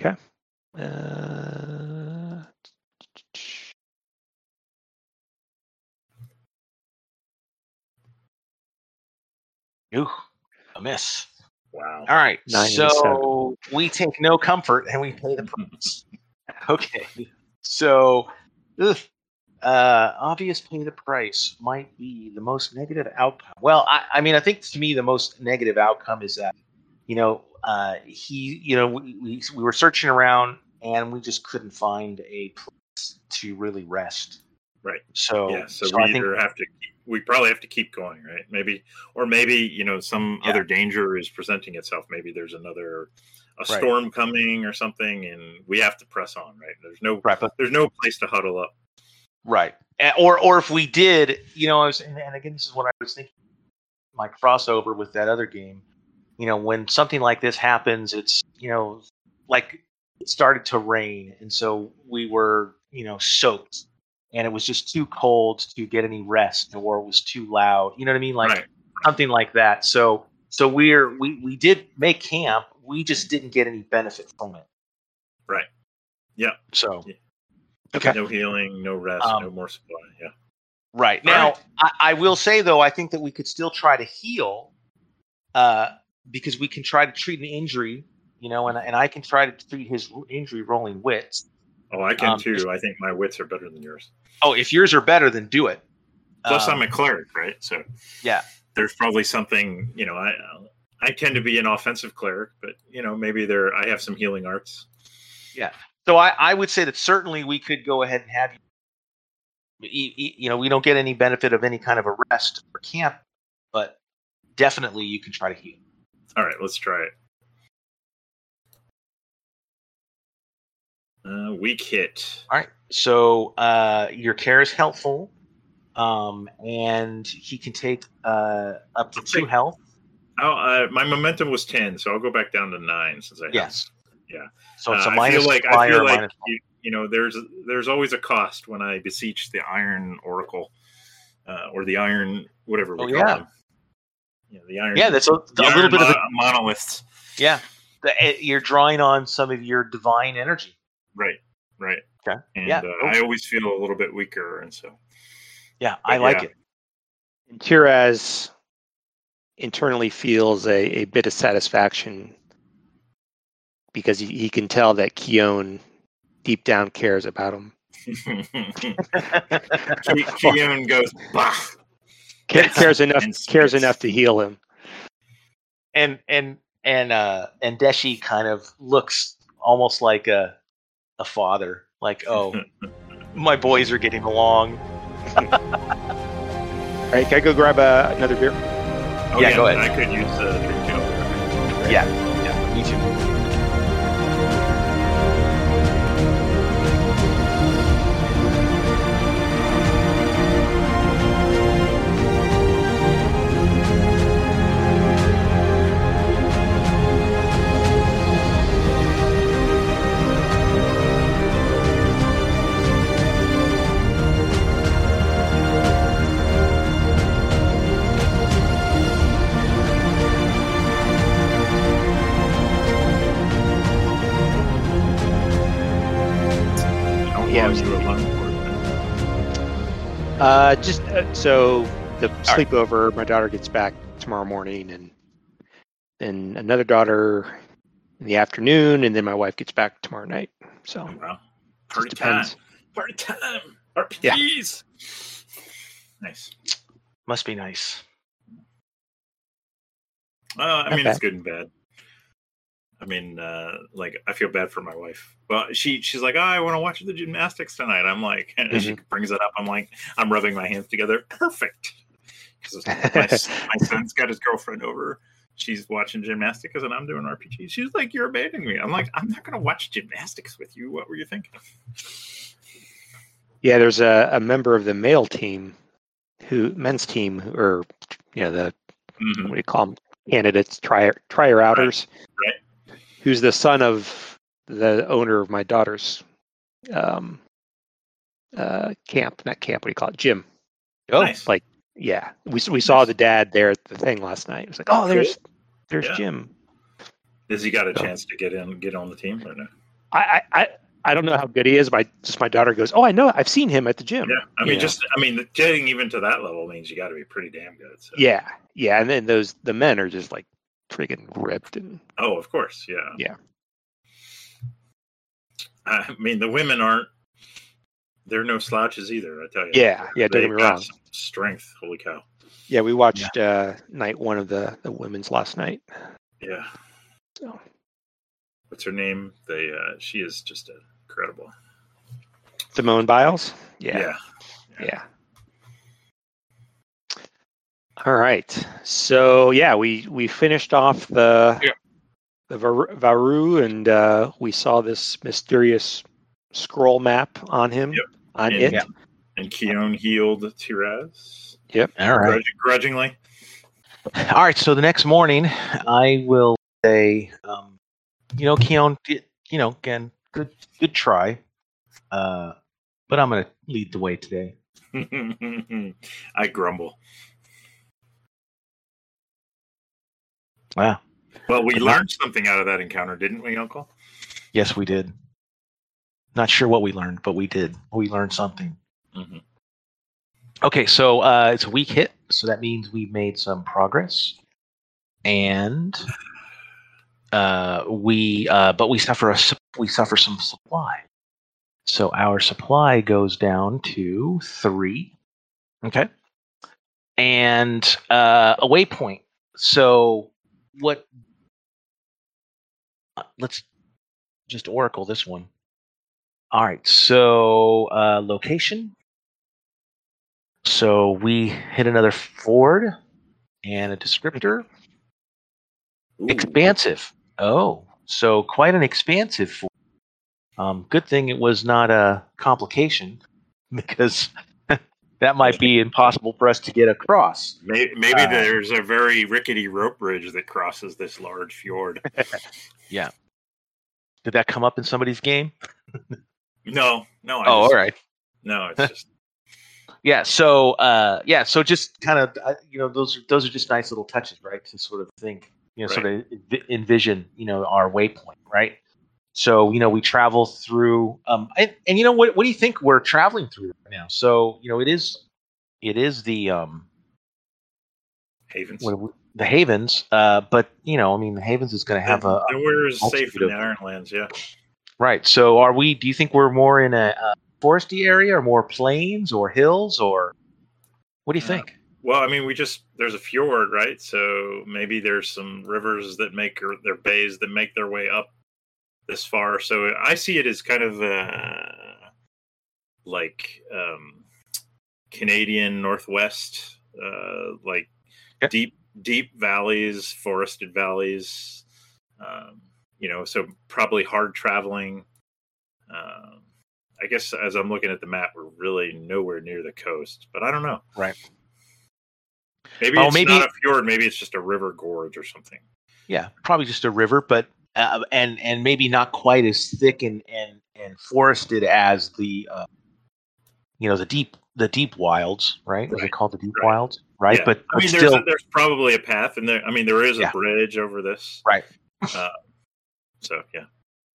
Okay. Uh, Ooh, a miss. Wow. All right. So we take no comfort and we pay the price. Okay. So ugh, uh, obvious pay the price might be the most negative outcome. Well, I, I mean, I think to me the most negative outcome is that, you know, uh, he, you know, we, we, we were searching around and we just couldn't find a place to really rest. Right. So, yeah, so, so we I either think, have to, keep, we probably have to keep going, right? Maybe, or maybe, you know, some yeah. other danger is presenting itself. Maybe there's another, a right. storm coming or something, and we have to press on, right? There's no, right, but, there's no place to huddle up. Right. And, or, or if we did, you know, I was, and, and again, this is what I was thinking, my crossover with that other game, you know, when something like this happens, it's, you know, like, it started to rain, and so we were, you know, soaked, and it was just too cold to get any rest, or it was too loud. You know what I mean? Like right. something like that. So, so we're we we did make camp. We just didn't get any benefit from it. Right. Yeah. So. Yeah. Okay. No healing, no rest, um, no more supply. Yeah. Right now, right. I, I will say though, I think that we could still try to heal, uh, because we can try to treat an injury. You know, and and I can try to treat his injury rolling wits. Oh, I can um, too. I think my wits are better than yours. Oh, if yours are better, then do it. Plus, um, I'm a cleric, right? So yeah, there's probably something. You know, I I tend to be an offensive cleric, but you know, maybe there I have some healing arts. Yeah. So I, I would say that certainly we could go ahead and have you. You know, we don't get any benefit of any kind of a rest or camp, but definitely you can try to heal. All right, let's try it. Uh, weak hit. All right. So uh, your care is helpful, um, and he can take uh, up to two health. Oh, uh, my momentum was ten, so I'll go back down to nine since I have. Yes. Yeah. So it's a uh, minus. I feel like, I feel like you, you know, there's there's always a cost when I beseech the Iron Oracle, uh, or the Iron whatever we oh, call yeah. them. Yeah, the Iron. Yeah, that's a, the a iron little bit mon- of a monolith. Yeah, the, you're drawing on some of your divine energy. Right, right. Okay. And yeah. uh, I always feel a little bit weaker, and so. Yeah, but I like yeah. it. And Tiraz internally feels a, a bit of satisfaction because he, he can tell that Keon deep down cares about him. Keon goes, bah! Cares enough, cares enough to heal him. And and and uh, and Deshi kind of looks almost like a a father, like, oh, my boys are getting along. All right, can I go grab uh, another beer? Oh, yeah, yeah, go ahead. I could use uh, a drink too. Right. Yeah, yeah, me too. Uh, just uh, so the sleepover. Right. My daughter gets back tomorrow morning, and then another daughter in the afternoon, and then my wife gets back tomorrow night. So oh, wow. Party time, party time, R P Gs. Yeah. Nice. Must be nice. Uh, I Not mean, bad. It's good and bad. I mean, uh, like, I feel bad for my wife. Well, she she's like, oh, I want to watch the gymnastics tonight. I'm like, and mm-hmm. she brings it up. I'm like, I'm rubbing my hands together. Perfect. Because my, my son's got his girlfriend over. She's watching gymnastics, and I'm doing R P G. She's like, you're abandoning me. I'm like, I'm not going to watch gymnastics with you. What were you thinking? Yeah, there's a, a member of the male team, who men's team, or, you know, the, mm-hmm. what do you call them? Candidates, trier, trier outers. Right. Right. Who's the son of the owner of my daughter's um, uh, camp? Not camp. What do you call it? Gym. Oh, nice. Like yeah. We we saw the dad there at the thing last night. It was like, oh, there's there's yeah. Jim. Has he got a so, chance to get in, get on the team or no? I, I I don't know how good he is, but I, just my daughter goes, oh, I know, I've seen him at the gym. Yeah, I mean, you just know? I mean, getting even to that level means you got to be pretty damn good. So. Yeah, yeah, and then those the men are just like. Friggin' ripped and oh, of course, yeah, yeah. I mean, the women aren't; they're no slouches either. I tell you, yeah, they're, yeah. Don't get me wrong. Strength, holy cow! Yeah, we watched yeah. Uh, night one of the, the women's last night. Yeah. So, what's her name? They uh, she is just incredible. Simone Biles. Yeah. Yeah. Yeah. yeah. All right, so yeah, we, we finished off the yeah. the Varou, and uh, we saw this mysterious scroll map on him, yep. on and, it. Yeah. And Keon healed Tiraz. Yep. All right. Grudg- grudgingly. All right, so the next morning, I will say, um, you know, Keon, you know, again, good good try, uh, but I'm going to lead the way today. I grumble. Wow. Well, we learned something out of that encounter, didn't we, Uncle? Yes, we did. Not sure what we learned, but we did. We learned something. Mm-hmm. Okay, so uh, it's a weak hit, so that means we made some progress, and uh, we, uh, but we suffer a we suffer some supply. So our supply goes down to three. Okay, and uh, a waypoint. So. What? Let's just oracle this one. All right. So uh, location. So we hit another Ford and a descriptor. Ooh. Expansive. Oh, so quite an expansive Ford. Um, good thing it was not a complication because. That might be impossible for us to get across. Maybe, maybe uh, there's a very rickety rope bridge that crosses this large fjord. Yeah. Did that come up in somebody's game? No, no. I oh, just, all right. No, it's just. yeah. So, uh, yeah. So, just kind of, uh, you know, those those are just nice little touches, right? To sort of think, you know, right. sort of envision, you know, our waypoint, right? So, you know, we travel through, um, and, and you know, what what do you think we're traveling through right now? So, you know, it is, it is the um, Havens. What, the Havens, uh, but you know, I mean, the Havens is going to have a. Nowhere is safe in the Ironlands, yeah. Right. So, are we? Do you think we're more in a, a foresty area, or more plains, or hills, or what do you think? Uh, well, I mean, we just there's a fjord, right? So maybe there's some rivers that make or their bays that make their way up this far. So I see it as kind of uh, like um, Canadian Northwest, uh, like yeah. deep. Deep valleys, forested valleys, um, you know, so probably hard traveling. Um, I guess as I'm looking at the map, we're really nowhere near the coast, but I don't know. Right. Maybe oh, it's maybe, not a fjord. Maybe it's just a river gorge or something. Yeah, probably just a river, but uh, and and maybe not quite as thick and and, and forested as the uh, you know the deep the deep wilds, right? Right. They call the deep right. wilds. Right, yeah. but I mean, there's, still... a, there's probably a path, and there. I mean, there is a yeah. bridge over this, right? Uh, so, yeah.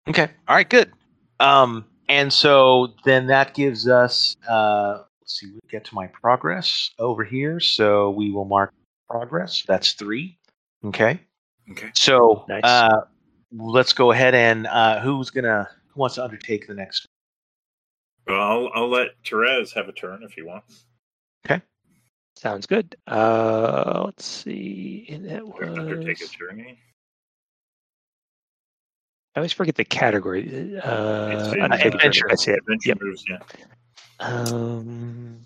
Okay. All right. Good. Um, and so then that gives us. Uh, let's see. We get to my progress over here, so we will mark progress. That's three. Okay. Okay. So nice. uh, let's go ahead and uh, who's gonna who wants to undertake the next? Well, I'll, I'll let Tiraz have a turn if he wants. Okay. Sounds good. Uh, let's see. And that was... Undertake a journey. I always forget the category. Uh, adventure. adventure. That's it. Adventure yep. moves, yeah. Um.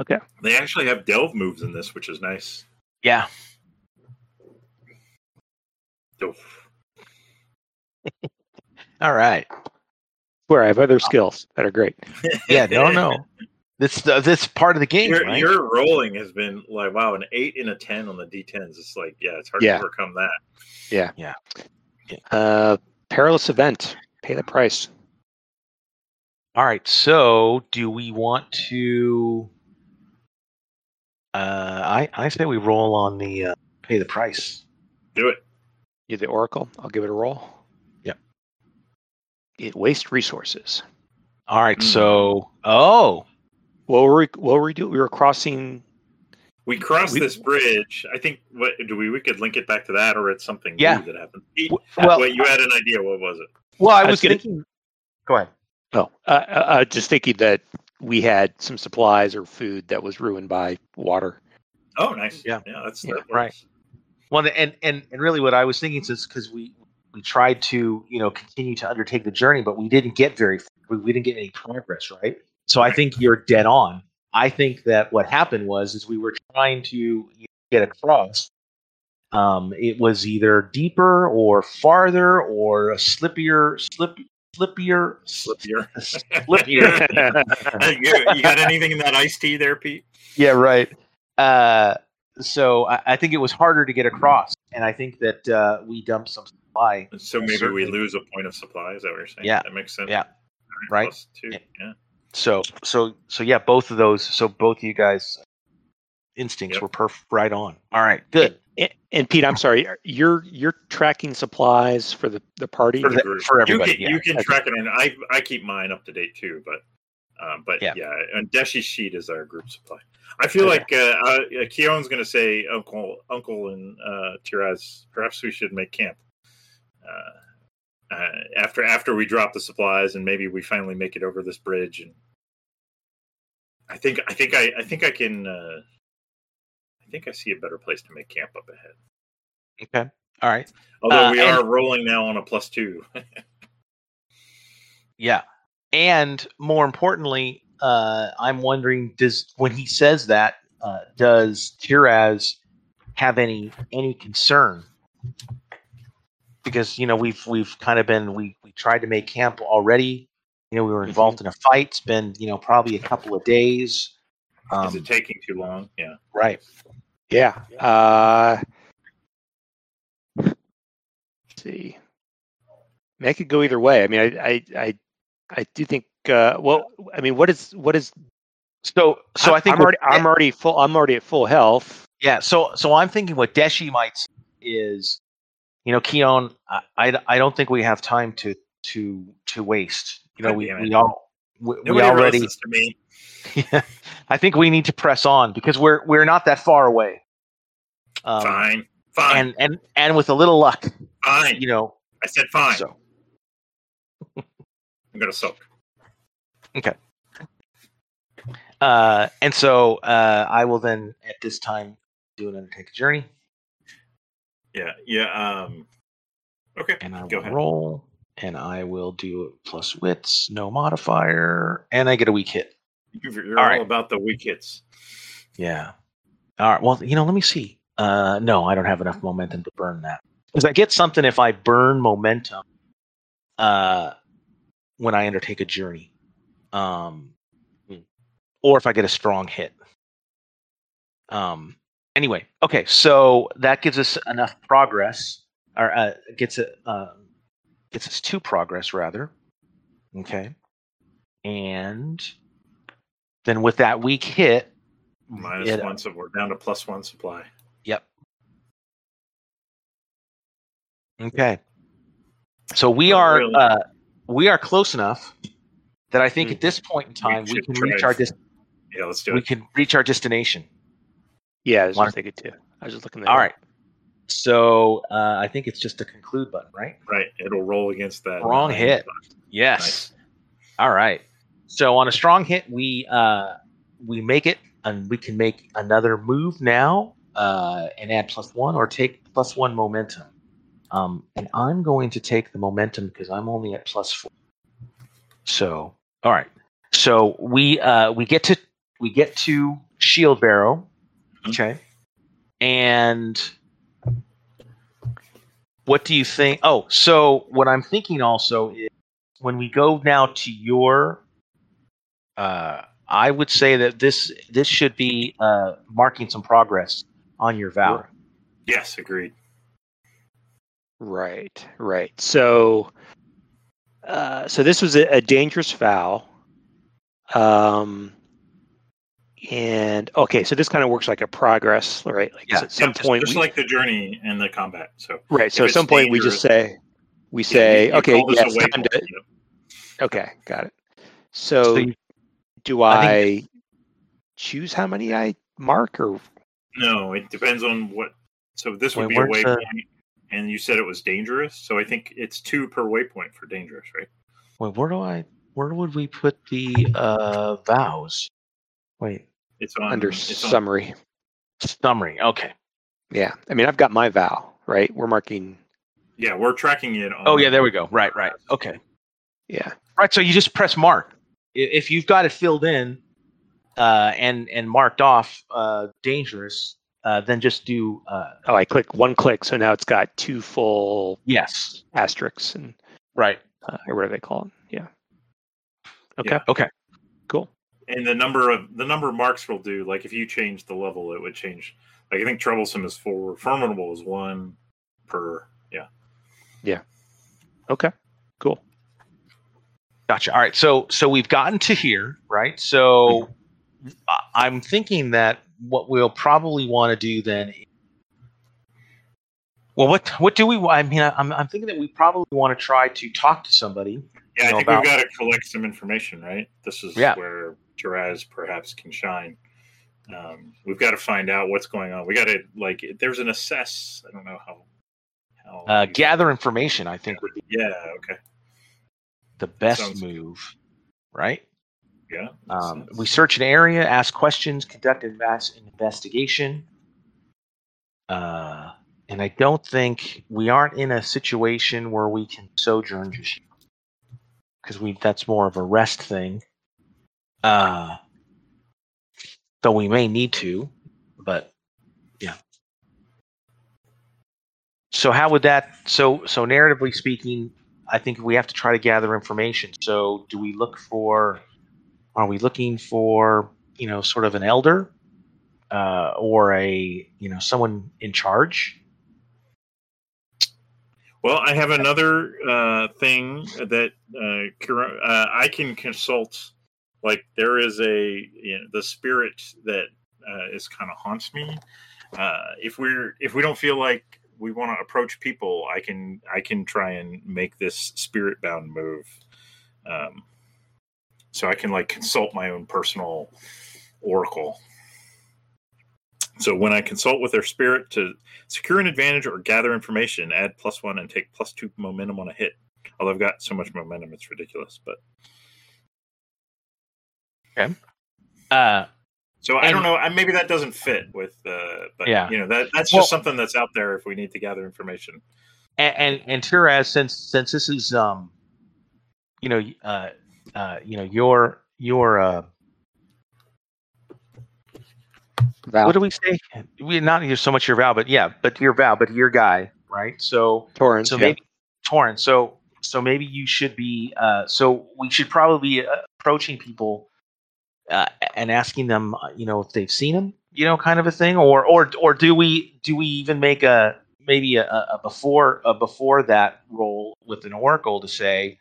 Okay. They actually have delve moves in this, which is nice. Yeah. All right. Where I have other skills that are great. Yeah, no, no. This uh, this part of the game. Your, right? your rolling has been like wow, an eight and a ten on the D tens. It's like yeah, it's hard yeah. to overcome that. Yeah, yeah. Uh, perilous event. Pay the price. All right. So, do we want to? Uh, I I say we roll on the uh, pay the price. Do it. You're the Oracle. I'll give it a roll. It wastes resources. All right, mm. so oh, what were we? What were we doing? We were crossing. We crossed we, this bridge. I think. What do we? We could link it back to that, or it's something yeah. new that happened. Well, Wait, you had an idea. What was it? Well, I was, I was thinking. Gonna, go ahead. Oh, I uh, uh, just thinking that we had some supplies or food that was ruined by water. Oh, nice. Yeah, yeah, that's yeah, that right. Well, and and and really, what I was thinking is because we. We tried to, you know, continue to undertake the journey, but we didn't get very far. We, we didn't get any progress, right? So I think you're dead on. I think that what happened was is we were trying to get across. Um, it was either deeper or farther or a slippier, slip, slippier, slippier, slippier. you, you got anything in that iced tea there, Pete? Yeah, right. Uh, so I, I think it was harder to get across, and I think that uh, we dumped some. So maybe Certainly. we lose a point of supply. Is that what you're saying? Yeah, that makes sense. Yeah, right. Yeah. yeah. So, so, so, yeah. Both of those. So both of you guys' instincts yep. were perf right on. All right, good. And, and Pete, I'm sorry. You're you're tracking supplies for the, the party for, the, for, for everybody. You can, yeah. you can track it, and I I keep mine up to date too. But um, but yeah. yeah, and Deshi's sheet is our group supply. I feel yeah. like uh, uh, Keon's going to say Uncle Uncle and uh, Tiraz. Perhaps we should make camp. Uh, uh, after after we drop the supplies and maybe we finally make it over this bridge, and I think I think I, I think I can uh, I think I see a better place to make camp up ahead. Okay, all right. Although uh, we are and, rolling now on a plus two. yeah, and more importantly, uh, I'm wondering: does when he says that, uh, does Tiraz have any any concern? Because, you know, we've we've kind of been we, we tried to make camp already. You know, we were involved mm-hmm. in a fight. It's been, you know, probably a couple of days. Um, Is it taking too long? Yeah. Right. Yeah. Uh, let's see. I mean, I could go either way. I mean, I I I, I do think. Uh, well, I mean, what is what is? So so I, I think I'm already, I'm already full. I'm already at full health. Yeah. So so I'm thinking what Deshi might say is. You know, Keon, I, I, I don't think we have time to to to waste. You know, we, we all we, we already. To me. Yeah, I think we need to press on because we're we're not that far away. Um, fine, fine, and and and with a little luck, fine. You know, I said fine. So. I'm gonna soak. Okay. Uh, and so uh, I will then at this time do an undertake a journey. Yeah. Yeah. Um, okay. And I Go will ahead. roll, and I will do plus wits, no modifier, and I get a weak hit. You're all, all right. about the weak hits. Yeah. All right. Well, you know, let me see. Uh, no, I don't have enough momentum to burn that because I get something if I burn momentum uh, when I undertake a journey, um, or if I get a strong hit. Um. Anyway, okay, so that gives us enough progress, or uh, gets a uh, gets us two progress rather. Okay, and then with that weak hit, minus it, one, so we're down to plus one supply. Yep. Okay, so we Not are really. uh, we are close enough that I think mm. at this point in time we, we can reach our dis- yeah, let's do we it. can reach our destination. Yeah, I was just thinking too. I was just looking there. All right. So uh, I think it's just the conclude button, right? Right. It'll roll against that. Strong hit. Button. Yes. Nice. All right. So on a strong hit, we uh, we make it, and we can make another move now uh, and add plus one or take plus one momentum. Um, and I'm going to take the momentum because I'm only at plus four. So all right. So we uh, we get to we get to Shield Barrow. Okay, and what do you think? Oh, so what I'm thinking also is when we go now to your, uh, I would say that this this should be uh, marking some progress on your Valor. Sure. Yes, agreed. Right, right. So, uh, so this was a, a dangerous foul. Um. And okay, so this kind of works like a progress, right? Like yeah, at some yeah, point, just we, like the journey and the combat. So right, so at some point we just say, we say, yeah, okay, yeah, it's time to, okay, got it. So, so you, do I, I choose how many I mark or? No, it depends on what. So this would be a waypoint, uh, and you said it was dangerous. So I think it's two per waypoint for dangerous, right? Wait, where do I? Where would we put the uh, vows? Wait. It's on, under it's summary. On. Summary. Okay. Yeah. I mean, I've got my vow, right? We're marking. Yeah, we're tracking it. On oh, yeah. There we go. Right. Right. Okay. Yeah. Right. So you just press mark. If you've got it filled in uh, and and marked off uh, dangerous, uh, then just do. Uh, oh, I click one click. So now it's got two full. Yes. Asterisks and. Right. Uh, or whatever they call it. Yeah. Okay. Yeah. Okay. Cool. And the number of the number of marks will do. Like if you change the level, it would change. Like I think troublesome is four, formidable is one per. Yeah. Yeah. Okay. Cool. Gotcha. All right. So so we've gotten to here, right? So mm-hmm. I'm thinking that what we'll probably want to do then. Well, what what do we? I mean, I'm I'm thinking that we probably want to try to talk to somebody. Yeah, you know, I think about, we've got to collect some information, right? This is yeah. where Tiraz perhaps can shine. Um, we've got to find out what's going on. We got to like. There's an assess. I don't know how. how uh, gather know. information. I think yeah. would be. Yeah. Okay. The best Sounds move, good. right? Yeah. Um, we search an area, ask questions, conduct an investigation. Uh, and I don't think we aren't in a situation where we can sojourn just. Because we that's more of a rest thing. Uh, though we may need to, but yeah. So how would that so so narratively speaking, I think we have to try to gather information. So do we look for are we looking for, you know, sort of an elder uh, or a, you know, someone in charge? Well, I have another uh, thing that uh, uh, I can consult. Like there is a you know, the spirit that uh, is kind of haunts me. Uh, if we're if we don't feel like we want to approach people, I can I can try and make this spirit bound move. Um, so I can like consult my own personal oracle. So when I consult with their spirit to secure an advantage or gather information, add plus one and take plus two momentum on a hit. Although I've got so much momentum, it's ridiculous. But okay, uh, so I and, don't know. I, maybe that doesn't fit with. Uh, but yeah. you know that that's well, just something that's out there if we need to gather information. And and, and Tiraz, since since this is um, you know, uh, uh, you know your your. Uh, Vow. What do we say? We not so much your vow, but yeah, but your vow, but your guy, right? So Torrens, so yeah. maybe Torrens. So so maybe you should be. Uh, so we should probably be approaching people uh, and asking them, you know, if they've seen him, you know, kind of a thing, or or or do we do we even make a maybe a, a before a before that role with an oracle to say,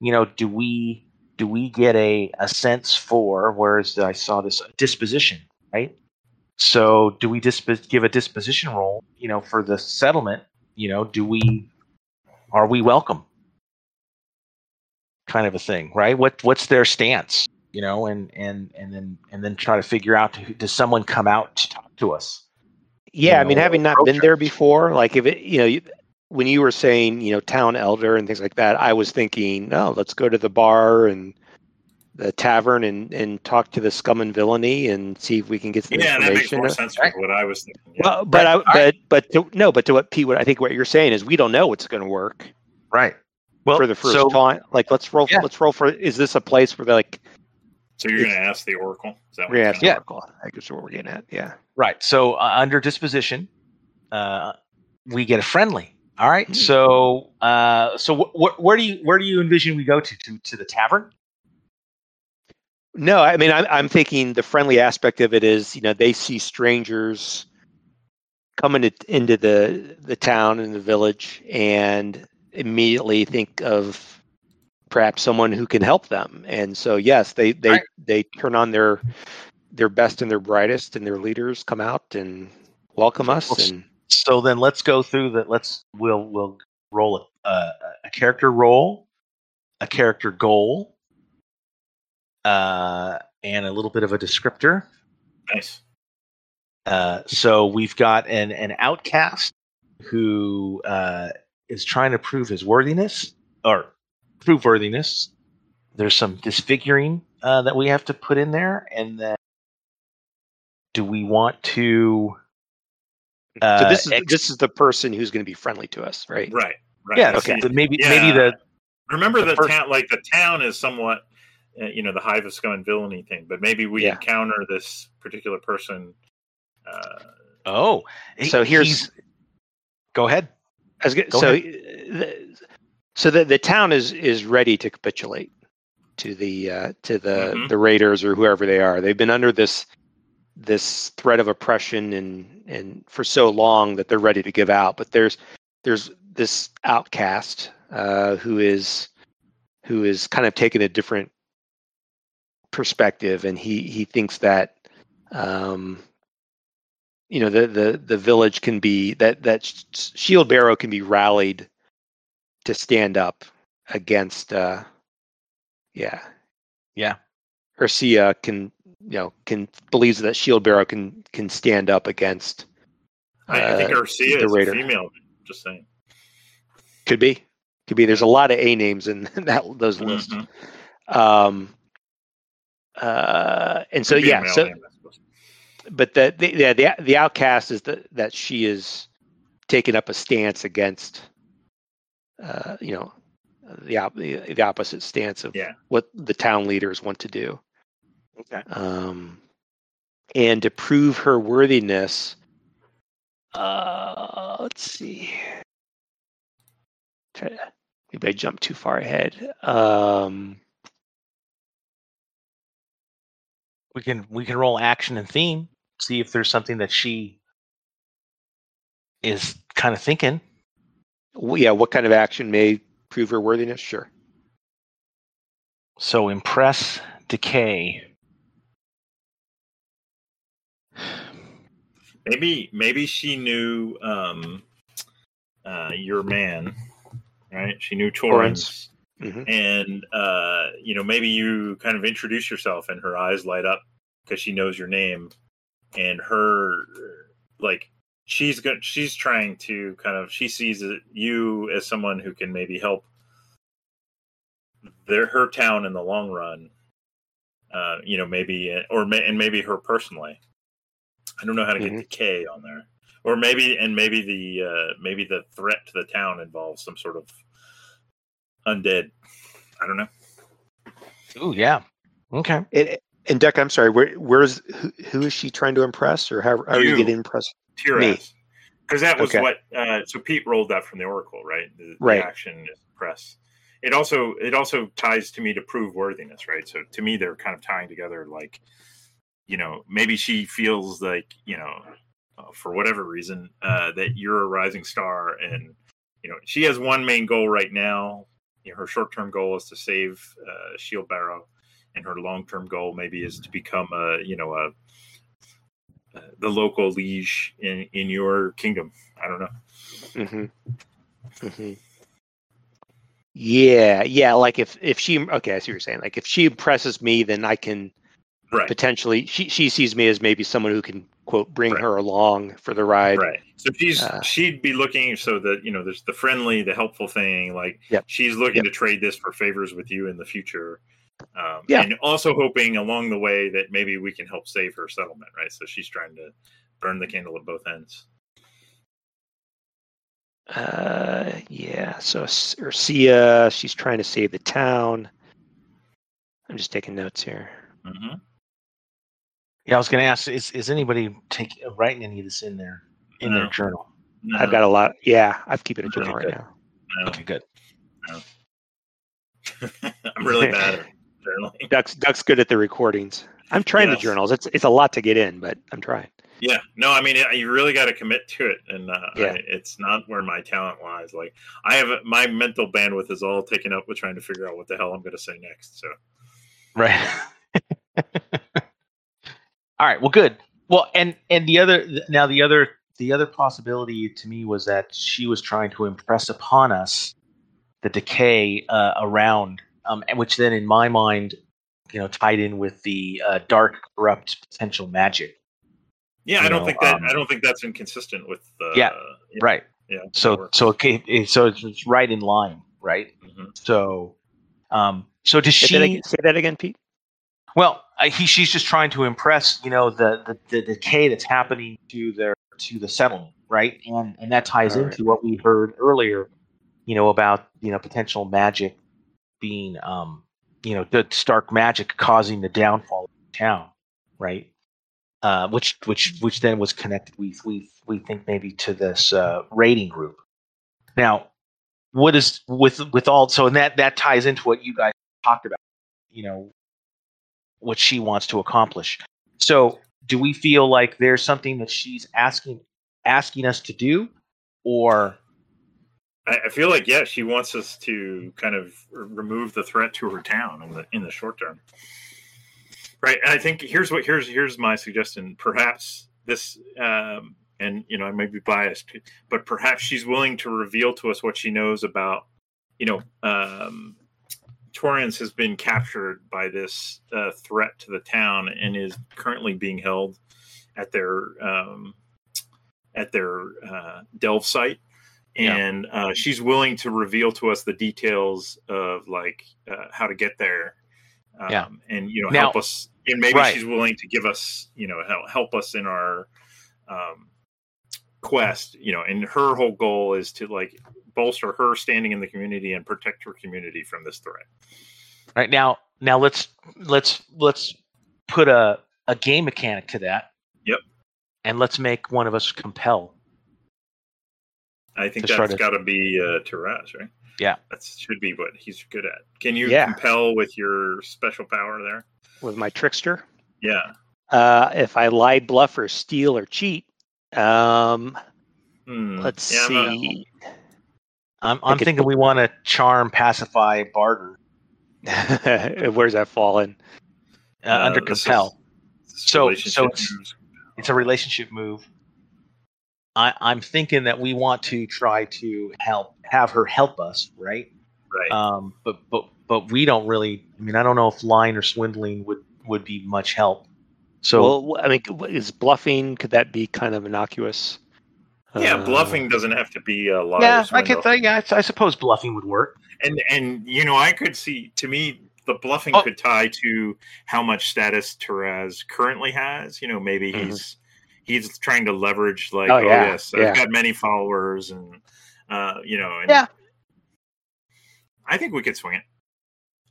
you know, do we do we get a a sense for where's the, I saw this disposition, right? So do we disp- give a disposition roll, you know, for the settlement? You know, do we, are we welcome? Kind of a thing, right? What what's their stance, you know, and and and then and then try to figure out, to, does someone come out to talk to us? Yeah, you know, I mean, having not been us. there before, like if it, you know, you, when you were saying, you know, town elder and things like that, I was thinking, no, let's go to the bar and the tavern and, and talk to the scum and villainy and see if we can get some yeah, information. Yeah, that makes more sense right. than what I was thinking. Yeah. Well, but right. I, but but to, no, but to what Pete, what I think what you're saying is we don't know what's going to work. Right. Well, for the first so, time, like let's roll. Yeah. Let's roll for. Is this a place where they're like? So you're going to ask the oracle? Is that what you're asking? Yeah. Oracle? I guess what we're getting at. Yeah. Right. So uh, under disposition, uh, we get a friendly. All right. Mm-hmm. So uh, so wh- wh- where do you where do you envision we go to to, to the tavern? No, I mean, I'm, I'm thinking the friendly aspect of it is, you know, they see strangers coming to, into the, the town and the village and immediately think of perhaps someone who can help them. And so, yes, they, they, right. they turn on their their best and their brightest, and their leaders come out and welcome us. Well, and so then let's go through that. Let's we'll we'll roll a, uh, a character roll, a character goal. Uh, and a little bit of a descriptor. Nice. Uh, so we've got an, an outcast who uh, is trying to prove his worthiness, or prove worthiness. There's some disfiguring uh, that we have to put in there. And then do we want to... Uh, so this is, ex- this is the person who's going to be friendly to us, right? Right, right. Yeah, okay. So maybe, yeah. maybe the... Remember the, the pers- town, like the town is somewhat... you know, the hive of scum and villainy thing, but maybe we yeah. encounter this particular person. Uh, oh, so here's, go ahead. I was gonna, go so, ahead. The, so the, the town is, is ready to capitulate to the, uh, to the, mm-hmm. the raiders or whoever they are. They've been under this, this threat of oppression and, and for so long that they're ready to give out, but there's, there's this outcast, uh, who is, who is kind of taking a different perspective, and he he thinks that um you know the the the village can be that that Shield Barrow can be rallied to stand up against uh yeah yeah Ursia can you know can believes that Shield Barrow can can stand up against uh, I think Ursia is raider. A female, just saying. Could be could be There's a lot of A names in that those lists. Mm-hmm. um Uh, and so, yeah, so, but the, the, yeah, the, the outcast is the, that she is taking up a stance against, uh, you know, the, op- the, the opposite stance of yeah. what the town leaders want to do. Okay. Um, and to prove her worthiness, uh, let's see, try to, maybe I jumped too far ahead. Um, We can we can roll action and theme, see if there's something that she is kind of thinking. Well, yeah, what kind of action may prove her worthiness? Sure. So impress, decay. Maybe maybe she knew um, uh, your man, right? She knew Torrens. Mm-hmm. And, uh, you know, maybe you kind of introduce yourself and her eyes light up because she knows your name. And her, like, she's good. She's trying to kind of, she sees you as someone who can maybe help their, her town in the long run. Uh, you know, maybe, or and maybe her personally. I don't know how to get mm-hmm. the K on there. Or maybe, and maybe the uh, maybe the threat to the town involves some sort of undead. I don't know. Oh yeah. Okay. And, and Deck, I'm sorry. Where, where's who, who is she trying to impress, or how, how are you getting impressed? Tiraz. Because that was okay. what. Uh, so Pete rolled that from the Oracle, right? The, right. The action is impress. It also it also ties to me to prove worthiness, right? So to me, they're kind of tying together, like, you know, maybe she feels like, you know, uh, for whatever reason, uh, that you're a rising star, and you know, she has one main goal right now. You know, her short-term goal is to save uh, Shield Barrow, and her long-term goal maybe is to become a, you know, a uh, the local liege in in your kingdom. I don't know. Mm-hmm. Mm-hmm. Yeah, yeah. Like if, if she, okay, I see what you're saying. Like if she impresses me, then I can right. potentially. She she sees me as maybe someone who can quote bring right. her along for the ride. Right. So she's uh, she'd be looking so that, you know, there's the friendly, the helpful thing. Like yep. she's looking yep. to trade this for favors with you in the future. Um, yeah. And also hoping along the way that maybe we can help save her settlement. Right. So she's trying to burn the candle at both ends. Uh, yeah, so Ursia, she's trying to save the town. I'm just taking notes here. Mm-hmm. Yeah, I was going to ask, is is anybody taking writing any of this in their in no. their journal? No. I've got a lot. Yeah, I've keeping a journal okay, right good. now. No. Okay, good. No. I'm really bad at journaling. Duck's, Duck's good at the recordings. I'm trying yes. the journals. It's it's a lot to get in, but I'm trying. Yeah, no, I mean, it, you really got to commit to it, and uh, yeah. I, it's not where my talent lies. Like, I have my mental bandwidth is all taken up with trying to figure out what the hell I'm going to say next. So, right. All right. Well, good. Well, and and the other now the other the other possibility to me was that she was trying to impress upon us the decay uh, around, um, which then in my mind, you know, tied in with the uh, dark, corrupt potential magic. Yeah, you I don't know, think that um, I don't think that's inconsistent with the uh, yeah, yeah, right. Yeah, so so okay, so it's right in line, right? Mm-hmm. So, um, so does say she that again, say that again, Pete? Well, I, he she's just trying to impress, you know, the the, the decay that's happening to their to the settlement, right? And and that ties All into right. what we heard earlier, you know, about you know potential magic being, um, you know, the Stark magic causing the downfall of the town, right? Uh, which which which then was connected, we we we think maybe to this uh, raiding group. Now, what is with with all so and that that ties into what you guys talked about, you know, what she wants to accomplish. So, do we feel like there's something that she's asking asking us to do, or? I, I feel like yeah, she wants us to kind of remove the threat to her town in the in the short term. Right, and I think here's what here's here's my suggestion. Perhaps this, um, and you know, I may be biased, but perhaps she's willing to reveal to us what she knows about, you know, um, Torrens has been captured by this uh, threat to the town and is currently being held at their um, at their uh, Delve site, and yeah. uh, she's willing to reveal to us the details of like uh, how to get there. Um, yeah. And, you know, now, help us. And maybe right. she's willing to give us, you know, help, help us in our um, quest, you know, and her whole goal is to, like, bolster her standing in the community and protect her community from this threat. All right. Now, now let's, let's, let's put a, a game mechanic to that. Yep. And let's make one of us compel. I think that's got to be uh, Tiraz, right? Yeah, that should be what he's good at. Can you yeah. compel with your special power there? With my trickster? Yeah. Uh, if I lie, bluff, or steal, or cheat, um, hmm. let's yeah, see. I'm, I'm, I'm thinking could... we want to charm, pacify, barter. Where's that fall in? Uh, uh, under compel. Is, is so so it's, it's a relationship move. I, I'm thinking that we want to try to help, have her help us, right? Right. Um, but but but we don't really. I mean, I don't know if lying or swindling would, would be much help. So well, I mean, is bluffing? Could that be kind of innocuous? Yeah, uh, bluffing doesn't have to be a lot. Yeah, I could think. Yeah, I, I suppose bluffing would work. And and you know, I could see. To me, the bluffing oh. could tie to how much status Tiraz currently has. You know, maybe mm-hmm. he's he's trying to leverage like, oh, oh yeah, yes, yeah. I've got many followers, and uh, you know, and yeah. I think we could swing it.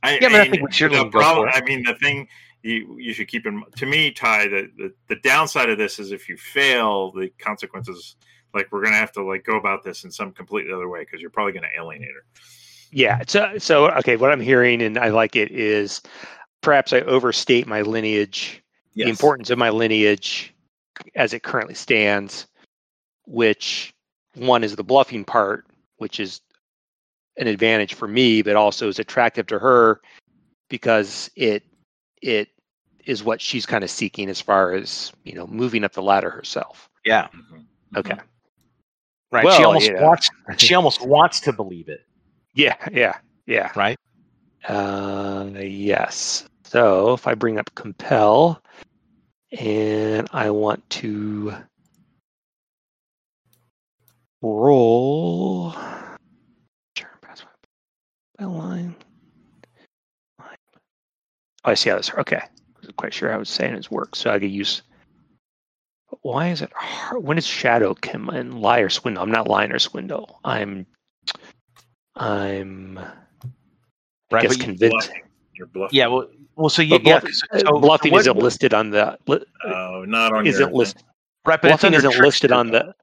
I, yeah, but I, I think we should. The problem, I mean, the thing. You, you should keep in mind, to me, Ty, the, the, the downside of this is if you fail, the consequences, like we're going to have to like go about this in some completely other way because you're probably going to alienate her. Yeah. So, so, okay, what I'm hearing, and I like it, is perhaps I overstate my lineage, yes. the importance of my lineage as it currently stands, which one is the bluffing part, which is an advantage for me, but also is attractive to her because it, it is what she's kind of seeking as far as, you know, moving up the ladder herself. Yeah. Okay. Right. Well, she almost yeah. wants she almost wants to believe it. Yeah, yeah, yeah. Right? Uh, yes. So if I bring up compel and I want to roll turn password by line. Oh, I see how this works. Okay. I wasn't quite sure how I was saying it's work. So I could use. Why is it hard? When is shadow come and lie or swindle? I'm not lying or swindle. I'm. I'm. Right, I guess convinced. You're bluffing. Yeah. Well, well so you. Bluff, yeah, so bluffing what, isn't what, listed on the. Li, oh, not on isn't your. List, right, but bluffing isn't listed on the.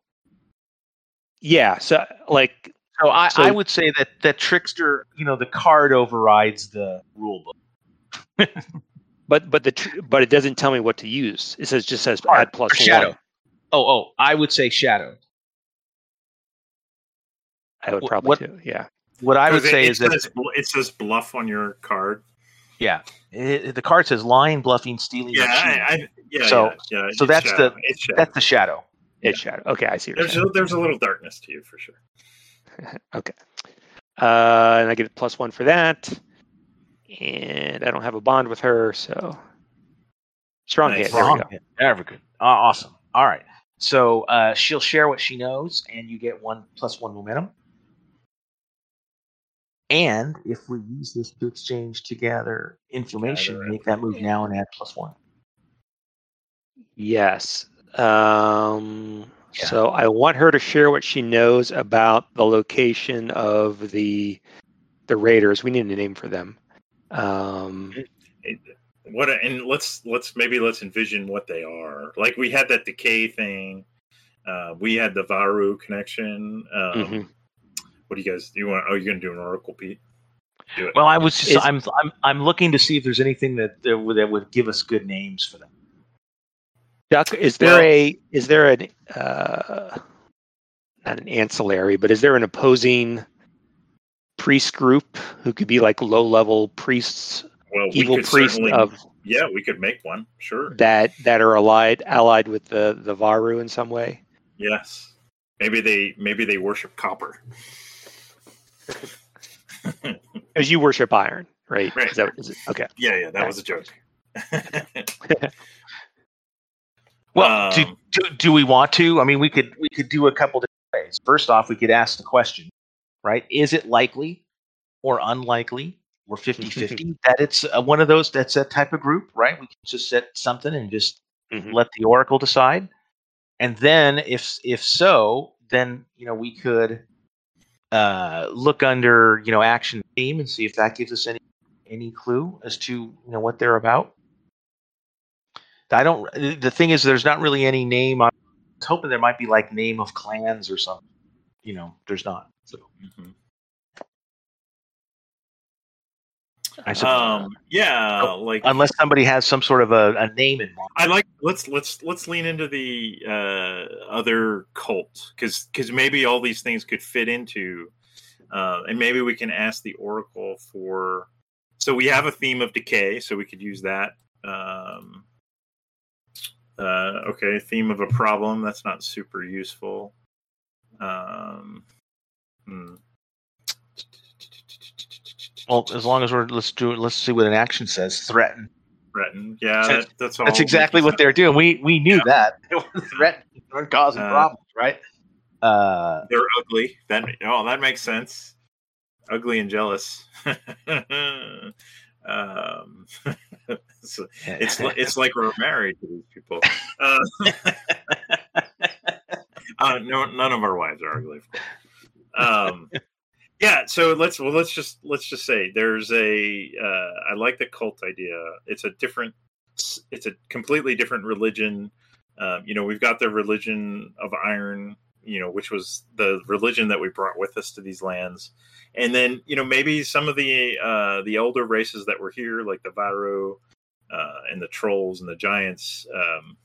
Yeah. So, like. So I, so I would say that, that trickster, you know, the card overrides the rule book. but but the but it doesn't tell me what to use. It says just says or, add plus shadow. One. Oh oh, I would say shadow. I would probably what, too. Yeah. What I would it, say it is says, that it says bluff on your card. Yeah, it, it, the card says lying, bluffing, stealing. Yeah, I, I, yeah. So yeah, yeah, so that's shadow. the it's that's the shadow. It's yeah. shadow. Okay, I see. What there's a, there's a little darkness to you for sure. Okay, uh, and I get plus one for that. And I don't have a bond with her, so strong nice. hit. There strong we go. Hit. There we go. Awesome. All right. So uh, she'll share what she knows, and you get one plus one momentum. And if we use this to exchange to gather information, gather make that move now and add plus one. Yes. Um, yeah. So I want her to share what she knows about the location of the the raiders. We need a name for them. Um, what and let's let's maybe let's envision what they are. Like we had that decay thing, uh, we had the Varou connection. Um, mm-hmm. What do you guys do? You want? Oh, you're gonna do an oracle, Pete? Do it. Well, I was. Just, Is, I'm I'm I'm looking to see if there's anything that that would, that would give us good names for them. Doc, is there well, a is there an uh, not an ancillary, but is there an opposing priest group who could be like low-level priests, well, we evil priests of yeah, we could make one sure that that are allied allied with the the Varou in some way. Yes, maybe they maybe they worship copper, as you worship iron, right? Right. Is that, is it? Okay. Yeah, yeah, that All was right. a joke. well, um, do, do do we want to? I mean, we could we could do a couple different ways. First off, we could ask the question. Right? Is it likely or unlikely or fifty-fifty that it's uh, one of those that's that type of group, right? We can just set something and just mm-hmm. let the Oracle decide. And then if if so, then you know we could uh, look under you know action theme and see if that gives us any any clue as to you know what they're about. I don't. The thing is, there's not really any name. I was hoping there might be like name of clans or something. You know, there's not. So, mm-hmm. I suppose, um, yeah, oh, like unless somebody has some sort of a, a name in mind. I like let's let's let's lean into the uh, other cult because because maybe all these things could fit into, uh, and maybe we can ask the Oracle for. So we have a theme of decay, so we could use that. Um, uh, okay, theme of a problem that's not super useful. Um. Hmm. Well, as long as we're let's do let's see what an action says. Threaten. Threaten. Yeah, that, that's all. That's exactly what they're doing. We we knew yeah. that. They were threatening. They were causing uh, problems, right? Uh, they're ugly. That oh, that makes sense. Ugly and jealous. um, it's, it's it's like we're married to these people. Uh, uh, no, none of our wives are ugly. Um, yeah. So let's well let's just let's just say there's a. Uh, I like the cult idea. It's a different. It's a completely different religion. Um, you know, we've got the religion of iron. You know, which was the religion that we brought with us to these lands. And then, you know, maybe some of the uh, the older races that were here, like the Varou uh, and the trolls and the giants, um,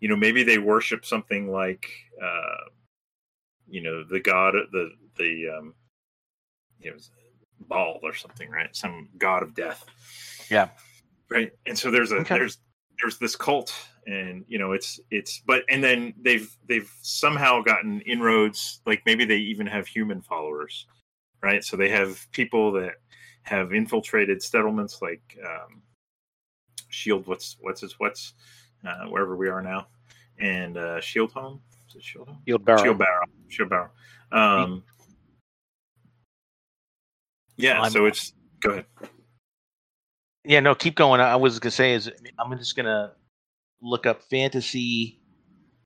you know, maybe they worship something like, uh, you know, the god, the, the um, it was Baal or something, right? Some god of death. Yeah. Right. And so there's a, okay. there's, there's this cult. And you know it's it's but and then they've they've somehow gotten inroads, like maybe they even have human followers, right? So they have people that have infiltrated settlements like um, Shield. What's what's his what's uh, wherever we are now, and uh, Shield Home. Is it Shield Home? Shield Barrow. Shield Barrow. Shield Barrow. Um, yeah. I'm, so it's go ahead. Yeah. No. Keep going. I was gonna say is I'm just gonna. Look up fantasy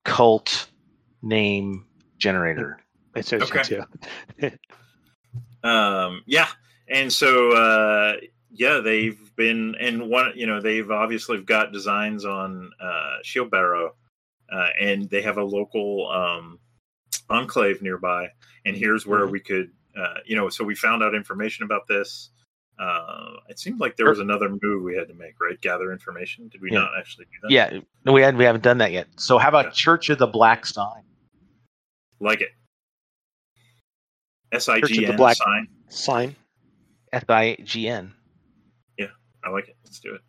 cult name generator. It says okay. um, yeah, and so uh, yeah, they've been and one. You know, they've obviously got designs on uh, Shield Barrow, uh, and they have a local um, enclave nearby. And here's where mm-hmm. we could, uh, you know, so we found out information about this. Uh, it seemed like there was another move we had to make, right? Gather information. Did we yeah. not actually do that? Yeah, no, we hadn't. We haven't done that yet. So, how about yeah. Church of the Black Sign? Like it. S I G N sign. Sign. S I G N. Yeah, I like it. Let's do it.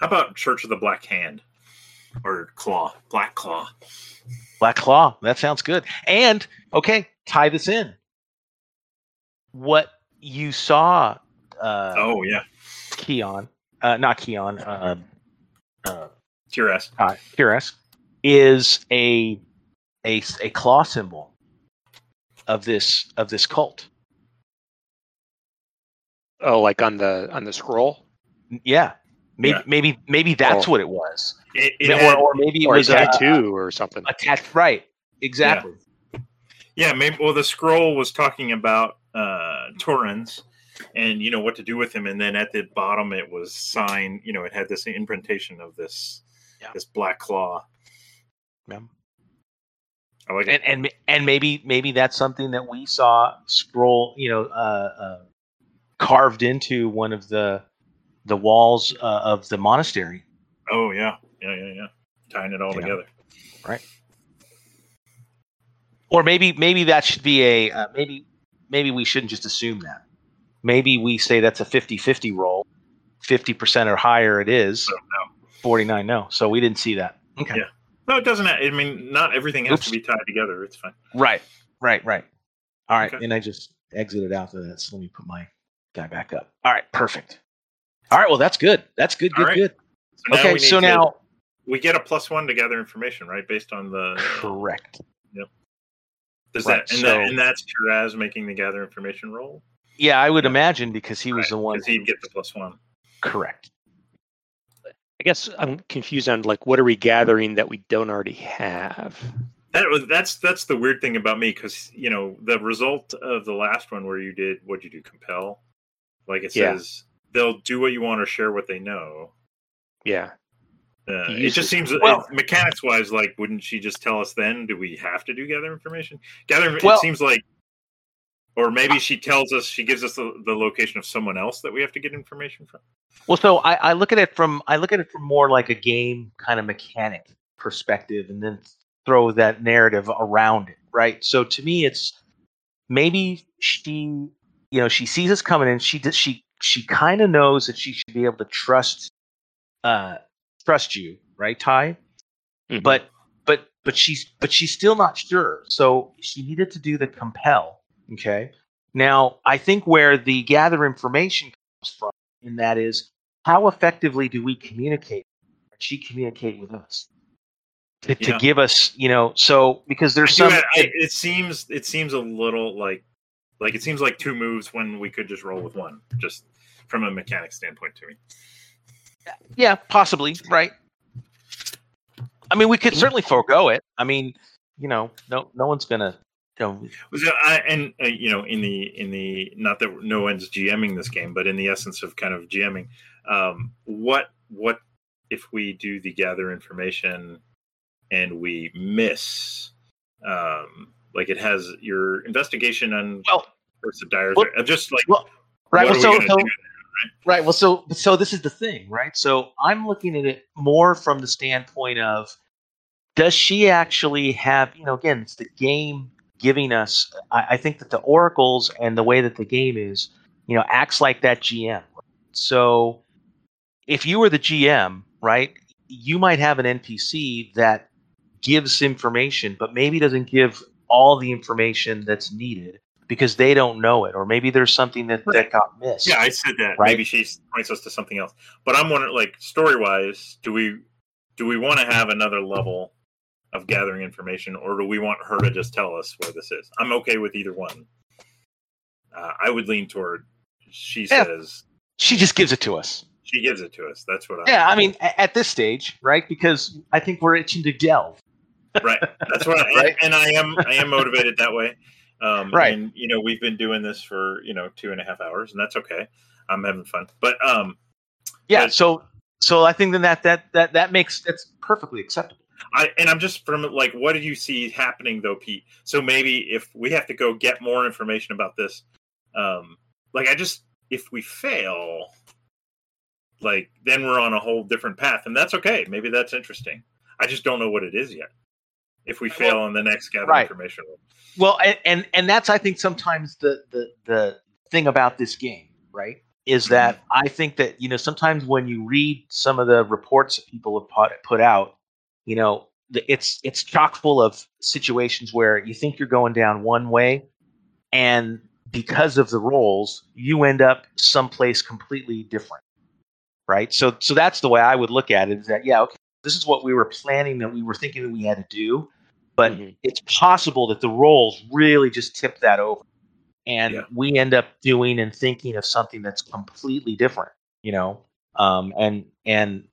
How about Church of the Black Hand or Claw? Black Claw. Black Claw. That sounds good. And okay, tie this in. What? You saw, uh, oh yeah, Keon, uh, not Keon, uh, uh, Tiraz. Uh, Tiraz is a a a claw symbol of this of this cult. Oh, like on the on the scroll? Yeah, maybe yeah. maybe maybe that's oh. what it was, it, it or, had, or maybe it or was a tattoo uh, or something. A tat- right? Exactly. Yeah. yeah, maybe. Well, the scroll was talking about. Uh, Torrens, and you know what to do with him. And then at the bottom, it was sign. You know, it had this imprintation of this yeah. this black claw. Yeah. I like and, it. and and maybe maybe that's something that we saw scroll. You know, uh, uh, carved into one of the the walls uh, of the monastery. Oh yeah, yeah, yeah, yeah. Tying it all yeah. together, right? Or maybe maybe that should be a uh, maybe. Maybe we shouldn't just assume that. Maybe we say that's a fifty-fifty roll. fifty percent or higher it is. Oh, no. forty-nine, no. So we didn't see that. Okay. Yeah. No, it doesn't. I mean, not everything has Oops. to be tied together. It's fine. Right, right, right. All right. Okay. And I just exited out of that. So let me put my guy back up. All right. Perfect. All right. Well, that's good. That's good, good, right. good. So okay. Now so to, now. We get a plus one to gather information, right? Based on the. Correct. Yep. Does right, that, and, so, that, and that's Tiraz making the gather information roll? Yeah, I would yeah. imagine because he was right, the one. Because he'd get the plus one. Correct. I guess I'm confused on like what are we gathering that we don't already have? That was that's that's the weird thing about me because you know the result of the last one where you did what'd you do compel, like it yeah. says they'll do what you want or share what they know. Yeah. Uh, it just seems, well, mechanics-wise, like wouldn't she just tell us then? Do we have to do gather information? Gather. Well, it seems like, or maybe she tells us, she gives us the, the location of someone else that we have to get information from. Well, so I, I look at it from I look at it from more like a game kind of mechanic perspective, and then throw that narrative around it, right? So to me, it's maybe she, you know, she sees us coming in. She does. She she kind of knows that she should be able to trust. Uh, Trust you, right, Ty? Mm-hmm. But but but she's but she's still not sure. So she needed to do the compel, okay? Now, I think where the gather information comes from, and that is, how effectively do we communicate? Or she communicate with us to, yeah. to give us, you know, so because there's I some. It, I, it seems it seems a little like like it seems like two moves when we could just roll with one, just from a mechanic standpoint to me. Yeah, possibly, right? I mean, we could certainly forego it. I mean, you know, no no one's gonna. Don't. And uh, you know, in the in the not that no one's GMing this game, but in the essence of kind of GMing, um, what what if we do the gather information and we miss? Um, like it has your investigation on well, Curse of Dyer's. Well, just like well, right. Well, so, we so right? right. Well, so so this is the thing, right? So I'm looking at it more from the standpoint of, does she actually have? You know, again, it's the game. Giving us, I, I think that the oracles and the way that the game is, you know, acts like that G M. Right? So if you were the G M, right, you might have an N P C that gives information, but maybe doesn't give all the information that's needed because they don't know it. Or maybe there's something that, right. that got missed. Yeah, I said that. Right? Maybe she points us to something else. But I'm wondering, like, story-wise, do we do we want to have another level of gathering information, or do we want her to just tell us where this is? I'm okay with either one. Uh, I would lean toward she yeah. says... She just gives it to us. She gives it to us. That's what I... Yeah, I mean, at this stage, right? Because I think we're itching to delve. Right. That's what I... right? And I am I am motivated that way. Um, right. And, you know, we've been doing this for, you know, two and a half hours, and that's okay. I'm having fun. But, um... yeah, but, so so I think then that, that, that, that makes... That's perfectly acceptable. I, and I'm just from like, what do you see happening though, Pete? So maybe if we have to go get more information about this, um, like I just, if we fail, like then we're on a whole different path, and that's okay. Maybe that's interesting. I just don't know what it is yet. If we fail well, on the next gather right. information, well, and, and and that's I think sometimes the the the thing about this game, right? Is that mm-hmm. I think that you know sometimes when you read some of the reports that people have put, put out. You know, it's it's chock full of situations where you think you're going down one way, and because of the roles, you end up someplace completely different, right? So, so that's the way I would look at it: is that yeah, okay, this is what we were planning, that we were thinking that we had to do, but mm-hmm. it's possible that the roles really just tip that over, and yeah. we end up doing and thinking of something that's completely different, you know, um, and and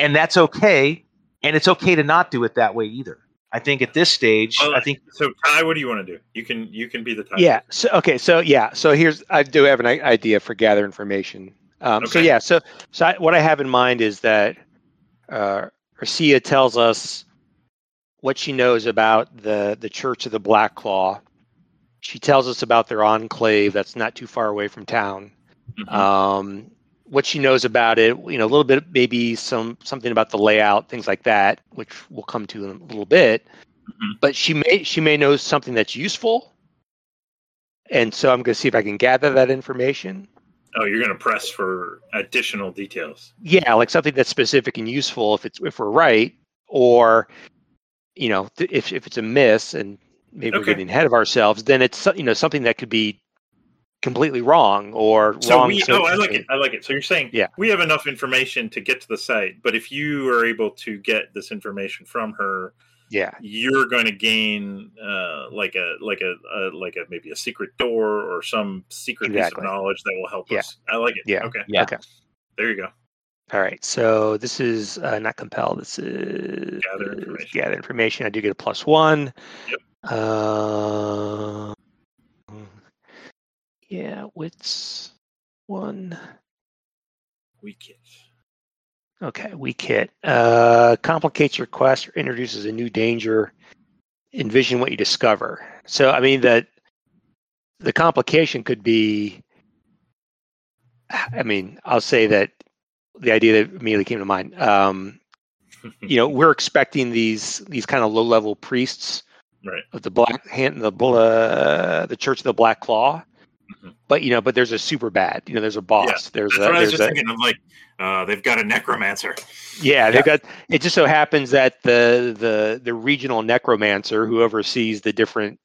and that's okay. And it's okay to not do it that way either. I think at this stage, well, I think so. Ty, what do you want to do? You can you can be the Ty. Yeah. So, okay. So yeah. So here's I do have an idea for gather information. Um, okay. So yeah. So so I, what I have in mind is that uh, Ursia tells us what she knows about the the Church of the Black Claw. She tells us about their enclave that's not too far away from town. Mm-hmm. Um, what she knows about it, you know, a little bit, maybe some something about the layout, things like that, which we'll come to in a little bit. Mm-hmm. But she may she may know something that's useful, and so I'm going to see if I can gather that information. Oh, you're going to press for additional details. Yeah, like something that's specific and useful. If it's if we're right, or you know, th- if if it's a miss, and maybe okay. we're getting ahead of ourselves, then it's you know something that could be. Completely wrong or so wrong. We, oh, I like it. I like it. So you're saying yeah. we have enough information to get to the site, but if you are able to get this information from her, yeah, you're going to gain uh, like a like a, a like a maybe a secret door or some secret exactly. piece of knowledge that will help yeah. us. I like it. Yeah. Okay. Yeah. Okay. There you go. All right. So this is uh, not compel. This is gather information. Gather information. I do get a plus one. Yep. Uh, Yeah, wits one. Weak hit. Okay, weak hit. Uh, complicates your quest or introduces a new danger. Envision what you discover. So, I mean, that the complication could be, I mean, I'll say that the idea that immediately came to mind, um, you know, we're expecting these these kind of low-level priests right. of the Black Hand, the uh, the Church of the Black Claw. Mm-hmm. But you know, but there's a super bad. You know, there's a boss. Yeah, there's that's a, what I was just a, thinking of like uh, they've got a necromancer. Yeah, they've yeah. got. It just so happens that the the the regional necromancer who oversees the different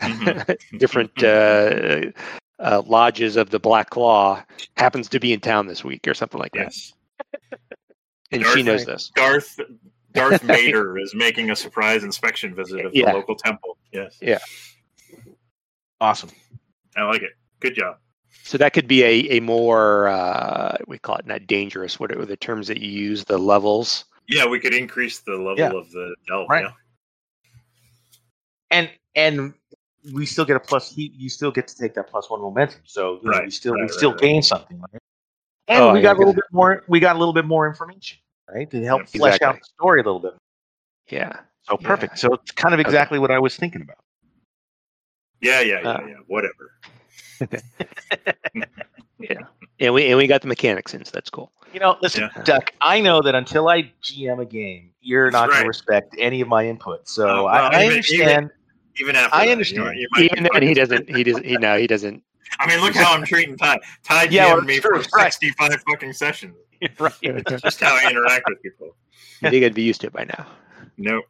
mm-hmm. different uh, uh, lodges of the Black Claw happens to be in town this week or something like yes. that. And Darth, she knows this. Darth Darth Vader is making a surprise inspection visit of yeah. the local temple. Yes. Yeah. Awesome. I like it. Good job. So that could be a a more uh, we call it not dangerous. What are the terms that you use? The levels. Yeah, we could increase the level yeah. of the delve. Right. Yeah. And and we still get a plus. He, you still get to take that plus one momentum. So you right. know, we still right, we right, still right, gain right. something. Right? And oh, we got yeah, a little good. bit more. We got a little bit more information, right, to help yeah, flesh exactly. out the story a little bit. Yeah. So perfect. Yeah. So it's kind of exactly okay. what I was thinking about. Yeah, yeah, yeah, uh, yeah. Whatever. yeah, and we and we got the mechanics in, so that's cool. You know, listen, yeah. Duck. I know that until I G M a game, you're not right. going to respect any of my input. So uh, well, I, I understand. Even, even after, I understand. You know, you even then, he doesn't. He doesn't. He no. He doesn't. I mean, look how I'm treating Ty. Ty G M'd yeah, well, me true, for right. sixty-five fucking sessions. Right. It's just how I interact with people. I think I'd be used to it by now. Nope.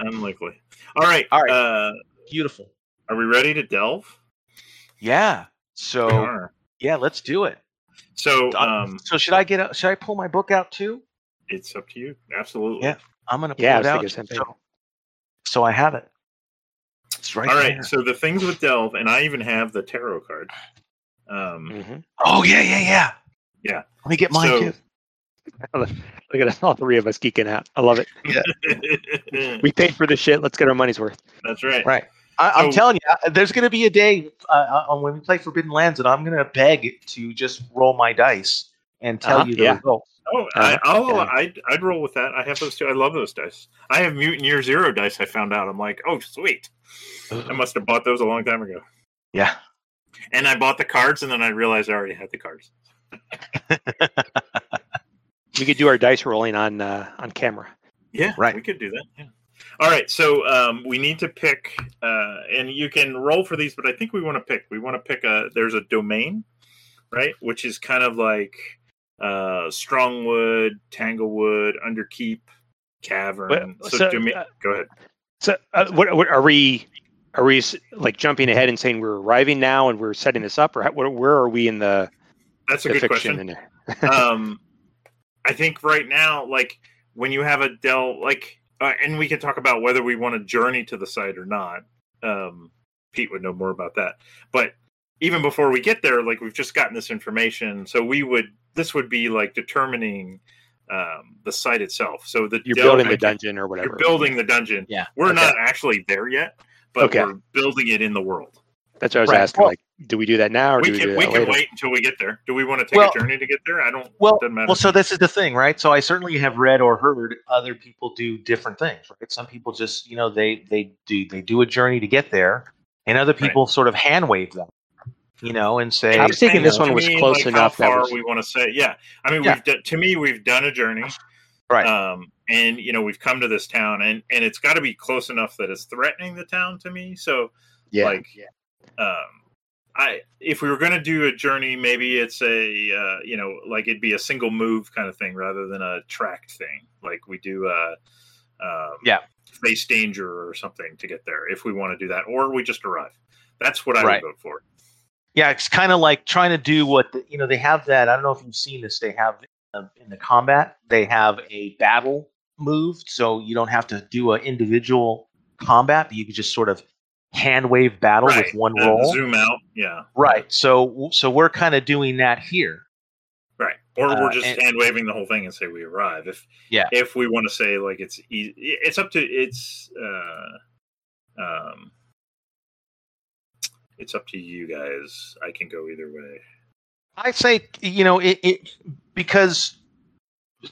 Unlikely. All right. All right. Uh, Beautiful. Are we ready to delve? Yeah. So yeah, let's do it. So um, so should I get out, should I pull my book out too? It's up to you. Absolutely. Yeah. I'm gonna pull yeah, it out. So, so I have it. It's right. All right. There. So the things with Delve, and I even have the tarot card. Um mm-hmm. Oh yeah, yeah, yeah. Yeah. Let me get mine so, too. Look at us, all three of us geeking out. I love it. Yeah. We paid for this shit. Let's get our money's worth. That's right. Right. I, I'm so, telling you, there's going to be a day uh, when we play Forbidden Lands, and I'm going to beg to just roll my dice and tell uh-huh, you the yeah. results. Oh, I, I'll, yeah. I'd, I'd roll with that. I have those too. I love those dice. I have Mutant Year Zero dice. I found out. I'm like, oh, sweet. I must have bought those a long time ago. Yeah. And I bought the cards, and then I realized I already had the cards. We could do our dice rolling on uh, on camera. Yeah, right. We could do that. Yeah. All right, so um, we need to pick, uh, and you can roll for these, but I think we want to pick. We want to pick a. There's a domain, right, which is kind of like uh, Strongwood, Tanglewood, Underkeep, Cavern. But, so, so domain, uh, go ahead. So, uh, what, what are we? Are we like jumping ahead and saying we're arriving now and we're setting this up, or how, where are we in the? That's a the good question. In there? um, I think right now, like when you have a Dell, like. Uh, and we can talk about whether we want to journey to the site or not. Um, Pete would know more about that. But even before we get there, like we've just gotten this information, so we would this would be like determining um, the site itself. So the you're del- building the dungeon or whatever. You're building the dungeon. Yeah, we're okay. not actually there yet, but okay. we're building it in the world. That's what I was right. asking. Well, like, do we do that now? Or we do can we, do we can later? wait until we get there. Do we want to take well, a journey to get there? I don't. Well, doesn't matter. Well, so this is the thing, right? So I certainly have read or heard other people do different things. Right? Some people just, you know, they they do they do a journey to get there, and other people right. sort of hand wave them, you know, and say. I was thinking this one was me, close like enough. How far that was... we want to say? Yeah, I mean, yeah. we've do, to me, we've done a journey, right? Um, and you know, we've come to this town, and and it's got to be close enough that it's threatening the town to me. So, yeah. like. Yeah. Um, I if we were going to do a journey, maybe it's a uh, you know like it'd be a single move kind of thing rather than a tracked thing. Like we do a um, yeah face danger or something to get there if we want to do that, or we just arrive. That's what I right. would vote for. Yeah, it's kind of like trying to do what the, you know they have that. I don't know if you've seen this. They have uh, in the combat they have a battle move, so you don't have to do an individual combat. But you can just sort of hand wave battle right. with one and roll. Zoom out, yeah. Right. So, so we're kind of doing that here, right? Or we're just uh, and, hand waving the whole thing and say we arrive. If yeah, if we want to say like it's easy, it's up to it's uh, um, it's up to you guys. I can go either way. I say you know it, it because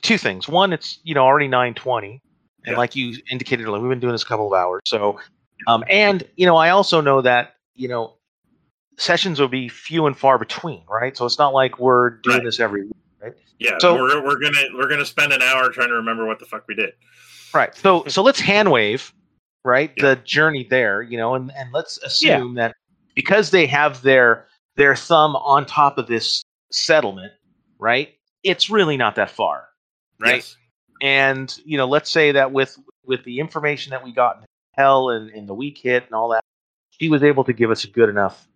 two things. One, it's you know already nine twenty, and yeah. like you indicated, like we've been doing this a couple of hours, so. Um, and, you know, I also know that, you know, sessions will be few and far between, right? So it's not like we're doing right. this every week, right? Yeah, so, we're we're going to we're gonna spend an hour trying to remember what the fuck we did. Right. So so let's hand wave, right, yeah. the journey there, you know, and, and let's assume yeah. that because they have their their thumb on top of this settlement, right, it's really not that far, right? Yes. And, you know, let's say that with, with the information that we got in hell and, and the weak hit and all that, she was able to give us good enough,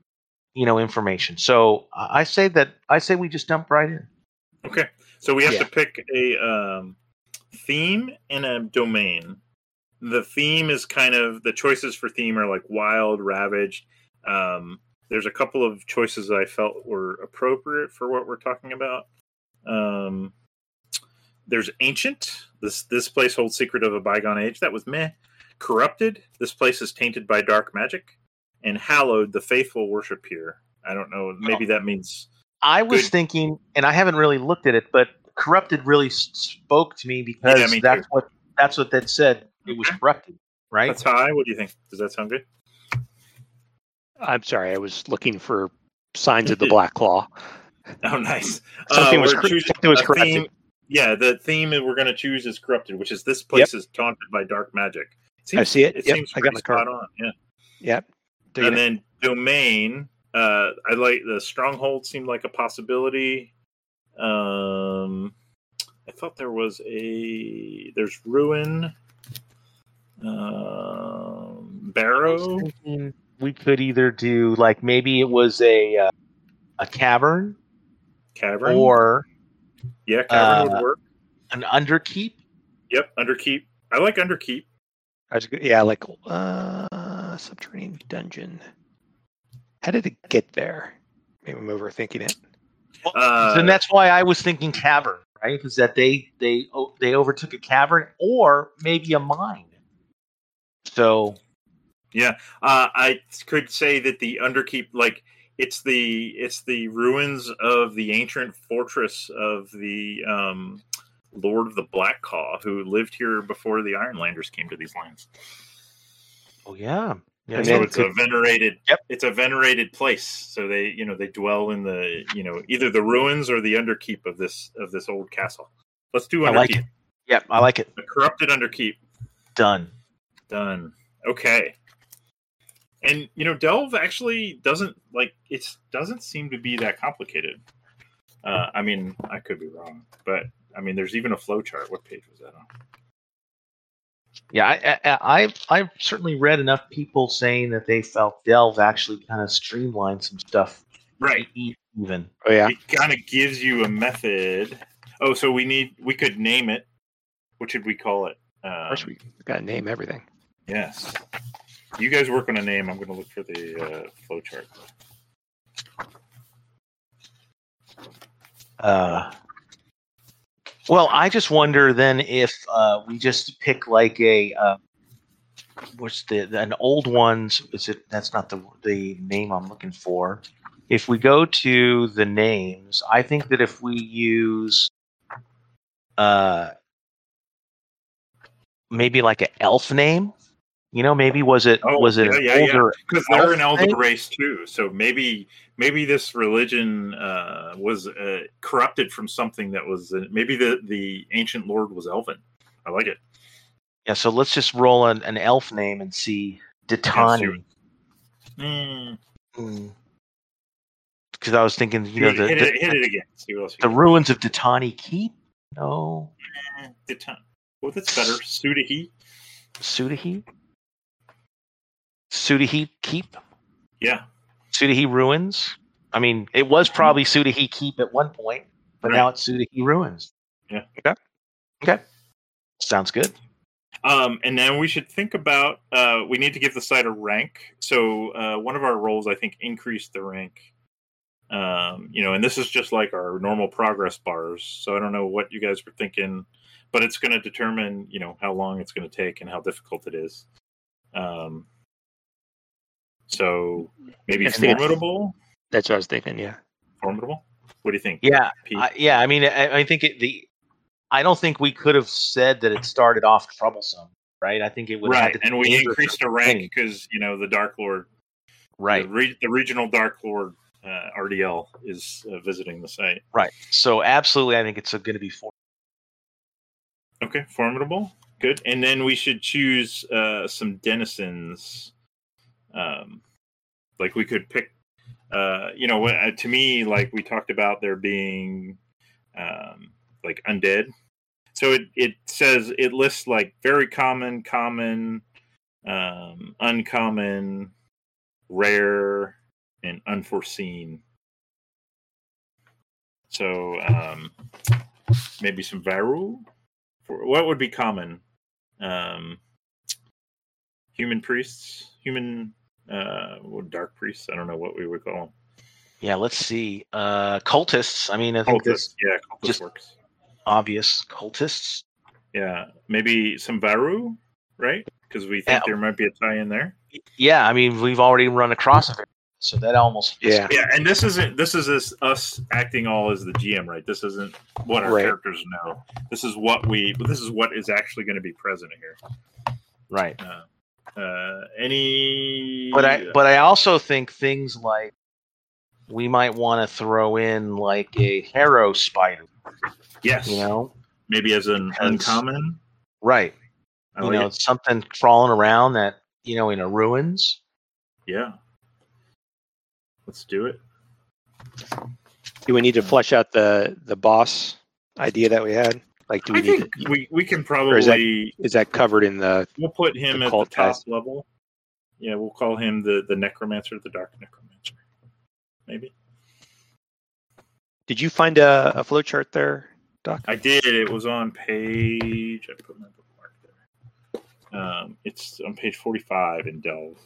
you know, information. So I say that I say we just dump right in. Okay, so we have yeah. to pick a um, theme and a domain. The theme is kind of the choices for theme are like wild, ravaged. Um, there's a couple of choices that I felt were appropriate for what we're talking about. Um, there's ancient. This this place holds secret of a bygone age. That was meh. Corrupted. This place is tainted by dark magic. And hallowed, the faithful worship here. I don't know. Maybe oh. that means. I was good. thinking, and I haven't really looked at it, but corrupted really spoke to me because yeah, me that's too. what that's what that said. It was corrupted, right? That's high. What do you think? Does that sound good? I'm sorry. I was looking for signs of the Black Claw. Oh, nice. Something uh, was, cor- something was corrupted. Theme, yeah, the theme we're going to choose is corrupted, which is this place yep. is taunted by dark magic. Seems, I see it. It yep. seems I got my card. Spot on. Yeah. Yep. Digging and it. Then domain. Uh, I like the stronghold seemed like a possibility. Um, I thought there was a there's ruin. Um, Barrow. We could either do like maybe it was a uh, a cavern, cavern, or yeah, cavern uh, would work. An underkeep. Yep, underkeep. I like underkeep. I was, yeah, I like uh, subterranean dungeon. How did it get there? Maybe I'm overthinking it. Well, uh, and that's why I was thinking cavern, right? Because that they they they overtook a cavern or maybe a mine. So, yeah, uh, I could say that the Underkeep, like it's the it's the ruins of the ancient fortress of the um, Lord of the Black Claw, who lived here before the Ironlanders came to these lands. Oh yeah, yeah. And so it's could, a venerated, yep. it's a venerated place. So they, you know, they dwell in the, you know, either the ruins or the Underkeep of this of this old castle. Let's do Underkeep. I like it. Yep, I like it. The corrupted Underkeep. Done. Done. Okay. And you know, Delve actually doesn't like it doesn't seem to be that complicated. Uh, I mean, I could be wrong, but I mean, there's even a flowchart. What page was that on? Yeah, I, I, I've I've certainly read enough people saying that they felt Delve actually kind of streamlined some stuff. Right. Even. Oh yeah. It kind of gives you a method. Oh, so we need we could name it. What should we call it? Um, First, we gotta name everything. Yes. You guys work on a name. I'm going to look for the uh, flowchart. Uh, well, I just wonder then if uh, we just pick like a uh, what's the an old ones? Is it that's not the the name I'm looking for? If we go to the names, I think that if we use uh maybe like an elf name. You know, maybe was it oh, was it yeah, an yeah, older yeah. Because they're an elder race too. So maybe maybe this religion uh, was uh, corrupted from something that was uh, maybe the, the ancient lord was elven. I like it. Yeah, so let's just roll an, an elf name and see Detani. Because mm. mm. I was thinking, you hit, know, the, hit, it, the, hit it again. See what else the ruins of Detani Keep. No, Detani. Well, that's better. Sudahe. Sudahe. Sudahe Keep? Yeah. Sudahe Ruins? I mean, it was probably Sudahe Keep at one point, but right. now it's Sudahe Ruins. Yeah. Okay. Okay. Sounds good. Um, and then we should think about, uh, we need to give the site a rank. So uh, one of our roles, I think, increased the rank. Um, you know, and this is just like our normal progress bars. So I don't know what you guys were thinking, but it's going to determine, you know, how long it's going to take and how difficult it is. Um. So maybe formidable. That's what I was thinking. Yeah, formidable. What do you think? Yeah, I, yeah. I mean, I, I think it, the. I don't think we could have said that it started off troublesome, right? I think it would. Right, have to and we increased the rank because you know the Dark Lord, right? The, re, the regional Dark Lord uh, R D L is uh, visiting the site, right? So absolutely, I think it's going to be formidable. Okay, formidable, good, and then we should choose uh, some denizens. Um, like we could pick, uh, you know, to me, like we talked about there being, um, like undead. So it, it says, it lists like very common, common, um, uncommon, rare, and unforeseen. So um, maybe some Varou. For what would be common? Um, human priests, human uh, well, dark priests. I don't know what we would call them. Yeah, let's see. Uh, cultists. I mean, I think cultists. Yeah, cultists works. Obvious cultists. Yeah, maybe some Varou, right? Because we think yeah. there might be a tie in there. Yeah, I mean, we've already run across it, so that almost yeah. Yeah, and this isn't this is this, us acting all as the G M, right? This isn't what our right. characters know. This is what we. This is what is actually going to be present here. Right. Uh, uh, any. But I. But I also think things like. We might want to throw in like a harrow spider. Yes. You know? Maybe as an as, uncommon. Right. I you like know, it. Something crawling around that, you know, in a ruins. Yeah. Let's do it. Do we need to flesh out the, the boss idea that we had? Like, do we I need think to, we, we can probably. Is that, is that covered in the. We'll put him the at the top test. level. Yeah, we'll call him the, the necromancer, the dark necromancer. Maybe. Did you find a, a flowchart there, Doc? I did. It was on page. I put my bookmark there. Um, it's on page forty-five in Delve.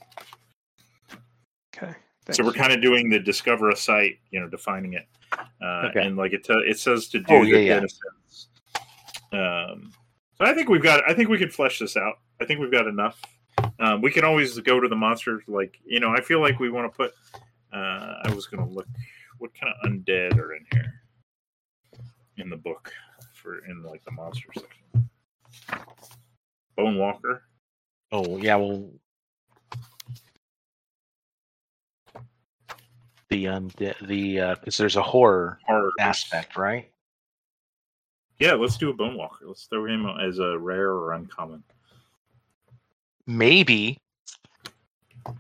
Okay. Thanks. So we're kind of doing the discover a site, you know, defining it, uh, okay. and like it, te- it says to do. Oh, yeah, yeah. Innocence. Um, so I think we've got. I think we could flesh this out. I think we've got enough. Um, we can always go to the monsters. Like you know, I feel like we want to put. Uh, I was going to look what kind of undead are in here in the book for in like the monster section. Bone Walker. Oh, yeah. Well, the undead, the, uh, because there's a horror Horrors. aspect, right? Yeah, let's do a Bone Walker. Let's throw him as a rare or uncommon. Maybe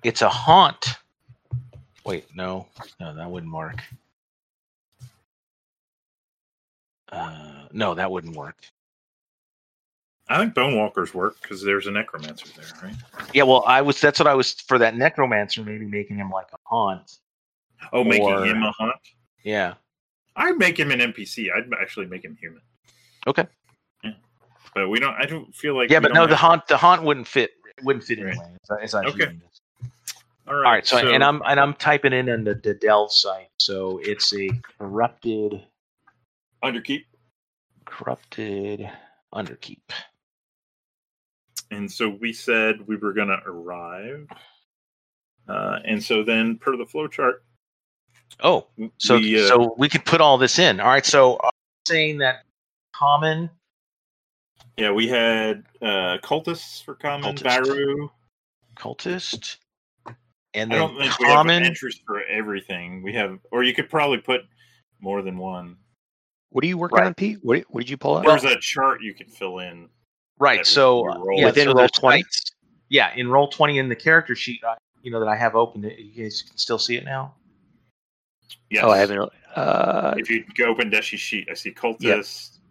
it's a haunt. Wait, no, no, that wouldn't work. Uh, no, that wouldn't work. I think Bone Walkers work because there's a necromancer there, right? Yeah, well, I was. That's what I was for that necromancer. Maybe making him like a haunt. Oh, or, making him a haunt. Yeah, I'd make him an N P C. I'd actually make him human. Okay. Yeah. But we don't. I don't feel like. Yeah, but no, the haunt. The haunt wouldn't fit. It wouldn't fit right. anyway. It's not okay. Humanness. All right, All right so, so and I'm and I'm typing in on the, the Delve site, so it's a corrupted underkeep, corrupted underkeep. And so we said we were going to arrive, uh, and so then per the flowchart. Oh, so we, uh, so we could put all this in. All right, so I'm saying that common. Yeah, we had uh, cultists for common, Varou, cultist. And then I don't think common, we have an interest for everything. We have, or you could probably put more than one. What are you working right. on, Pete? What, what did you pull out? There's well, a chart you can fill in. Right. So yeah, within so roll twenty. Sites. Yeah, in roll twenty in the character sheet, you know that I have opened it. You guys can still see it now. Yes. Oh, I haven't. Uh, if you go open Deshi's sheet, I see cultists. Yep.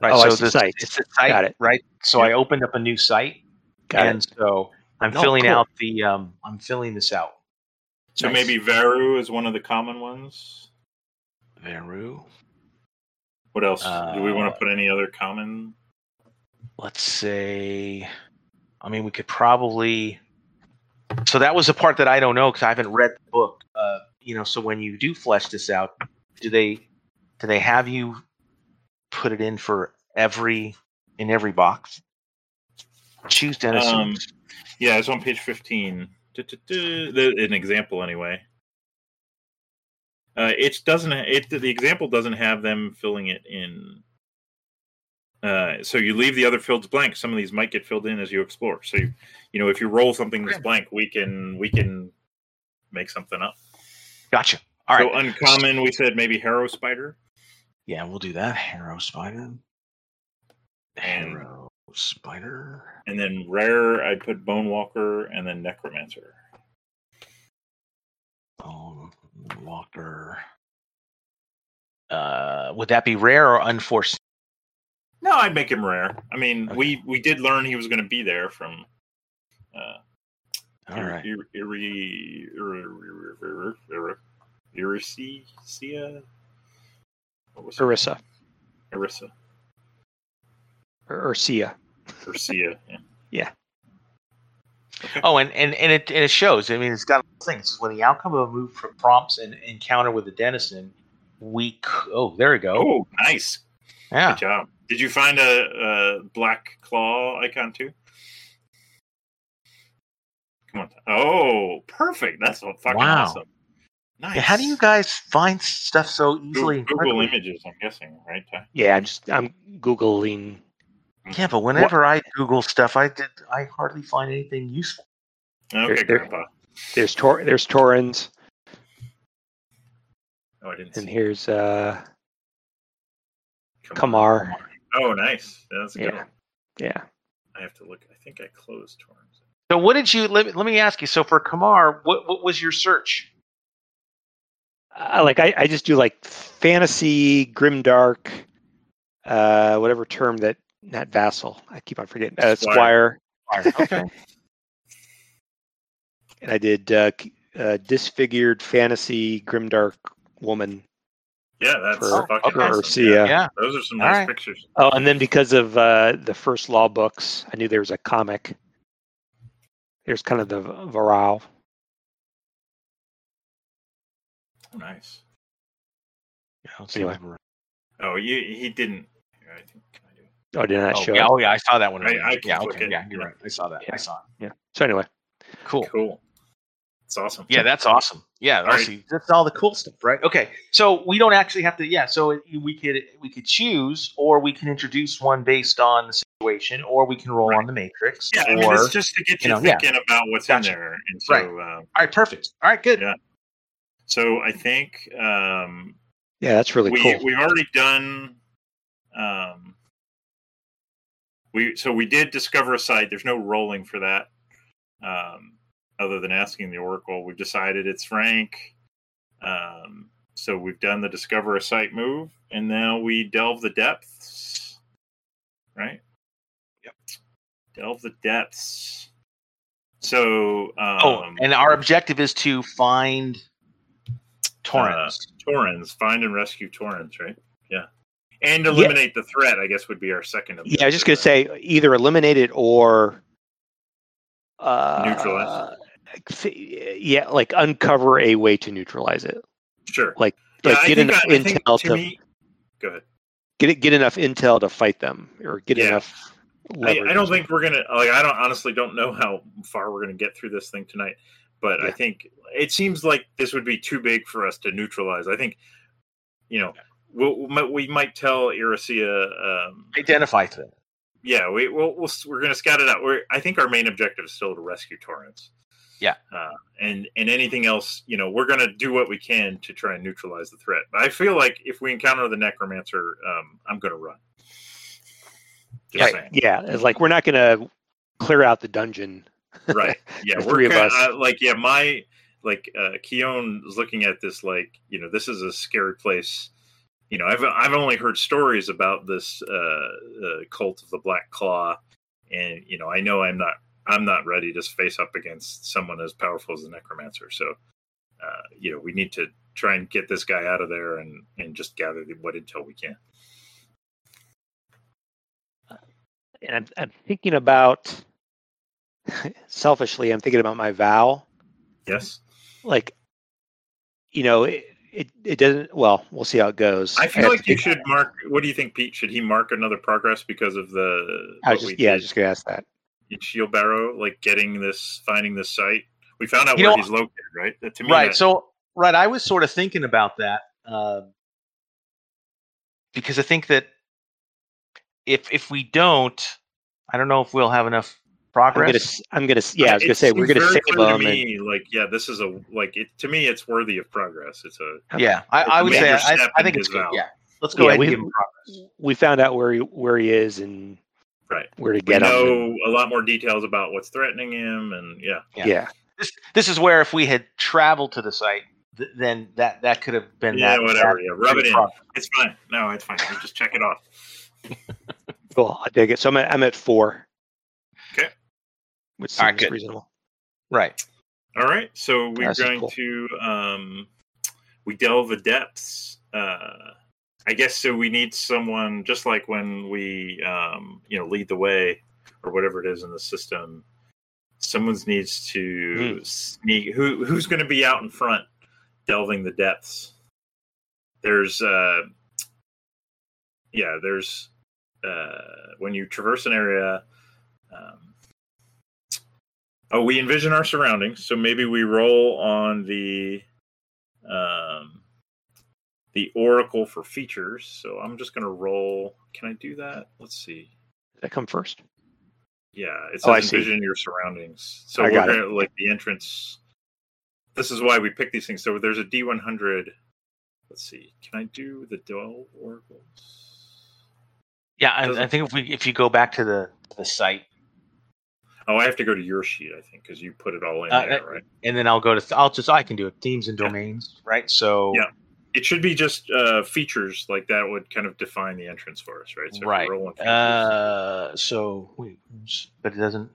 Right. Oh, so I see the site. It's the site. Got it. Right. So yep. I opened up a new site, Got and it. so. I'm oh, filling cool. out the. Um, I'm filling this out. So nice. Maybe Varou is one of the common ones. Varou. What else uh, do we want to put? Any other common? Let's say. I mean, we could probably. So that was the part that I don't know because I haven't read the book. Uh, you know, so when you do flesh this out, do they, do they have you put it in for every in every box? Choose Dennis. Um, Yeah, it's on page fifteen. Du, du, du, the, an example, anyway. Uh, it doesn't. It the example doesn't have them filling it in. Uh, so you leave the other fields blank. Some of these might get filled in as you explore. So you, you know, if you roll something that's blank, we can we can make something up. Gotcha. All right. So uncommon, we said maybe Harrow Spider. Yeah, we'll do that. Harrow Spider. Harrow. Spider. And then rare, I'd put Bone Walker and then Necromancer. Bone Walker. Uh, would that be rare or unforeseen? No, I'd make him rare. I mean, okay. we, we did learn he was going to be there from Uh, All right. Irisia? Ursia. Ursia. Ursia. Ursia, yeah. Yeah. Okay. Oh, and, and, and, it, and it shows. I mean, it's got things. It says, when the outcome of a move prompts an encounter with a denizen, we... Oh, there we go. Oh, nice. Yeah. Good job. Did you find a, a black claw icon, too? Come on. Oh, perfect. That's so fucking wow. awesome. Nice. Yeah, how do you guys find stuff so easily? Google, Google images, I'm guessing, right? Yeah, just, I'm Googling... Yeah, but whenever what? I Google stuff, I did I hardly find anything useful. Okay, there, there, Grandpa. There's Tor, there's Torrens. Oh, I didn't. And see. Here's uh, Kamar. Kamar. Oh, nice. That's a yeah. good one. Yeah. I have to look. I think I closed Torrens. So, what did you? Let me, let me ask you. So, for Kamar, what what was your search? Uh, like I, I just do like fantasy, grimdark, uh, whatever term that. Not vassal. I keep on forgetting. Uh, Squire. Squire. Okay. And I did uh, uh, disfigured fantasy grimdark woman. Yeah, that's for, fucking for awesome. Ursia. Yeah. yeah, those are some All nice right. pictures. Oh, and then because of uh, the first law books, I knew there was a comic. There's kind of the Varou. Oh, nice. Yeah, I'll see anyway. Oh, you, he didn't. Here, I think. Oh, did not oh, show. Yeah, oh, yeah, I saw that one. Right, I yeah, okay, yeah, you're right. I saw that. Yeah. I saw it. Yeah. So anyway, cool, cool. It's awesome. Yeah, that's awesome. Yeah, all right. That's all the cool stuff, right? Okay, so we don't actually have to. Yeah, so we could we could choose, or we can introduce one based on the situation, or we can roll right. on the matrix. Yeah, or, I mean, it's just to get you, you know, thinking yeah. about what's gotcha. in there. And so, right. Um, all right. Perfect. All right. Good. Yeah. So I think. Um, yeah, that's really we, cool. We've already done. Um, We, so we did discover a site. There's no rolling for that, um, other than asking the Oracle. We've decided it's Frank. Um, so we've done the discover a site move, and now we delve the depths, right? Yep. Delve the depths. So. Um, oh, and our objective is to find Torrens. Uh, Torrens, find and rescue Torrens, right? Yeah. And eliminate yeah. the threat, I guess, would be our second objective. Yeah, I was just going to say either eliminate it or uh, neutralize. Uh, yeah, like uncover a way to neutralize it. Sure. Like, yeah, like get enough I, I intel to, to me, go ahead. Get it. Get enough intel to fight them, or get yeah. enough. I, I don't think we're gonna. Like, I don't honestly don't know how far we're gonna get through this thing tonight. But yeah. I think it seems like this would be too big for us to neutralize. I think, you know. We'll, we might tell Irisia... Um, Identify them. Yeah, we, we'll, we'll, we're going to scout it out. We're, I think our main objective is still to rescue Torrens. Yeah. Uh, and, and anything else, you know, we're going to do what we can to try and neutralize the threat. But I feel like if we encounter the Necromancer, um, I'm going to run. Just right. saying. Yeah, it's like we're not going to clear out the dungeon. Right. Yeah, we're three kinda, of us. Uh, like, yeah, my... Like, uh, Keon is looking at this like, you know, this is a scary place... You know, I've I've only heard stories about this uh, uh, cult of the Black Claw, and you know, I know I'm not I'm not ready to face up against someone as powerful as the Necromancer. So, uh, you know, we need to try and get this guy out of there and, and just gather what intel we can. And I'm I'm thinking about selfishly, I'm thinking about my vow. Yes. Like, you know. It, It it doesn't. Well, we'll see how it goes. I feel I like you should that. mark. What do you think, Pete? Should he mark another progress because of the? I was just, yeah, I was just gonna ask that. In Shield Barrow, like getting this, finding this site. We found out you where know, he's located, right? To me, right. That, so, right. I was sort of thinking about that uh, because I think that if if we don't, I don't know if we'll have enough progress. I'm gonna. I'm gonna yeah, I was gonna say we're gonna save them. Me, and, like, yeah, this is a like. It, to me, it's worthy of progress. It's a yeah. I, I would say I, I think it's good. Yeah, let's go yeah, ahead. We, and give him progress. We found out where he where he is and right where to get we know him. Know a lot more details about what's threatening him and yeah. yeah yeah. This this is where if we had traveled to the site, th- then that that could have been yeah that, whatever that, yeah rub it in progress. It's fine no it's fine just check it off. Cool, I dig it. So I'm at, I'm at four. Okay. which seems right, reasonable. Right. All right. So we're That's going cool. to um, we delve the depths. Uh, I guess so. We need someone just like when we um, you know lead the way or whatever it is in the system. Someone needs to mm. sneak. Who who's going to be out in front delving the depths? There's uh, yeah. There's uh, when you traverse an area. Um, Oh, we envision our surroundings, so maybe we roll on the um, the Oracle for features. So I'm just going to roll. Can I do that? Let's see. Did that come first? Yeah, it says oh, envision see. your surroundings. So I we're got gonna, it. like the entrance. This is why we pick these things. So there's a D one hundred. Let's see. Can I do the Delve Oracles? Yeah, I, I think if we if you go back to the the site. Oh, I have to go to your sheet, I think, because you put it all in uh, there, right? And then I'll go to, I'll just, I can do it, themes and domains, yeah. right? So, yeah, it should be just uh, features like that would kind of define the entrance for us, right? So right. Features, uh, so, wait, but it doesn't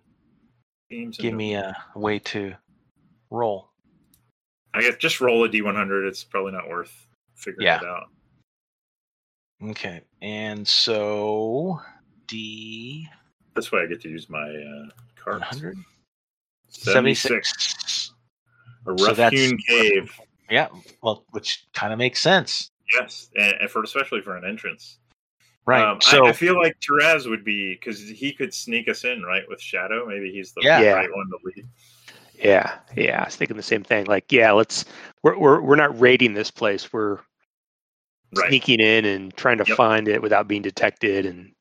give domains. me a way to roll. I guess just roll a D one hundred. It's probably not worth figuring yeah. it out. Okay, and so D. That's why I get to use my. Uh, one hundred seventy-six. A rough-hewn so cave. Yeah, well, which kind of makes sense. Yes, and for especially for an entrance. Right. Um, so I, I feel like Tiraz would be, because he could sneak us in, right, with Shadow. Maybe he's the yeah. right one to lead. Yeah, yeah. I was thinking the same thing. Like, yeah, let's. We're we're we're not raiding this place. We're right. sneaking in and trying to yep. find it without being detected and.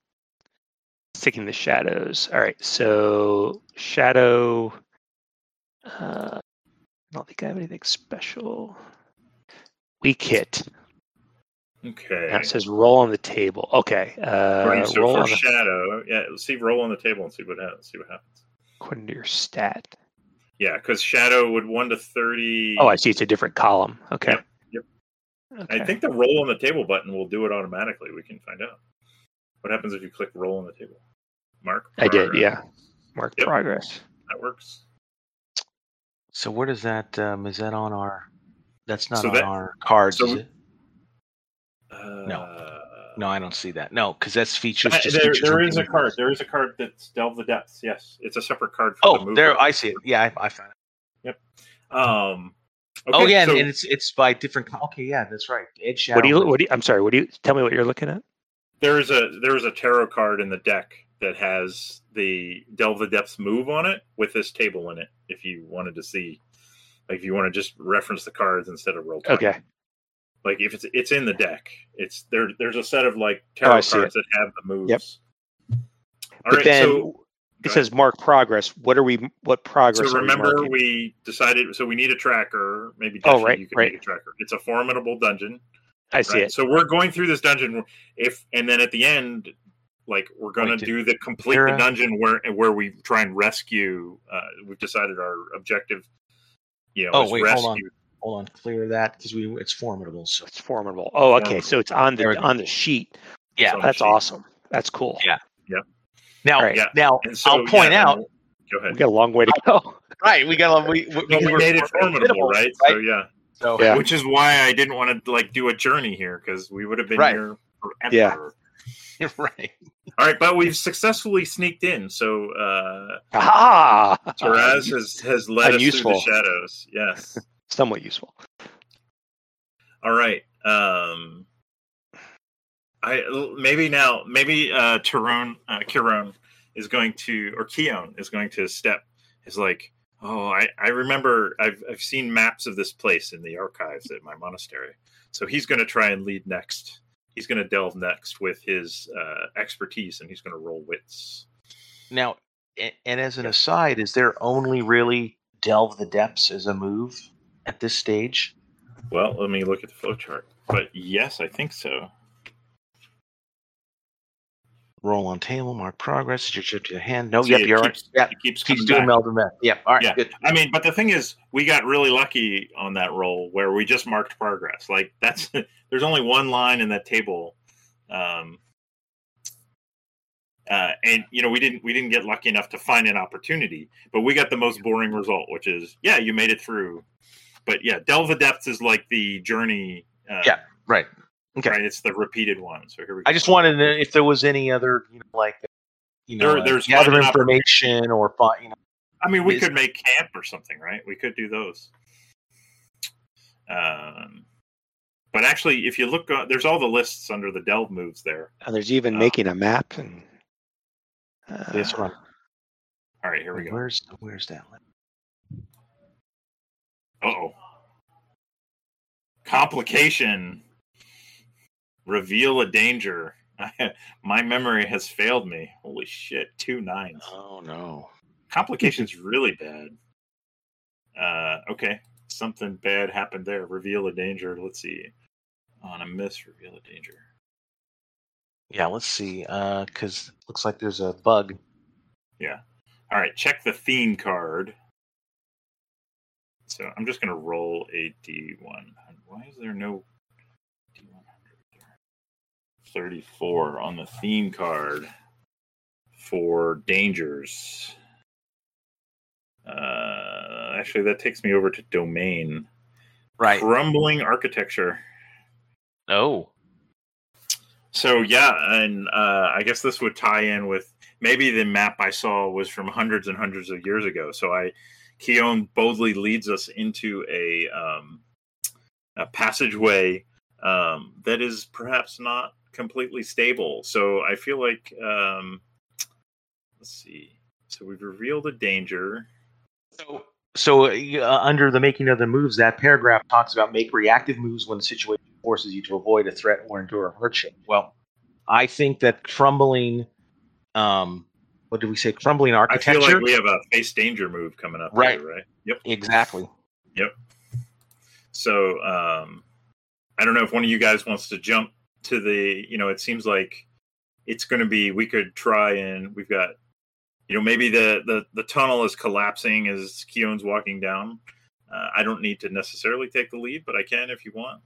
Sticking the shadows. All right, so shadow. Uh, I don't think I have anything special. Weak hit. Okay. That says roll on the table. Okay. Uh, right, so roll for on shadow, the... yeah. See, roll on the table and see what happens. See what happens. According to your stat. Yeah, because shadow would one to thirty. Oh, I see. It's a different column. Okay. Yep. Yep. Okay. I think the roll on the table button will do it automatically. We can find out. What happens if you click roll on the table? Mark progress. I did, yeah. Mark yep. progress. That works. So where does that, um, is that on our, that's not so on that, our cards, so, is it? Uh, no. No, I don't see that. No, because that's features. Just there features there is a card. There is a card that's Delve the Depths, yes. It's a separate card for oh, the movie. Oh, there, I see it. Yeah, I, I found it. Yep. Um. Okay, oh, yeah, so, and it's it's by different, okay, yeah, that's right. Ed Shadow. What do you, what do you, I'm sorry, what do you, tell me what you're looking at? There is a there is a tarot card in the deck that has the Delve the Depths move on it with this table in it. If you wanted to see, like, if you want to just reference the cards instead of roll. Okay. Like if it's it's in the deck, it's there. There's a set of like tarot oh, cards that have the moves. Yep. All but right. Then so it says mark progress. What are we? What progress? So remember, are we, we decided. So we need a tracker. Maybe Deshi, oh right, you can right. make a tracker. It's a formidable dungeon. I see right? it. So we're going through this dungeon, if and then at the end, like we're going to do the complete Tara. the dungeon where where we try and rescue. Uh, we've decided our objective. You know, oh is wait, rescue. hold on, hold on, clear that because we it's formidable. So it's formidable. Oh, okay, formidable. So it's on the on the sheet. Yeah, that's sheet. awesome. That's cool. Yeah, yep. Now, right. yeah. now so, I'll point yeah, out. Go ahead. We got a long way to go. Right, we got a long way. We, we, we made it formidable, right? right? So yeah. So, yeah. Which is why I didn't want to like do a journey here because we would have been right. here forever. Yeah. right. All right, but we've successfully sneaked in. So uh Aha! Tiraz has, has led Unuseful. us through the shadows. Yes. Somewhat useful. All right. Um I maybe now maybe uh Tyrone uh Keon is going to or Keon is going to step is like Oh, I, I remember I've I've seen maps of this place in the archives at my monastery. So he's going to try and lead next. He's going to delve next with his uh, expertise, and he's going to roll wits. Now, and, and as an yeah. aside, is there only really delve the depths as a move at this stage? Well, let me look at the flowchart. But yes, I think so. Roll on table, mark progress, it's your chip to your hand. No, See, yep, you're keeps, right. Yep. It keeps, keeps doing Melvin Met. Yeah, all right, yeah. good. I mean, but the thing is, we got really lucky on that roll where we just marked progress. Like, that's there's only one line in that table. Um, Uh, and you know, we didn't we didn't get lucky enough to find an opportunity, but we got the most boring result, which is yeah, you made it through. But yeah, Delve Adepts is like the journey. Uh, yeah, right. Okay, right? It's the repeated one. So here we go. I just wanted to know if there was any other, you know, like you know, there, there's other information or you know. I mean, we could make camp or something, right? We could do those. Um, but actually, if you look, uh, there's all the lists under the Delve moves there. And there's even um, making a map and. Uh, this one. All right, here we go. Where's where's that one? Uh-oh. Complication. Reveal a danger. My memory has failed me. Holy shit, two nines. Oh, no. Complication's really bad. Uh, okay, something bad happened there. Reveal a danger. Let's see. On a miss, reveal a danger. Yeah, let's see, because uh, looks like there's a bug. Yeah. All right, check the theme card. So I'm just going to roll a D one hundred. Why is there no D one hundred there? thirty-four on the theme card for dangers. Uh, actually, that takes me over to domain. Right. Crumbling architecture. Oh. So, yeah, and uh, I guess this would tie in with maybe the map I saw was from hundreds and hundreds of years ago. So I, Keon boldly leads us into a, um, a passageway um, that is perhaps not completely stable. So I feel like, um, let's see. So we've revealed a danger. So, so uh, under the making of the moves, that paragraph talks about make reactive moves when the situation forces you to avoid a threat or endure hardship. Well, I think that crumbling, um, what did we say? Crumbling architecture. I feel like we have a face danger move coming up. Right. Here, right. Yep. Exactly. Yep. So, um, I don't know if one of you guys wants to jump to the, you know, it seems like it's going to be, we could try and we've got, you know, maybe the, the, the tunnel is collapsing as Keon's walking down. Uh, I don't need to necessarily take the lead, but I can if you want.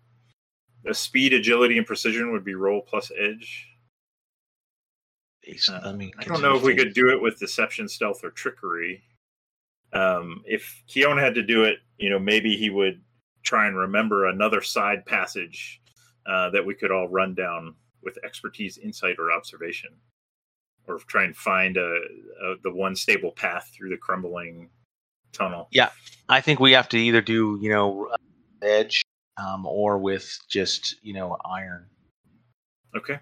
The speed, agility, and precision would be roll plus edge. Uh, I, mean, I don't know if we could do it with deception, stealth, or trickery. Um, if Keon had to do it, you know, maybe he would try and remember another side passage uh, that we could all run down with expertise, insight, or observation, or try and find a, a, the one stable path through the crumbling tunnel. Yeah, I think we have to either do, you know, edge. Um, or with just, you know, iron. Okay.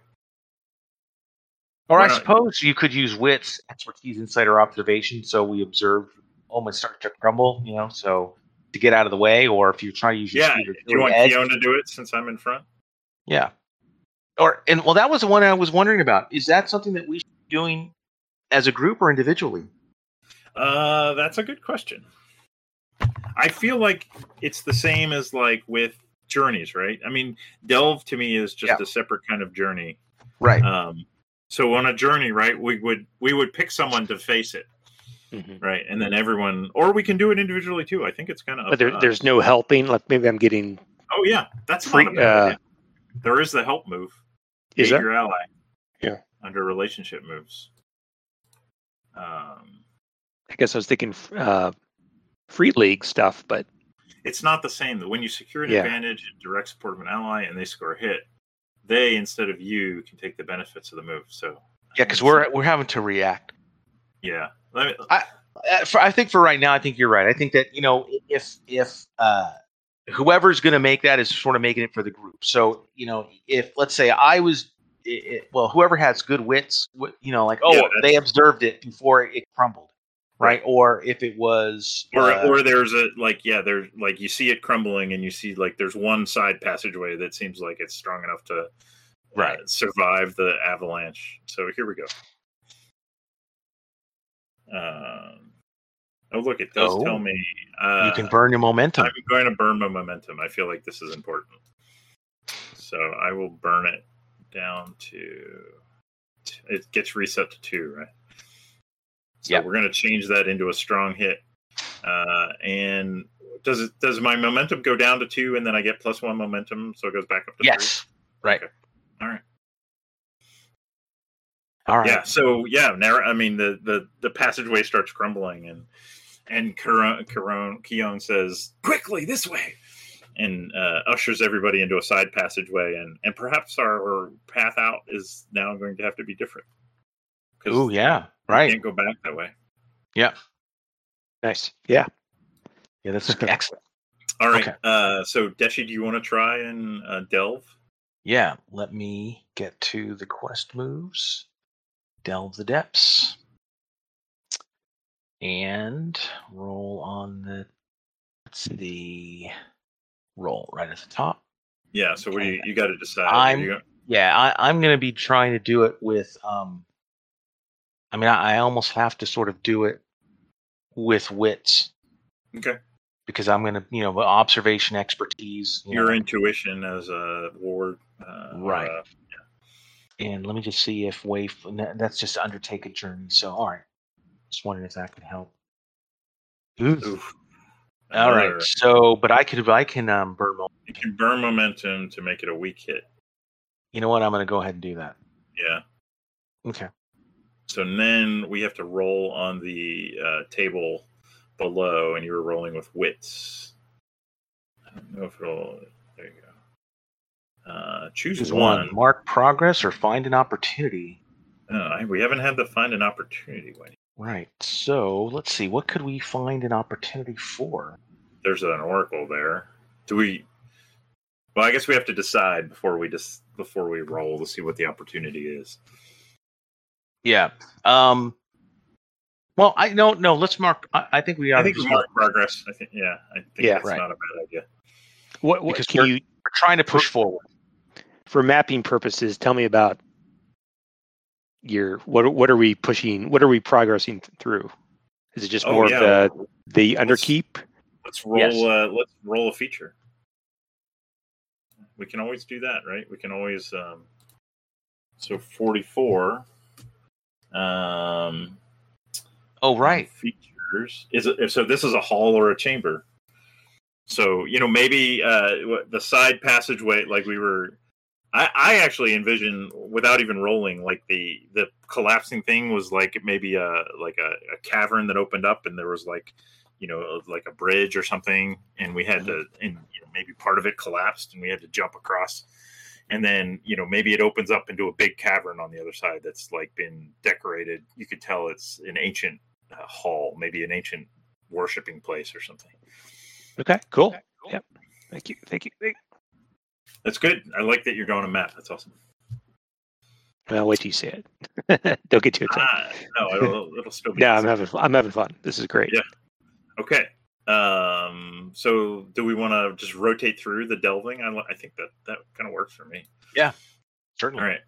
Or I suppose you could use wits, expertise, insight, or observation. So we observe almost start to crumble, you know, so to get out of the way. Or if you try to use your yeah, speed or do you want Keon to do it since I'm in front? Yeah. Or and well, that was the one I was wondering about. Is that something that we should be doing as a group or individually? Uh, that's a good question. I feel like it's the same as like with journeys, right? I mean, Delve to me is just yeah. a separate kind of journey, right? Um, so on a journey, right, we would we would pick someone to face it, mm-hmm. right, and then everyone, or we can do it individually too. I think it's kind of. But there, there's no helping. Like maybe I'm getting. Oh yeah, that's free, not a bad uh, idea. There is the help move. Is that your ally? Yeah, under relationship moves. Um, I guess I was thinking. Uh, Free league stuff, but it's not the same. When you secure an yeah. advantage and direct support of an ally and they score a hit, they instead of you can take the benefits of the move. So yeah, because we're we're having to react. Yeah, Let me, I for, I think for right now, I think you're right. I think that you know if if uh, whoever's going to make that is sort of making it for the group. So you know if let's say I was it, well, whoever has good wits, you know, like oh yeah, they observed it before it crumbled. Right, or if it was, or uh, or there's a like, yeah, there's like you see it crumbling, and you see like there's one side passageway that seems like it's strong enough to, right, uh, survive the avalanche. So here we go. Um, oh look, it does oh, tell me uh, you can burn your momentum. I'm going to burn my momentum. I feel like this is important, so I will burn it down to. It gets reset to two, right? So yeah, we're going to change that into a strong hit. Uh, and does it, does my momentum go down to two and then I get plus one momentum? So it goes back up to yes. three? Yes. Right. Okay. All right. All right. Yeah. So yeah, narrow, I mean, the, the, the passageway starts crumbling, and and Keon says, "Quickly, this way," and uh, ushers everybody into a side passageway, and, and perhaps our, our path out is now going to have to be different. Oh yeah, right. We can't go back that way. Yeah. Nice. Yeah. Yeah, that's excellent. All right. Okay. Uh, so, Deshi, do you want to try and uh, delve? Yeah. Let me get to the quest moves. Delve the depths. And roll on the... That's the roll right at the top. Yeah, so okay. What do you, you got to decide. I'm, you got... Yeah, I, I'm going to be trying to do it with... Um, I mean, I, I almost have to sort of do it with wits. Okay. Because I'm going to, you know, observation, expertise. You Your know. Intuition as a ward. Uh, right. Uh, yeah. And let me just see if wave... That's just undertake a journey, so all right. Just wondering if that could help. Oof. Oof. All Another. right. So, but I could, I can um, burn momentum. You can burn momentum to make it a weak hit. You know what? I'm going to go ahead and do that. Yeah. Okay. So then we have to roll on the uh, table below, and you were rolling with wits. I don't know if it'll. There you go. Uh, choose choose one. one. Mark progress or find an opportunity. Uh, we haven't had the find an opportunity one. Right, so let's see. What could we find an opportunity for? There's an oracle there. Do we? Well, I guess we have to decide before we just dis... before we roll to see what the opportunity is. Yeah. Um. Well, I no no. Let's mark. I, I think we. Ought I think to we mark progress. I think. Yeah. I think yeah, that's right. Not a bad idea. What? What because can you? We're trying to push forward. For mapping purposes, tell me about. Your what? What are we pushing? What are we progressing through? Is it just oh, more yeah. of the the let's, underkeep? Let's roll. Yes. Uh, let's roll a feature. We can always do that, right? We can always. Um, so forty-four. Um. Oh right. Features is it, so. This is a hall or a chamber. So you know maybe uh, the side passageway, like we were. I, I actually envision, without even rolling, like the, the collapsing thing was like maybe a like a, a cavern that opened up, and there was like, you know, like a bridge or something, and we had to, and you know, maybe part of it collapsed, and we had to jump across, and then you know maybe it opens up into a big cavern on the other side that's like been decorated. You could tell it's an ancient uh, hall, maybe an ancient worshiping place or something. Okay, cool. Okay, cool. Yep. Thank you. Thank you. Thank you. That's good. I like that you're going to map. That's awesome. Well, wait till you see it. Don't get too excited. Uh, no, it'll, it'll still be. Yeah, I'm having I'm having fun. This is great. Yeah. Okay. Um. So, do we want to just rotate through the delving? I, I think that, that kind of works for me. Yeah. Certainly. All right.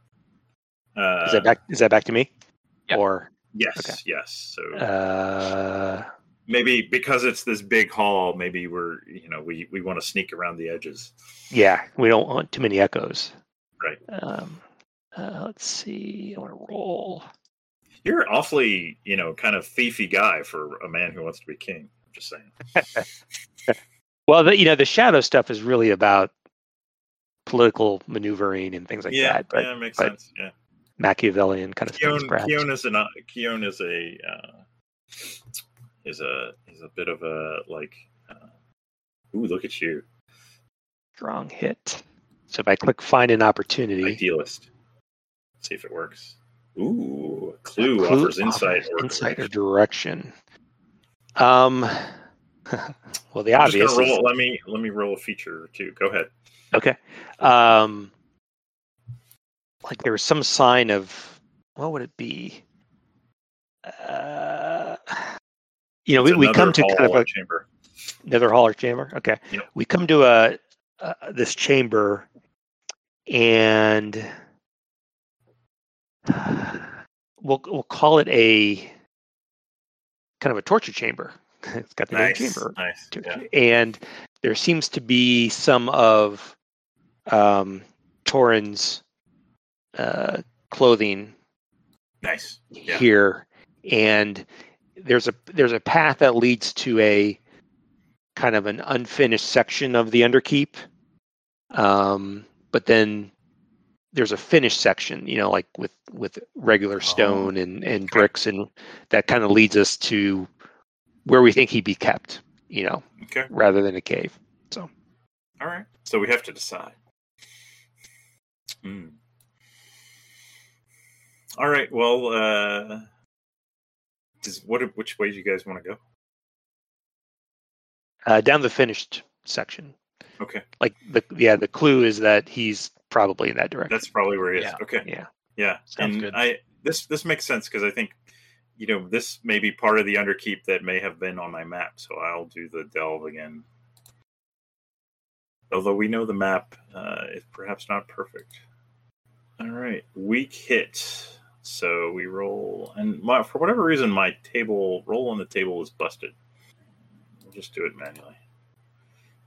Uh, is that back? Is that back to me? Yeah. Or yes, okay. yes. So. Uh... Maybe because it's this big hall, maybe we're, you know, we, we want to sneak around the edges. Yeah, we don't want too many echoes. Right. Um, uh, let's see. I want to roll. You're an awfully, you know, kind of thiefy guy for a man who wants to be king. I'm just saying. Well, the, you know, the shadow stuff is really about political maneuvering and things like yeah, that. But, yeah, it makes but sense. Yeah. Machiavellian kind of Keon, things, perhaps. Keon is, an, Keon is a... Uh, Is a is a bit of a like, uh, ooh, look at you! Strong hit. So if I click find an opportunity, idealist. Let's see if it works. Ooh, clue, clue offers insight, offers or insight or direction. Um, well, the I'm obvious. Just roll, is... Let me let me roll a feature too. Go ahead. Okay. Um, like there was some sign of what would it be? Uh. You know, we, we come to kind of a chamber. Another hall or chamber. Okay, yep. We come to a uh, this chamber, and we'll we'll call it a kind of a torture chamber. It's got the nice, name chamber, nice. Yeah. And there seems to be some of um, Torrens' uh, clothing. Nice yeah. here, and. There's a there's a path that leads to a kind of an unfinished section of the Underkeep, um, but then there's a finished section, you know, like with, with regular stone oh. and, and bricks, and that kind of leads us to where we think he'd be kept, you know, okay. rather than a cave. So, all right. So we have to decide. Mm. All right. Well, uh, does what? Which way do you guys want to go? Uh, down the finished section. Okay. Like the yeah, the clue is that he's probably in that direction. That's probably where he is. Yeah. Okay. Yeah. Yeah. Sounds and good. I this this makes sense because I think you know this may be part of the underkeep that may have been on my map. So I'll do the delve again. Although we know the map uh, is perhaps not perfect. All right, weak hit. So we roll, and my, for whatever reason, my table roll on the table is busted. We'll just do it manually.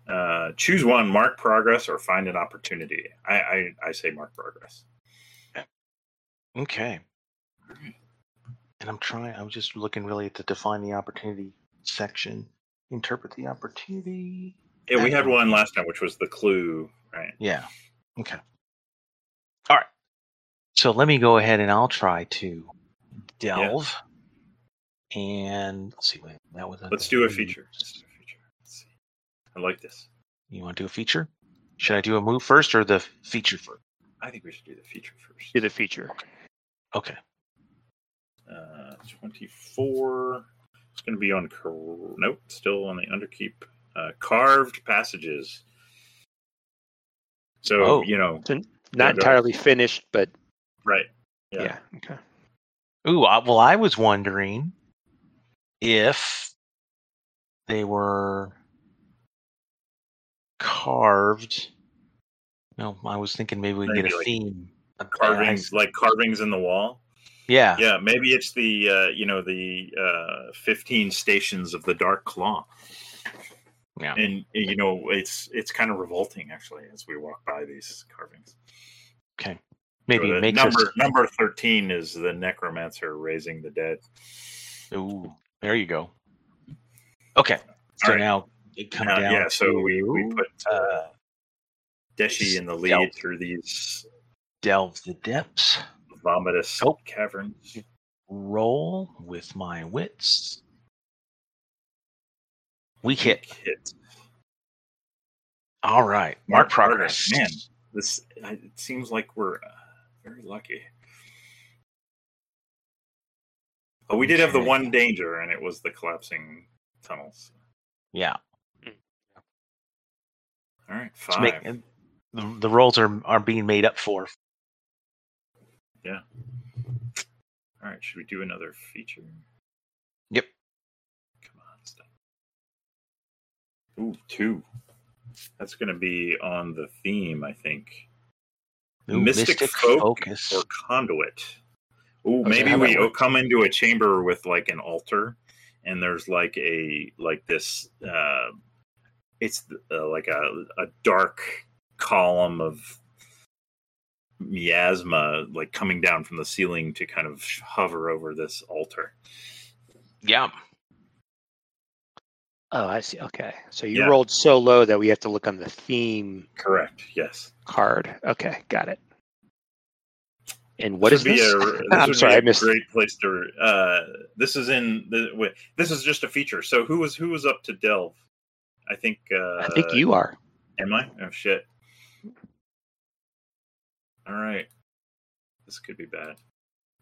Uh, choose one: mark progress or find an opportunity. I, I, I say mark progress. Okay. And I'm trying. I'm just looking really to define the opportunity section. Interpret the opportunity. Yeah, we had one last time, which was the clue, right? Yeah. Okay. All right. So let me go ahead and I'll try to delve. Yeah. And let's see. Wait, that was. Let's do a feature. Let's do a feature. Let's see. I like this. You want to do a feature? Should I do a move first or the feature first? I think we should do the feature first. Do the feature. Okay. okay. Uh, twenty-four. It's going to be on. Nope. Still on the underkeep. Uh, carved passages. So, oh, you know. Not entirely finished, but. Right. Yeah. yeah. Okay. Ooh, I, well, I was wondering if they were carved. No, I was thinking maybe we'd maybe get a like theme. Carvings, like carvings in the wall? Yeah. Yeah, maybe it's the, uh, you know, the uh, fifteen stations of the Dark Claw. Yeah. And you know it's it's kind of revolting actually as we walk by these carvings. Okay, maybe so the makes number us... number thirteen is the necromancer raising the dead. Ooh, there you go. Okay, so right. now it comes down. Yeah, to... so we we put uh, Deshi in the lead delve. Through these delve the depths, vomitous oh. caverns. Roll with my wits. We hit. hit. All right. Mark, Mark progress. Man, this it seems like we're uh, very lucky. Oh, we okay. did have the one danger, and it was the collapsing tunnels. Yeah. All right. Five. Make, the, the rolls are, are being made up for. Yeah. All right. Should we do another feature? Yep. Ooh, two. That's going to be on the theme, I think. Ooh, Mystic, Mystic Folk Focus. Or Conduit. Ooh, okay, maybe we work? come into a chamber with like an altar, and there's like a like this. Uh, it's uh, like a a dark column of miasma, like coming down from the ceiling to kind of hover over this altar. Yeah. Oh, I see. Okay. So you yeah. rolled so low that we have to look on the theme. Correct. Yes. Card. Okay. Got it. And what this is this? A, this I'm sorry, I missed. Great place to. Uh, this is in the. Wait, this is just a feature. So who was who was up to delve? I think. Uh, I think you are. Am I? Oh shit! All right. This could be bad.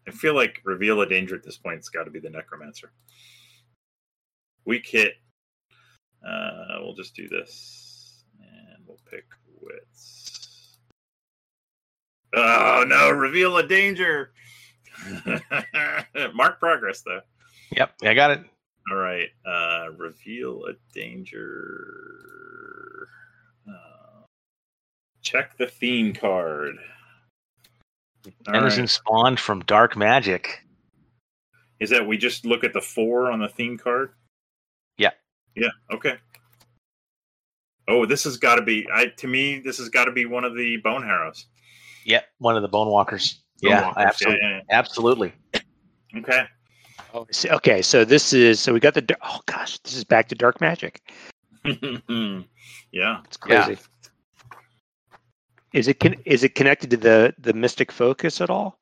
I feel like reveal a danger at this point. It's got to be the necromancer. Weak hit. Uh, we'll just do this, and we'll pick wits. Oh, no, reveal a danger. Mark progress, though. Yep, I got it. All right, uh, reveal a danger. Uh, check the theme card. Denizens right. spawned from dark magic. Is that we just look at the four on the theme card? Yeah. Yeah. Okay. Oh, this has got to be. I to me, this has got to be one of the bone harrows. Yeah, one of the bone walkers. Bone yeah, walkers. Absolutely. Yeah, yeah, yeah, absolutely. Okay. Oh, okay. So this is. So we got the. Oh gosh, this is back to dark magic. yeah, it's crazy. Yeah. Is it con- is it connected to the, the mystic focus at all?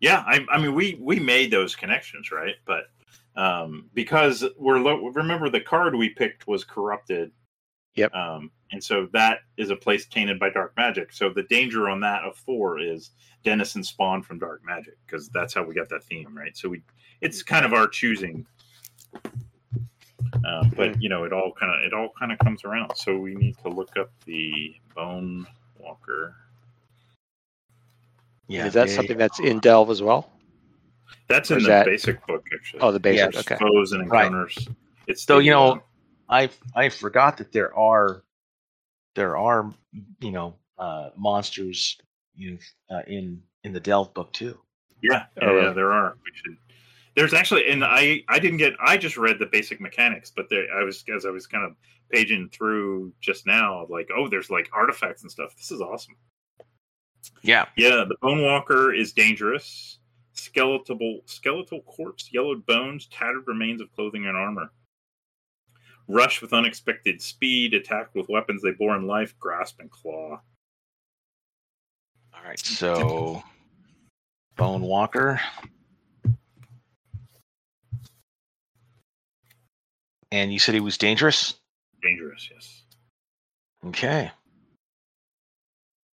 Yeah, I, I mean, we, we made those connections, right? But um, because we're lo- remember the card we picked was corrupted. Yep. Um, and so that is a place tainted by dark magic. So the danger on that of four is Denison spawned from dark magic, because that's how we got that theme, right? So we it's kind of our choosing. Um, but you know, it all kind of it all kind of comes around. So we need to look up the Bone Walker. Yeah, is that something that's in Delve as well? That's in the that... basic book, actually. Oh, the basic. Yeah, okay. Foes and encounters. Right. It's so you know, I I forgot that there are there are you know uh, monsters you know, uh, in in the Delve book too. Yeah, yeah, yeah, there are. We should. There's actually, and I, I didn't get, I just read the basic mechanics, but there, I was, as I was kind of paging through just now, like, oh, there's like artifacts and stuff. This is awesome. Yeah. Yeah. The Bone Walker is dangerous. Skeletal, skeletal corpse, yellowed bones, tattered remains of clothing and armor. Rush with unexpected speed, attack with weapons they bore in life, grasp and claw. All right. So, Bone Walker. And you said he was dangerous? Dangerous, yes. Okay.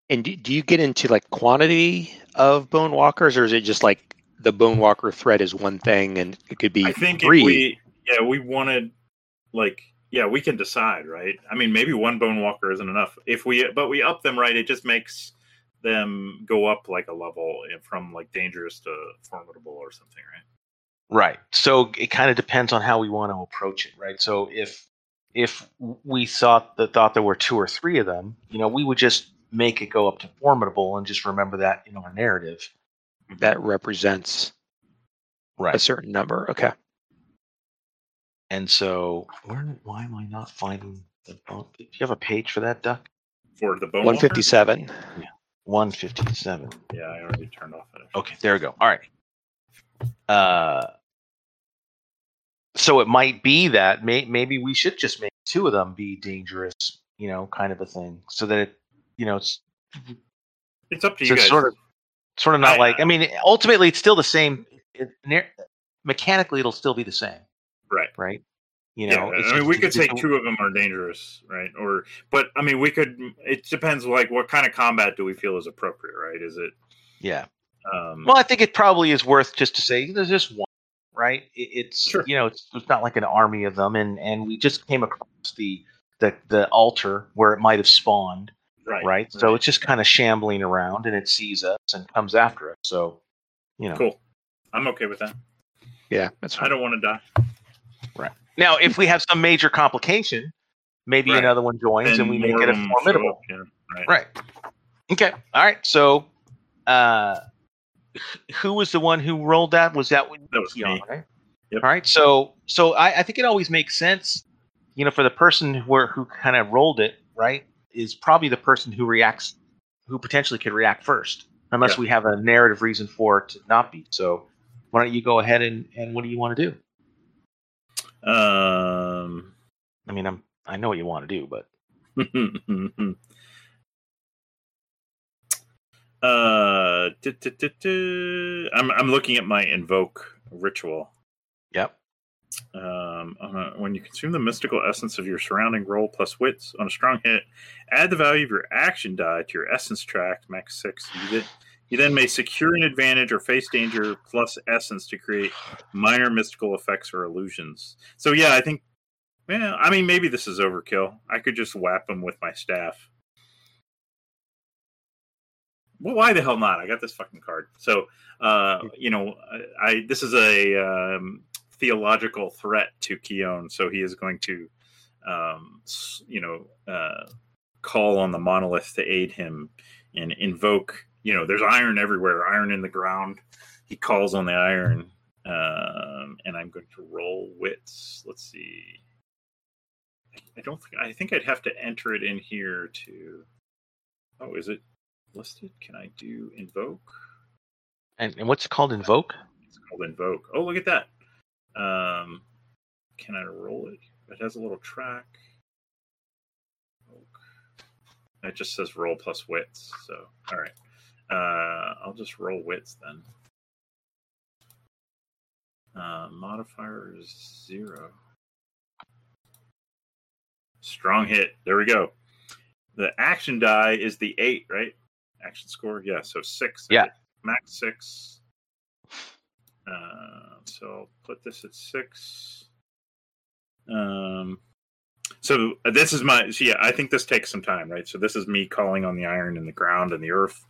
And do, do you get into, like, quantity of Bone Walkers, or is it just, like, the Bone Walker threat is one thing, and it could be I think three? If we, yeah, we wanted, like, yeah, we can decide, right? I mean, maybe one Bone Walker isn't enough. If we, but we up them, right, it just makes them go up, like, a level from, like, dangerous to formidable or something, right? Right. So it kind of depends on how we want to approach it, right? So if if we thought the thought there were two or three of them, you know, we would just make it go up to formidable and just remember that in our narrative. That represents right. a certain number. Okay. And so where why am I not finding the bone? Do you have a page for that, Duck? For the bone. one fifty-seven Yeah. one fifty-seven Yeah, I already turned off it. Okay, there we go. All right. Uh So it might be that may, maybe we should just make two of them be dangerous, you know, kind of a thing, so that it, you know, it's it's up to so you guys. Sort of, sort of not I, like. I mean, ultimately, it's still the same. It, it, mechanically, it'll still be the same. Right. Right. You know, yeah, it's, I mean, we could say two of them are dangerous, right? Or, but I mean, we could. It depends, like, what kind of combat do we feel is appropriate, right? Is it? Yeah. Um, well, I think it probably is worth just to say there's just one. Right, it's sure. you know it's, it's not like an army of them, and, and we just came across the, the the altar where it might have spawned, right? Right, so right. it's just kind of shambling around, and it sees us and comes after us. So, you know, cool. I'm okay with that. Yeah, that's fine. I don't want to die. Right now, if we have some major complication, maybe right. another one joins, and, and we make it a formidable. Yeah, right. right. Okay. All right. So. uh Who was the one who rolled that? Was that when that was Keon, me. Right? Yep. All right. So, so I, I think it always makes sense, you know, for the person who were, who kind of rolled it, right, is probably the person who reacts, who potentially could react first, unless yeah. we have a narrative reason for it to not be. So, why don't you go ahead and, and what do you want to do? Um, I mean, I'm I know what you want to do, but. Uh, do, do, do, do. I'm I'm looking at my invoke ritual. Yep. Um, uh, when you consume the mystical essence of your surrounding, roll plus wits on a strong hit. Add the value of your action die to your essence track, max six. You, did, you then may secure an advantage or face danger plus essence to create minor mystical effects or illusions. So yeah, I think. Well, I mean, maybe this is overkill. I could just whap them with my staff. Well, why the hell not? I got this fucking card. So, uh, you know, I, I this is a um, theological threat to Keon. So he is going to, um, you know, uh, call on the monolith to aid him and invoke. You know, there's iron everywhere, iron in the ground. He calls on the iron, um, and I'm going to roll wits. Let's see. I don't think. I think I'd have to enter it in here to. Oh, is it? Listed? Can I do invoke? And and what's it called? Invoke? It's called invoke. Oh, look at that. Um, can I roll it? It has a little track. It just says roll plus wits. So, all right. Uh, I'll just roll wits then. Uh, modifier is zero. Strong hit. There we go. The action die is the eight, right? Action score. Yeah, so six. Yeah. Max six. Uh, so I'll put this at six. Um, so this is my, so yeah, I think this takes some time, right? So this is me calling on the iron and the ground and the earth.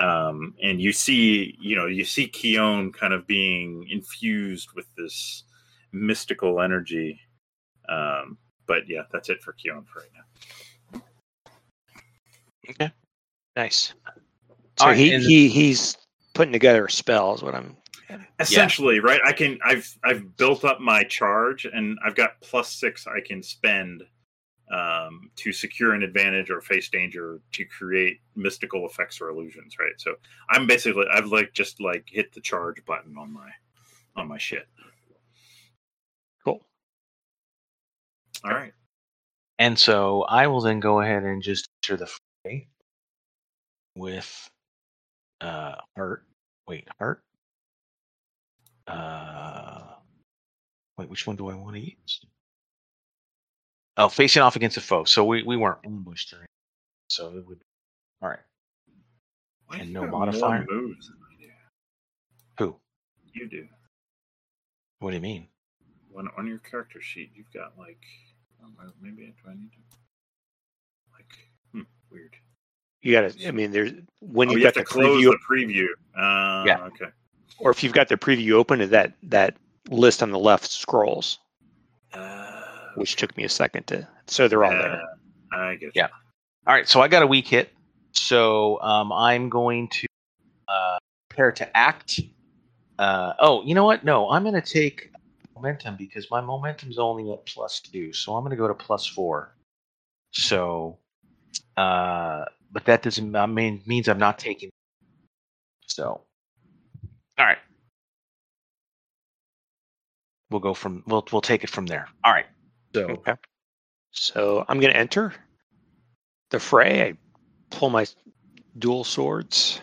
Um, and you see, you know, you see Keon kind of being infused with this mystical energy. Um, but yeah, that's it for Keon for right now. Okay. Nice. So right, he, he, he's putting together a spell is what I'm essentially, yeah. Right? I can, I've, I've built up my charge and I've got plus six I can spend um, to secure an advantage or face danger to create mystical effects or illusions, right? So I'm basically, I've like, just like hit the charge button on my, on my shit. Cool. All right. And so I will then go ahead and just enter the fray with uh, heart. Wait, heart? Uh, wait, which one do I want to use? Oh, facing off against a foe. So we, we weren't ambushed. Or so it would. All right. Why and no modifier. Moves Who? You do. What do you mean? When on your character sheet, you've got like, know, maybe do I need to? Like, hmm, weird. You got to. I mean, there's when oh, you've you got have to the close preview. The preview. Uh, yeah. Okay. Or if you've got the preview open, that that list on the left scrolls, uh, which took me a second to. So they're all uh, there. I get yeah. You. All right. So I got a weak hit. So um, I'm going to uh, prepare to act. Uh, oh, you know what? No, I'm going to take momentum because my momentum's only at plus two. So I'm going to go to plus four. So, uh, but that doesn't I mean means I'm not taking. So. All right, we'll go from we'll we'll take it from there. All right, so okay. So I'm going to enter the fray. I pull my dual swords,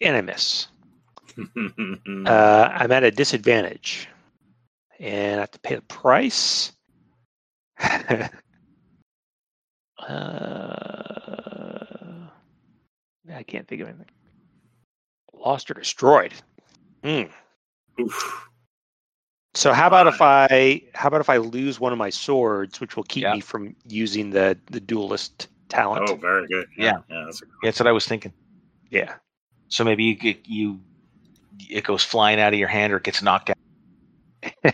and I miss. uh, I'm at a disadvantage, and I have to pay the price. uh, I can't think of anything. Lost or destroyed. Mm. Oof. So how about if I how about if I lose one of my swords, which will keep yeah. me from using the, the duelist talent? Oh, very good. Yeah, yeah, yeah, that's, a cool yeah that's what I was thinking. Yeah. So maybe you get you it goes flying out of your hand or it gets knocked out.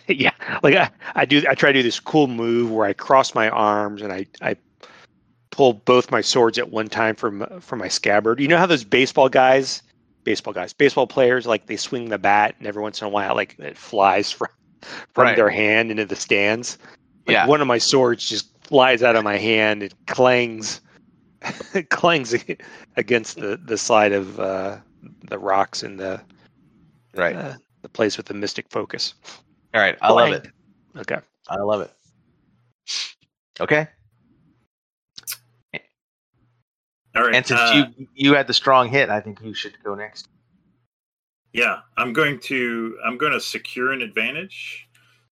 yeah, like I, I do. I try to do this cool move where I cross my arms and I I. pull both my swords at one time from from my scabbard. You know how those baseball guys. Baseball guys, baseball players, like they swing the bat, and every once in a while, like it flies from from right. their hand into the stands. Like yeah. one of my swords just flies out of my hand. It clangs, it clangs against the, the side of uh, the rocks in the right uh, the place with the mystic focus. All right, I Blank. love it. Okay, I love it. Okay. All right, and since uh, you, you had the strong hit, I think you should go next. Yeah, I'm going to I'm going to secure an advantage.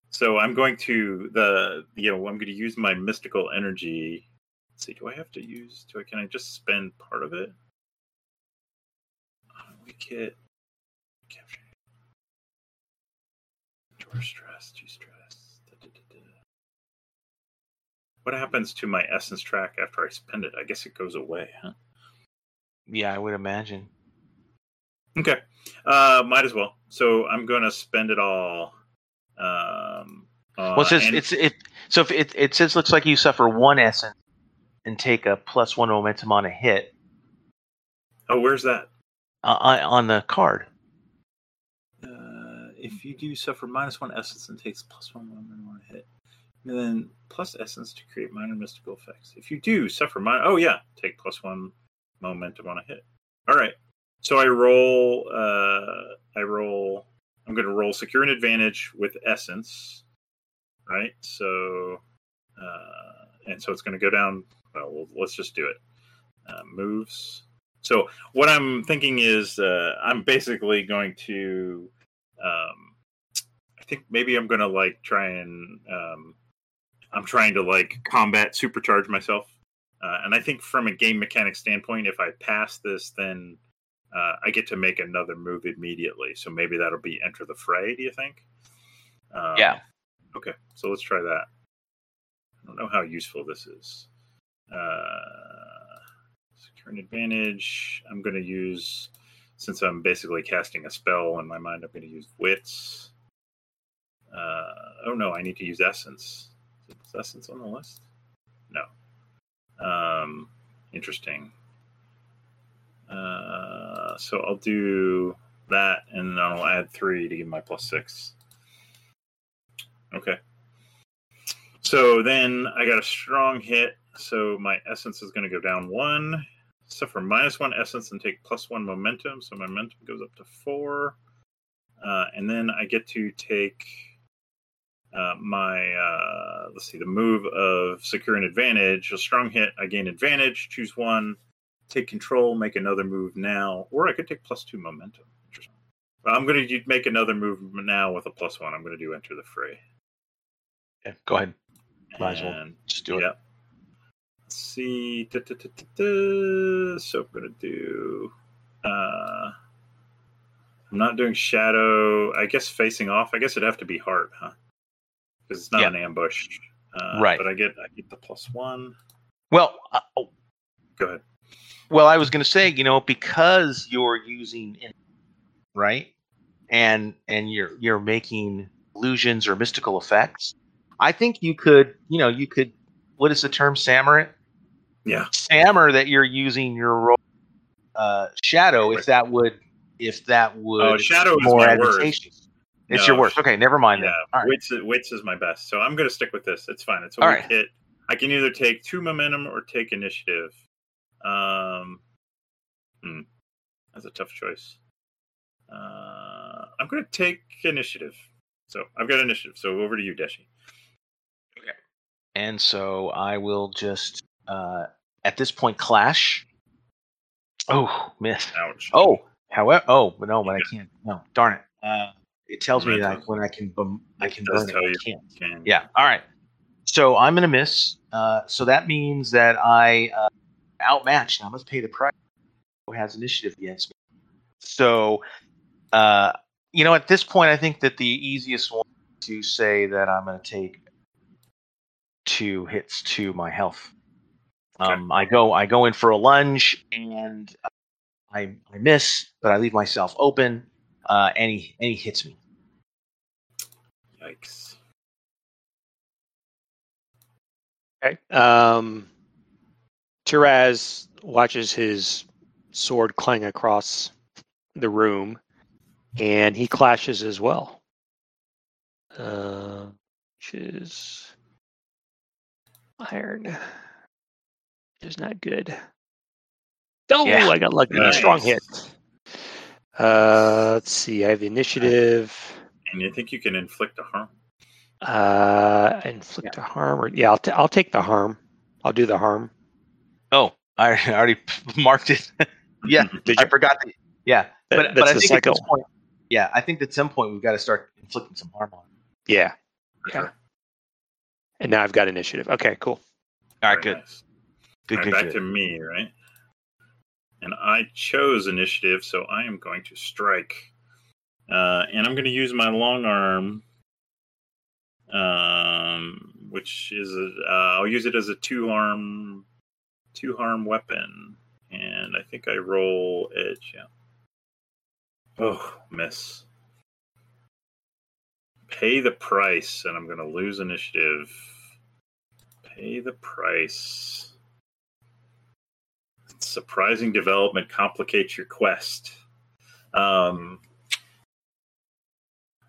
So I'm going to the you know I'm going to use my mystical energy. Let's see, do I have to use? Do I can I just spend part of it? Oh, we get capture. Door stress, G stress. Da, da, da, da. What happens to my essence track after I spend it? I guess it goes away, huh? Yeah, I would imagine. Okay. Uh, might as well. So I'm going to spend it all. Um, uh, well, it says, and- it's, it, so if it, it says looks like you suffer one essence and take a plus one momentum on a hit. Oh, where's that? Uh, I, on the card. Uh, if you do suffer minus one essence and takes plus one momentum on a hit. And then plus essence to create minor mystical effects. If you do suffer minor... Oh, yeah. Take plus one momentum on a hit. All right. So I roll... Uh, I roll... I'm going to roll secure an advantage with essence. Right? So... Uh, and so it's going to go down well, well let's just do it. Uh, moves. So what I'm thinking is uh, I'm basically going to, um, I think maybe I'm going to like try and, um, I'm trying to like combat supercharge myself. Uh, and I think from a game mechanic standpoint, if I pass this, then uh, I get to make another move immediately. So maybe that'll be enter the fray, do you think? Um, yeah. Okay, so let's try that. I don't know how useful this is. Uh, secure an advantage. I'm going to use, since I'm basically casting a spell in my mind, I'm going to use wits. Uh, oh, no, I need to use essence. Is essence on the list? No. Um, interesting. Uh, so I'll do that, and I'll add three to give my plus six. Okay. So then I got a strong hit, so my essence is going to go down one. Suffer minus one essence and take plus one momentum, so momentum goes up to four. Uh, and then I get to take uh, my, uh, let's see, the move of secure an advantage. A strong hit, I gain advantage, choose one, take control, make another move now. Or I could take plus two momentum. Well, I'm going to make another move now with a plus one. I'm going to do enter the fray. Yeah, go ahead. Might as well just do it. Yeah. Let's see. Da, da, da, da, da. So I'm going to do... Uh, I'm not doing shadow. I guess facing off. I guess it'd have to be heart, huh? Because it's not yeah. an ambush. Uh, right. But I get, I get the plus one. Well... Uh, oh. Go ahead. Well, I was going to say, you know, because you're using... Right? And and you're you're making illusions or mystical effects. I think you could, you know, you could. What is the term, Sammer? Yeah, Sammer that you're using your uh, shadow. Right. If that would, if that would. Oh, shadow is my worst. It's no. your worst. Okay, never mind. Yeah, that. Right. Wits, wits is my best. So I'm going to stick with this. It's fine. It's a weak hit. I can either take two momentum or take initiative. Um, hmm. That's a tough choice. Uh, I'm going to take initiative. So I've got initiative. So over to you, Deshi. Okay. And so I will just, uh, at this point, clash. Oh, miss. Ouch. Oh, however. Oh, but no, but yeah. I can't. No, darn it. Uh, it tells me that when I can, bum, I can burn it. I can't. Can. Yeah. All right. So I'm going to miss. Uh, so that means that I uh, outmatched. I must pay the price. Who has initiative against me? So. Uh, you know, at this point, I think that the easiest one to say that I'm going to take two hits to my health. Okay. Um, I go, I go in for a lunge, and I, I miss, but I leave myself open. Uh, and he, and he hits me. Yikes! Okay. Um, Tiraz watches his sword clang across the room. And he clashes as well. Uh, which is iron. Which is not good. Oh, yeah. I got lucky. Nice. Strong hit. Uh, let's see. I have the initiative. And you think you can inflict a harm? Uh, inflict yeah. a harm? Or, yeah, I'll, t- I'll take the harm. I'll do the harm. Oh, I already marked it. yeah, Did I you? forgot. The, yeah. But, but I think cycle. at this point, yeah, I think at some point we've got to start inflicting some harm on it. Yeah. Okay. Sure. And now I've got initiative. Okay, cool. All right, good. Nice. Good, All right, good. Back good. to me, right? And I chose initiative, so I am going to strike. Uh, and I'm going to use my long arm, um, which is, a, uh, I'll use it as a two arm, two harm weapon. And I think I roll edge, yeah. Oh, miss. Pay the price, and I'm going to lose initiative. Pay the price. Surprising development complicates your quest. Um,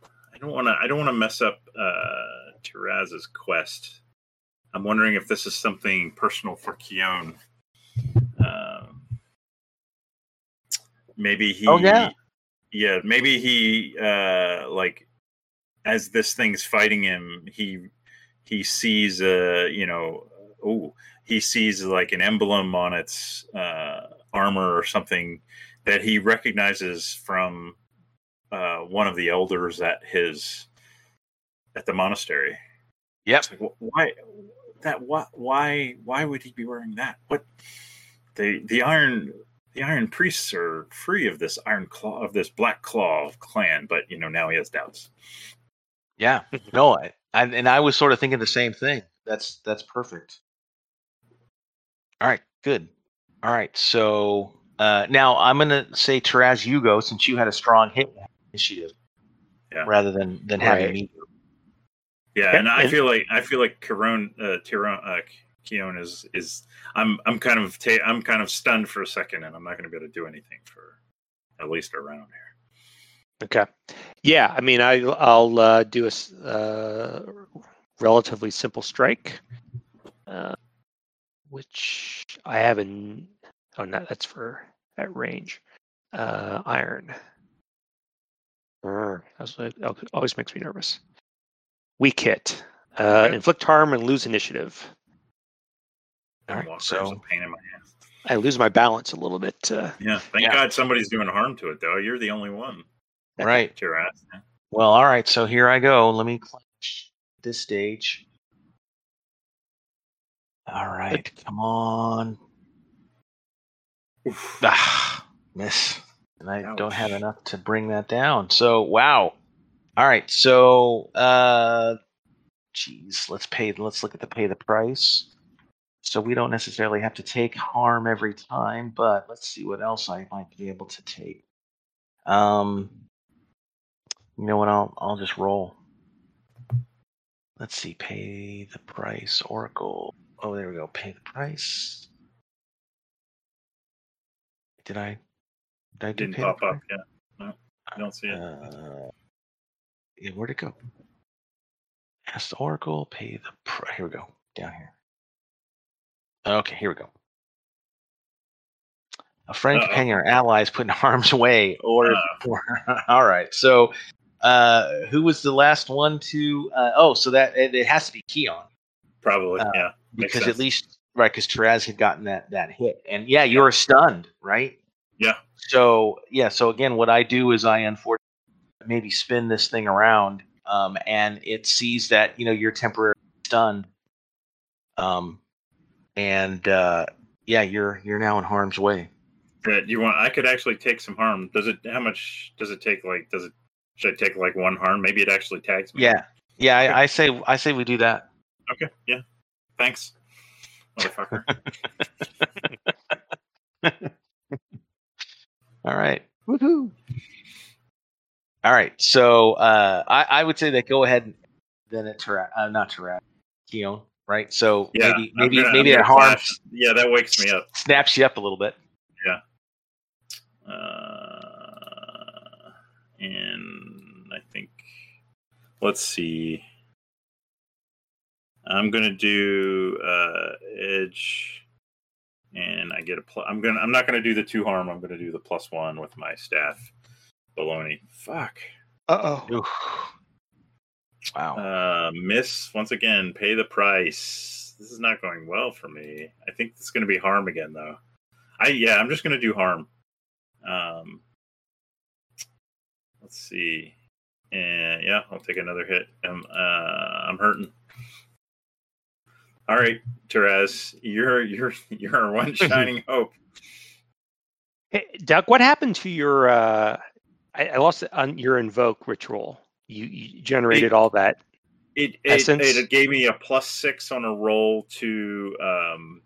I don't want to. I don't want to mess up uh, Tiraz's quest. I'm wondering if this is something personal for Keon. Uh, maybe he. Oh yeah. Yeah, maybe he uh, like as this thing's fighting him, he he sees a you know oh, he sees like an emblem on its uh, armor or something that he recognizes from uh, one of the elders at his at the monastery. Yep. Like, why that? Why? Why? Why would he be wearing that? What? The the iron the iron priests are free of this iron claw of this black claw clan, but you know now he has doubts. Yeah. No. I, I, and I was sort of thinking the same thing. That's that's perfect. All right. Good. All right. So uh, now I'm gonna say Tiraz, you go since you had a strong hit initiative, yeah. rather than than right. having me. Yeah, okay. and I feel like I feel like Keon, uh, Tiron, uh, Keon is is I'm I'm kind of ta- I'm kind of stunned for a second, and I'm not going to be able to do anything for at least a round here. Okay, yeah, I mean I I'll uh, do a uh, relatively simple strike, uh, which I haven't. Oh no, that's for at range, uh, iron. That's what always makes me nervous. Weak hit. Uh, okay. Inflict harm and lose initiative. All right, so a pain in my hand. I lose my balance a little bit. Uh, yeah, thank yeah. God somebody's doing harm to it, though. You're the only one. Right. Ass, yeah. Well, all right, so here I go. Let me clutch this stage. All right, come on. Oof. Ah, miss. And I Ouch. don't have enough to bring that down. So, wow. All right, so, uh, geez, let's pay. Let's look at the pay the price. So we don't necessarily have to take harm every time, but let's see what else I might be able to take. Um, you know what? I'll I'll just roll. Let's see, pay the price, Oracle. Oh, there we go. Pay the price. Did I? Did I do Didn't pay pop the price? up yet. No, I don't see it. Uh, Yeah, where'd it go? Ask the Oracle, pay the price. Here we go. Down here. Okay, here we go. A friend, Uh-oh. companion, or ally is put in harm's way. Or, or all right. So, uh, who was the last one to? Uh, oh, so that it, it has to be Keon. Probably, uh, yeah. Makes because sense. At least, right? Because Tiraz had gotten that that hit, and yeah, you were stunned, right? Yeah. So yeah. So again, what I do is I unfortunately. maybe spin this thing around, um, and it sees that, you know, you're temporarily stunned. Um, and, uh, yeah, you're, you're now in harm's way. Yeah, do you want, I could actually take some harm. Does it, how much does it take? Like, does it, should I take like one harm? Maybe it actually tags me. Yeah. Yeah. I, I say, I say we do that. Okay. Yeah. Thanks. Motherfucker. All right. Woohoo. All right, so uh, I, I would say that go ahead and then at Tiraz, uh, not Tiraz, Keon, right? So yeah, maybe maybe gonna, maybe that harm. Yeah, that wakes me up. Snaps you up a little bit. Yeah. Uh, and I think, let's see. I'm gonna do uh, edge, and I get a plus. I'm gonna. I'm not gonna do the two harm. I'm gonna do the plus one with my staff. Baloney. Fuck. Uh-oh. Wow. Uh, miss. Once again, pay the price. This is not going well for me. I think it's going to be harm again, though. I Yeah, I'm just going to do harm. Um, Let's see. And yeah, I'll take another hit. I'm, uh, I'm hurting. All right, Tiraz. You're, you're, you're our one shining hope. Hey, Doug, what happened to your... Uh... I lost it on your invoke ritual. You, you generated it, all that. It it, it gave me a plus six on a roll to um,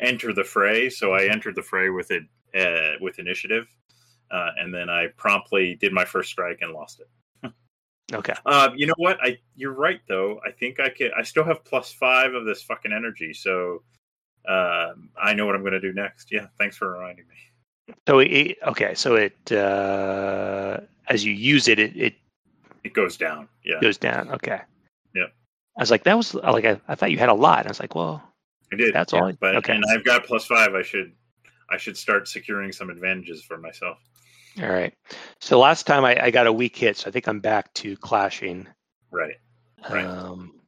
enter the fray. So I entered the fray with it uh, with initiative, uh, and then I promptly did my first strike and lost it. Okay. Uh, you know what? I you're right though. I think I could. I still have plus five of this fucking energy. So uh, I know what I'm going to do next. Yeah. Thanks for reminding me. So it, okay, so it uh, as you use it, it, it, it goes down. Yeah, goes down. Okay. Yeah. I was like, that was like I, I thought you had a lot. I was like, well, I did. That's yeah, all. I, but okay. And I've got plus five. I should, I should start securing some advantages for myself. All right. So last time I, I got a weak hit, so I think I'm back to clashing. Right. Right. Um,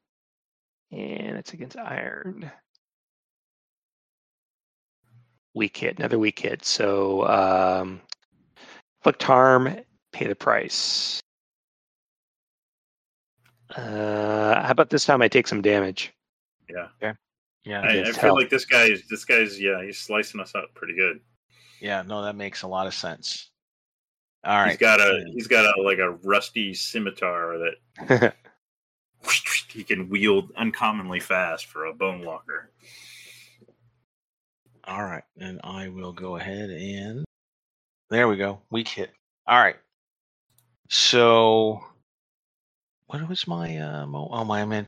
and it's against iron. Weak hit, another weak hit. So um, inflict harm, pay the price. Uh, how about this time I take some damage? Yeah. Yeah. Yeah. I, I feel help. like this guy is this guy's yeah, he's slicing us up pretty good. Yeah, no, that makes a lot of sense. All right. He's got a he's got a like a rusty scimitar that he can wield uncommonly fast for a bone walker. All right, and I will go ahead and there we go. Weak hit. All right. So what was my uh mo- oh my man.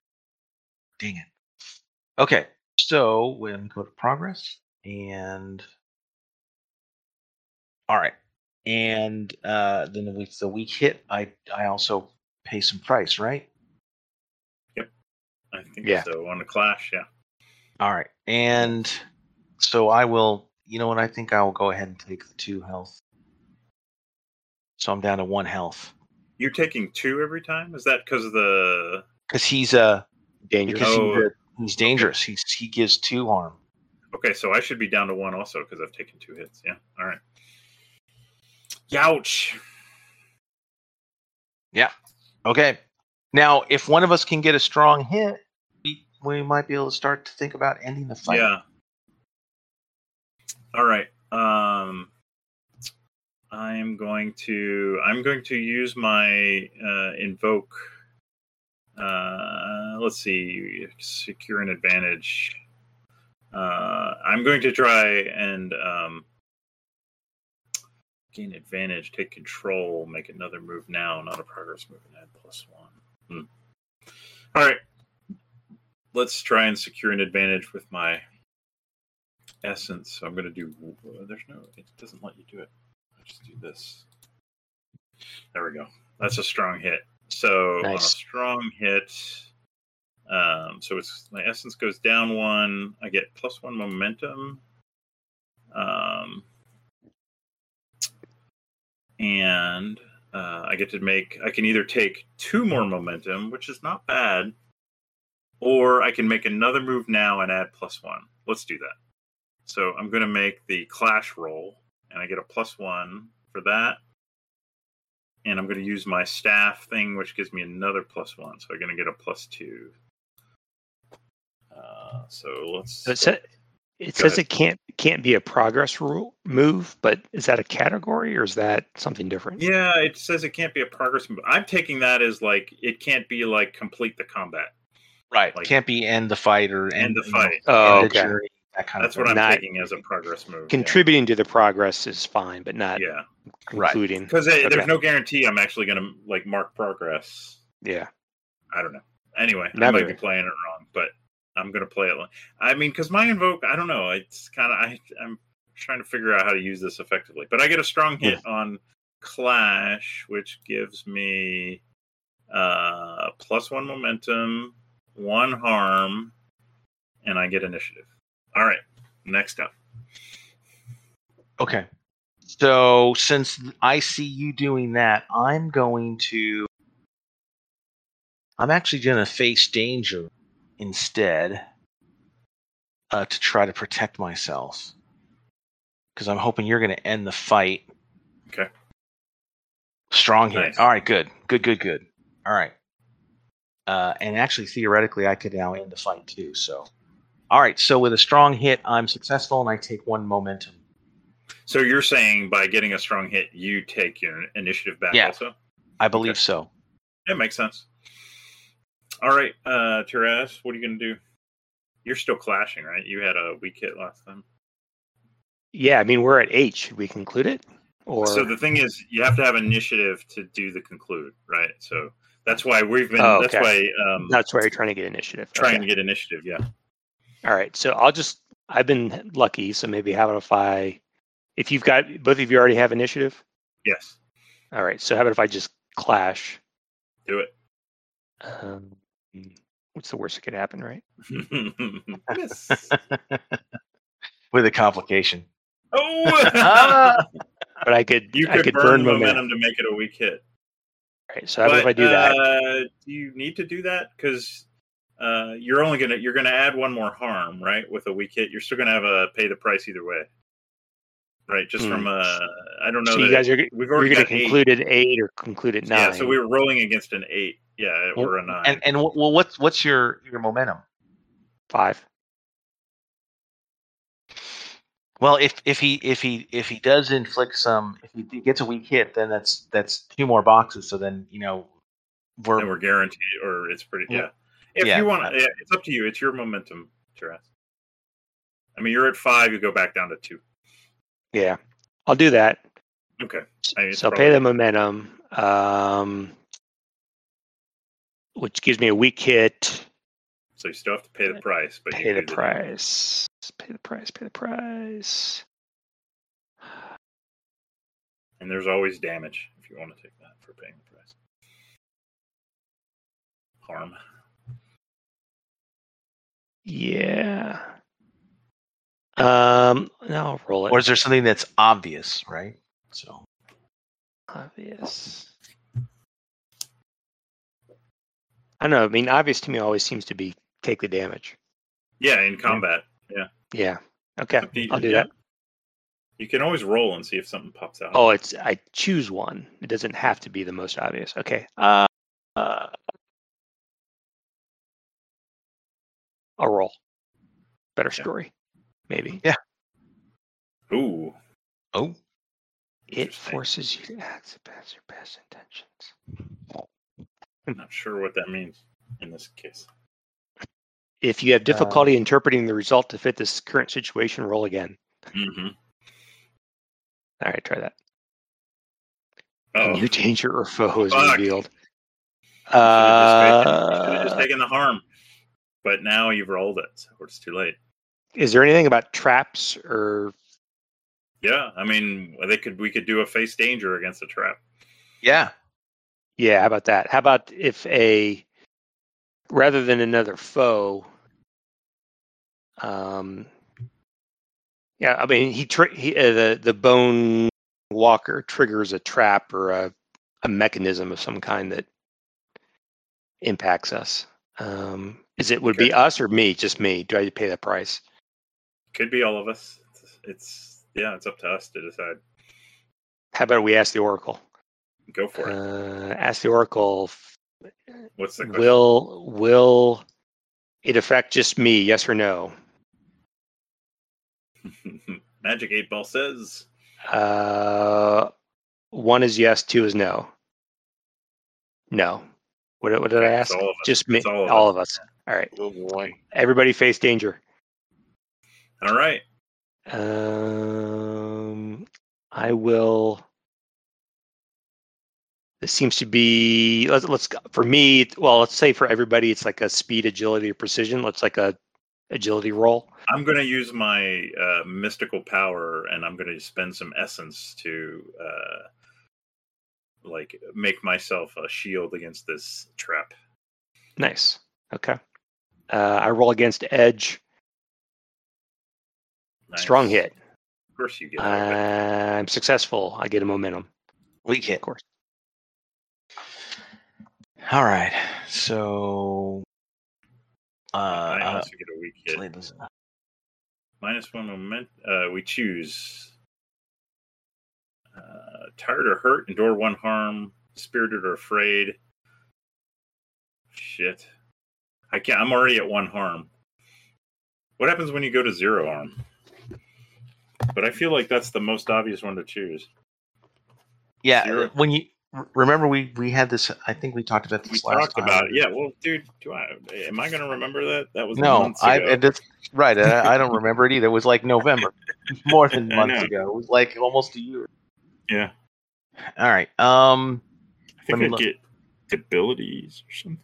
Dang it. Okay, so we'll go to progress and all right. And uh, then if it's the weak hit, I I also pay some price, right? Yep. I think yeah. so. On the clash, yeah. All right. And so I will, you know what, I think I will go ahead and take the two health. So I'm down to one health. You're taking two every time? Is that because of the... Because he's uh, dangerous. Oh. He, he's dangerous. Okay. He's, he gives two harm. Okay, so I should be down to one also because I've taken two hits. Yeah, all right. Youch. Yeah, okay. Now, if one of us can get a strong hit, we, we might be able to start to think about ending the fight. Yeah. All right. Um, I'm going to I'm going to use my uh, invoke. Uh, let's see, secure an advantage. Uh, I'm going to try and um, gain advantage, take control, make another move now, not a progress move, and add plus one. Hmm. All right. Let's try and secure an advantage with my essence. So I'm going to do there's no it doesn't let you do it. I'll just do this. There we go. That's a strong hit. So nice. On a strong hit um so it's my essence goes down one. I get plus one momentum. Um and uh I get to make I can either take two more momentum, which is not bad, or I can make another move now and add plus one. Let's do that. So I'm going to make the clash roll, and I get a plus one for that. And I'm going to use my staff thing, which gives me another plus one. So I'm going to get a plus two. Uh, so let's. So it says, it, says it can't can't be a progress rule move, but is that a category or is that something different? Yeah, it says it can't be a progress move. I'm taking that as like it can't be like complete the combat. Right. Like, can't be end the fight or end, end the fight. You know, oh, okay. Jury. That kind That's of what I'm not taking as a progress move. Contributing yeah. to the progress is fine, but not yeah. concluding. Because right. okay. there's no guarantee I'm actually going to like mark progress. Yeah. I don't know. Anyway, Never. I might be playing it wrong, but I'm going to play it. Long. I mean, because my invoke, I don't know. It's kind of, I'm trying to figure out how to use this effectively. But I get a strong hit yeah. on Clash, which gives me uh, plus one momentum, one harm, and I get initiative. All right, next up. Okay. So since I see you doing that, I'm going to... I'm actually going to face danger instead uh, to try to protect myself. Because I'm hoping you're going to end the fight. Okay. Strong hit. Nice. All right, good. Good, good, good. All right. Uh, and actually, theoretically, I could now end the fight too, so... All right, so with a strong hit, I'm successful, and I take one momentum. So you're saying by getting a strong hit, you take your initiative back yeah, also? I believe okay. so. That makes sense. All right, uh, Tiraz, what are you going to do? You're still clashing, right? You had a weak hit last time. Yeah, I mean, we're at eight. Should we conclude it? Or So the thing is, you have to have initiative to do the conclude, right? So that's why we've been... Oh, okay. That's why... Um, that's why you're trying to get initiative. Trying okay. to get initiative, yeah. All right, so I'll just, I've been lucky, so maybe how about if I, if you've got, both of you already have initiative? Yes. All right, so how about if I just clash? Do it. Um, what's the worst that could happen, right? Yes. With a complication. Oh! But I could, you could, I could burn, burn momentum, momentum to make it a weak hit. All right, so how about if I do that? Uh, do you need to do that? Because... Uh, you're only gonna you're gonna add one more harm, right? With a weak hit, you're still gonna have a pay the price either way. right? Just hmm. from uh, I don't know. So you guys are we've already you're going to conclude at eight or conclude at nine. Yeah, so we were rolling against an eight. Yeah, well, or a nine. And and well, what's what's your your momentum? Five. Well, if, if he if he if he does inflict some, if he gets a weak hit, then that's that's two more boxes. So then you know we're then we're guaranteed, or it's pretty yeah. If yeah, you want, yeah, it's up to you. It's your momentum, Tiraz. I mean, you're at five. You go back down to two. Yeah, I'll do that. Okay. I mean, so I'll pay the momentum, um, which gives me a weak hit. So you still have to pay the price, but pay you the price. Pay the price, pay the price. And there's always damage if you want to take that for paying the price. Harm. Yeah. Um, no, I'll roll it. Or is there something that's obvious, right? So obvious. I don't know. I mean, obvious to me always seems to be take the damage. Yeah, in combat. Yeah. Yeah. Okay. I'll do that. You can always roll and see if something pops out. Oh, it's I choose one. It doesn't have to be the most obvious. Okay. Uh, uh I'll roll. Better story. Yeah. Maybe. Yeah. Ooh. Oh. It forces you to act past your best intentions. I'm not sure what that means in this case. If you have difficulty uh, interpreting the result to fit this current situation, roll again. Mm-hmm. All right, try that. Oh. New danger or foe is Fuck. revealed. You uh, should have just taken the harm, but now you've rolled it, so it's too late. Is there anything about traps or? Yeah, I mean, they could. We could do a face danger against a trap. Yeah. Yeah, how about that? How about if a, rather than another foe, um, yeah, I mean, he, tri- he uh, the the bone walker triggers a trap or a, a mechanism of some kind that impacts us. Um, is it would it be us or me? Just me? Do I pay the price? Could be all of us. It's, it's yeah, it's up to us to decide. How about we ask the Oracle? Go for it. Uh, ask the Oracle. What's the question? Will will it affect just me? Yes or no? Magic eight ball says. Uh, one is yes, two is no. No. What, what did I ask? All just me. All, all of us. All right. Oh boy. Everybody face danger. All right. Um, I will. It seems to be let's, let's for me. Well, let's say for everybody, it's like a speed, agility, or precision. Let's like a agility roll. I'm going to use my uh, mystical power, and I'm going to spend some essence to uh, like make myself a shield against this trap. Nice. Okay. Uh, I roll against edge. Nice. Strong hit. Of course, you get. Uh, I'm successful. I get a momentum. Weak hit, of course. All right, so uh, I also get a weak hit. Minus one moment. Uh, we choose uh, tired or hurt, endure one harm, spirited or afraid. Shit, I can't. I'm already at one harm. What happens when you go to zero harm? But I feel like that's the most obvious one to choose. Yeah, zero. when you. Remember, we, we had this. I think we talked about this we last talked time. About it. Yeah. Well, dude, do I? Am I going to remember that? That was no. Months I ago. It's, right. I, I don't remember it either. It was like November, more than months ago. It was like almost a year. Yeah. All right. Um, I think I look. get abilities or something.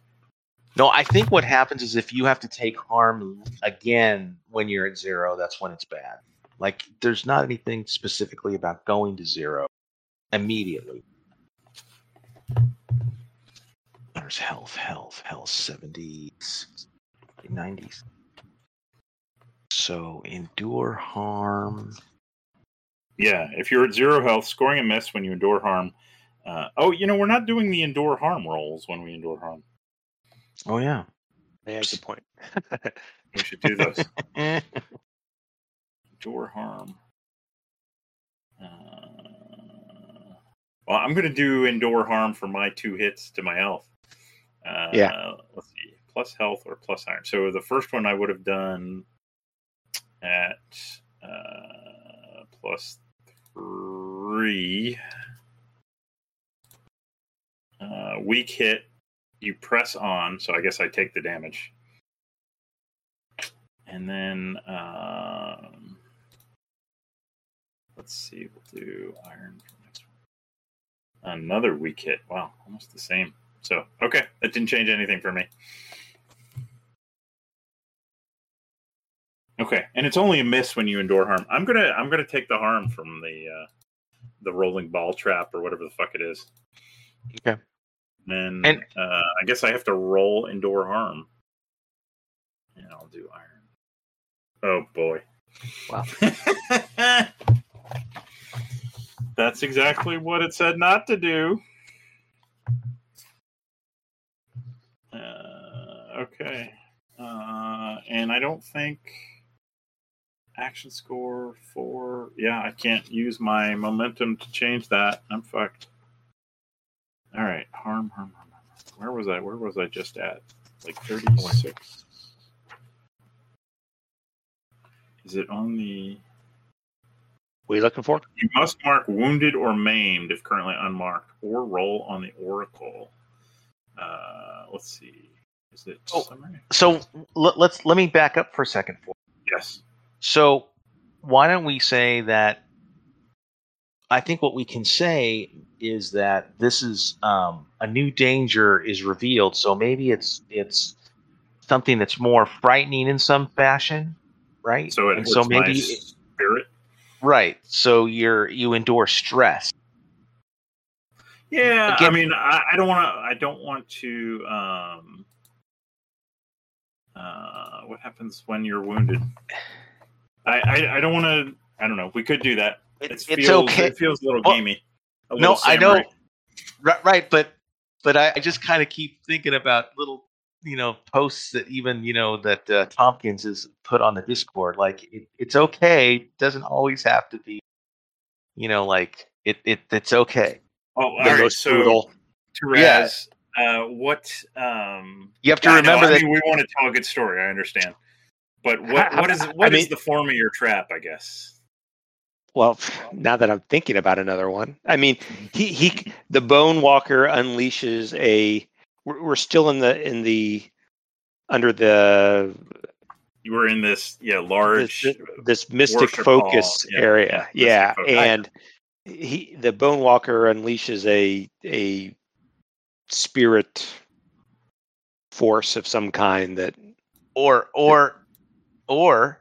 No, I think what happens is if you have to take harm again when you're at zero, that's when it's bad. Like, there's not anything specifically about going to zero immediately. There's health, health, health, seventies, nineties. So endure harm. Yeah, if you're at zero health, scoring a miss when you endure harm. Uh, oh, you know, we're not doing the endure harm rolls when we endure harm. Oh, yeah. That's the point. We should do those. Endure harm. Uh, well, I'm going to do Endure Harm for my two hits to my health. Uh, yeah. Let's see. Plus health or plus iron. So the first one I would have done at uh, plus three. Uh, weak hit. You press on. So I guess I take the damage. And then, um, let's see, we'll do iron for the next one. Another weak hit. Wow, almost the same. So, okay, that didn't change anything for me. Okay, and it's only a miss when you endure harm. I'm gonna, I'm gonna take the harm from the, uh, the rolling ball trap or whatever the fuck it is. Okay. And then, and- uh, I guess I have to roll endure harm. And I'll do iron. Oh, boy. Wow. That's exactly what it said not to do. Uh, okay. Uh, and I don't think action score for... Yeah, I can't use my momentum to change that. I'm fucked. All right. Harm, harm, harm. Where was I? Where was I just at? Like thirty-six... Is it on the... What are you looking for? You must mark wounded or maimed if currently unmarked, or roll on the Oracle. Uh, let's see. Is it oh, summary? So let's let me back up for a second. Yes. So why don't we say that? I think what we can say is that this is um, a new danger is revealed. So maybe it's it's something that's more frightening in some fashion. Right. So it hurts so maybe, my spirit. Right. So you're you endure stress. Yeah. Again, I mean, I, I don't want to. I don't want to. Um, uh, what happens when you're wounded? I I, I don't want to. I don't know. We could do that. It, it feels, it's okay. It feels a little well, gamey. A little no, samurai. I know. Right, but but I, I just kind of keep thinking about little. You know, posts that even, you know, that uh, Tompkins has put on the Discord, like it, it's okay. It doesn't always have to be, you know, like it, it it's okay. Oh, all right. So, Tiraz, yeah. uh, what, um, you have to I remember know, that I mean, we want to tell a good story. I understand, but what, I, what is, what I mean, is the form of your trap, I guess? Well, now that I'm thinking about another one, I mean, he, he, the Bone Walker unleashes a, We're still in the in the under the. You were in this yeah large this, this mystic focus hall. area yeah, yeah. Focus. And he the Bone Walker unleashes a a spirit force of some kind that or or or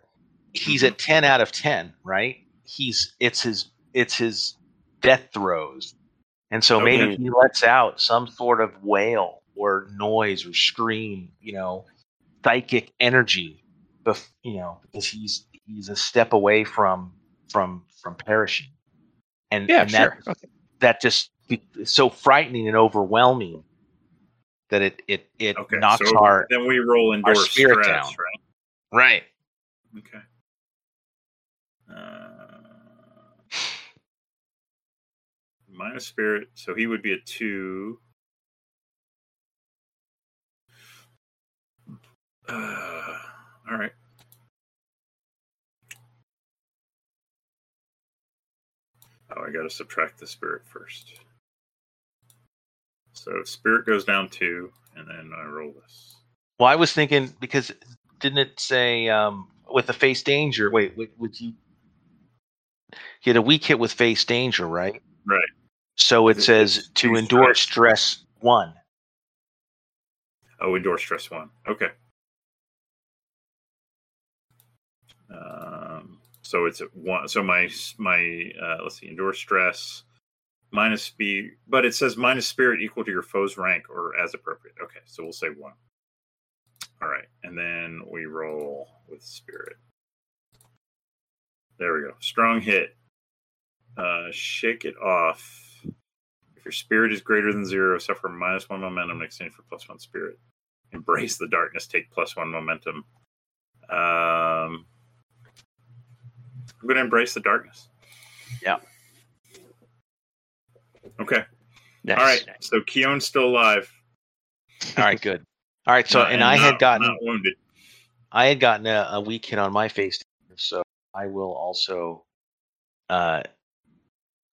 he's a ten out of ten right he's it's his it's his death throes and so okay. maybe he lets out some sort of wail. Or noise or scream, you know, psychic energy, bef- you know, because he's he's a step away from from from perishing, and, yeah, and that sure. okay. that just is so frightening and overwhelming that it it it okay, knocks so our then we roll into our spirit stress, down, right? Right. Okay. Uh, minus spirit, so he would be a two. Uh, all right. Oh, I got to subtract the spirit first. So spirit goes down two, and then I roll this. Well, I was thinking because didn't it say um, with the face danger? Wait, would, would you? You had a weak hit with face danger, right? Right. So it, it says to endure stress one. Oh, endure stress one. Okay. Um, so it's at one. So my my uh, let's see, endure stress minus speed, but it says minus spirit equal to your foe's rank or as appropriate. Okay, so we'll say one. All right, and then we roll with spirit. There we go. Strong hit. Uh, shake it off. If your spirit is greater than zero, suffer minus one momentum and exchange for plus one spirit. Embrace the darkness. Take plus one momentum. Um. I'm going to embrace the darkness. Yeah. Okay. Nice. All right. So Keon's still alive. All right. Good. All right. So, and, and I not, had gotten wounded. I had gotten a, a weak hit on my face, so I will also uh,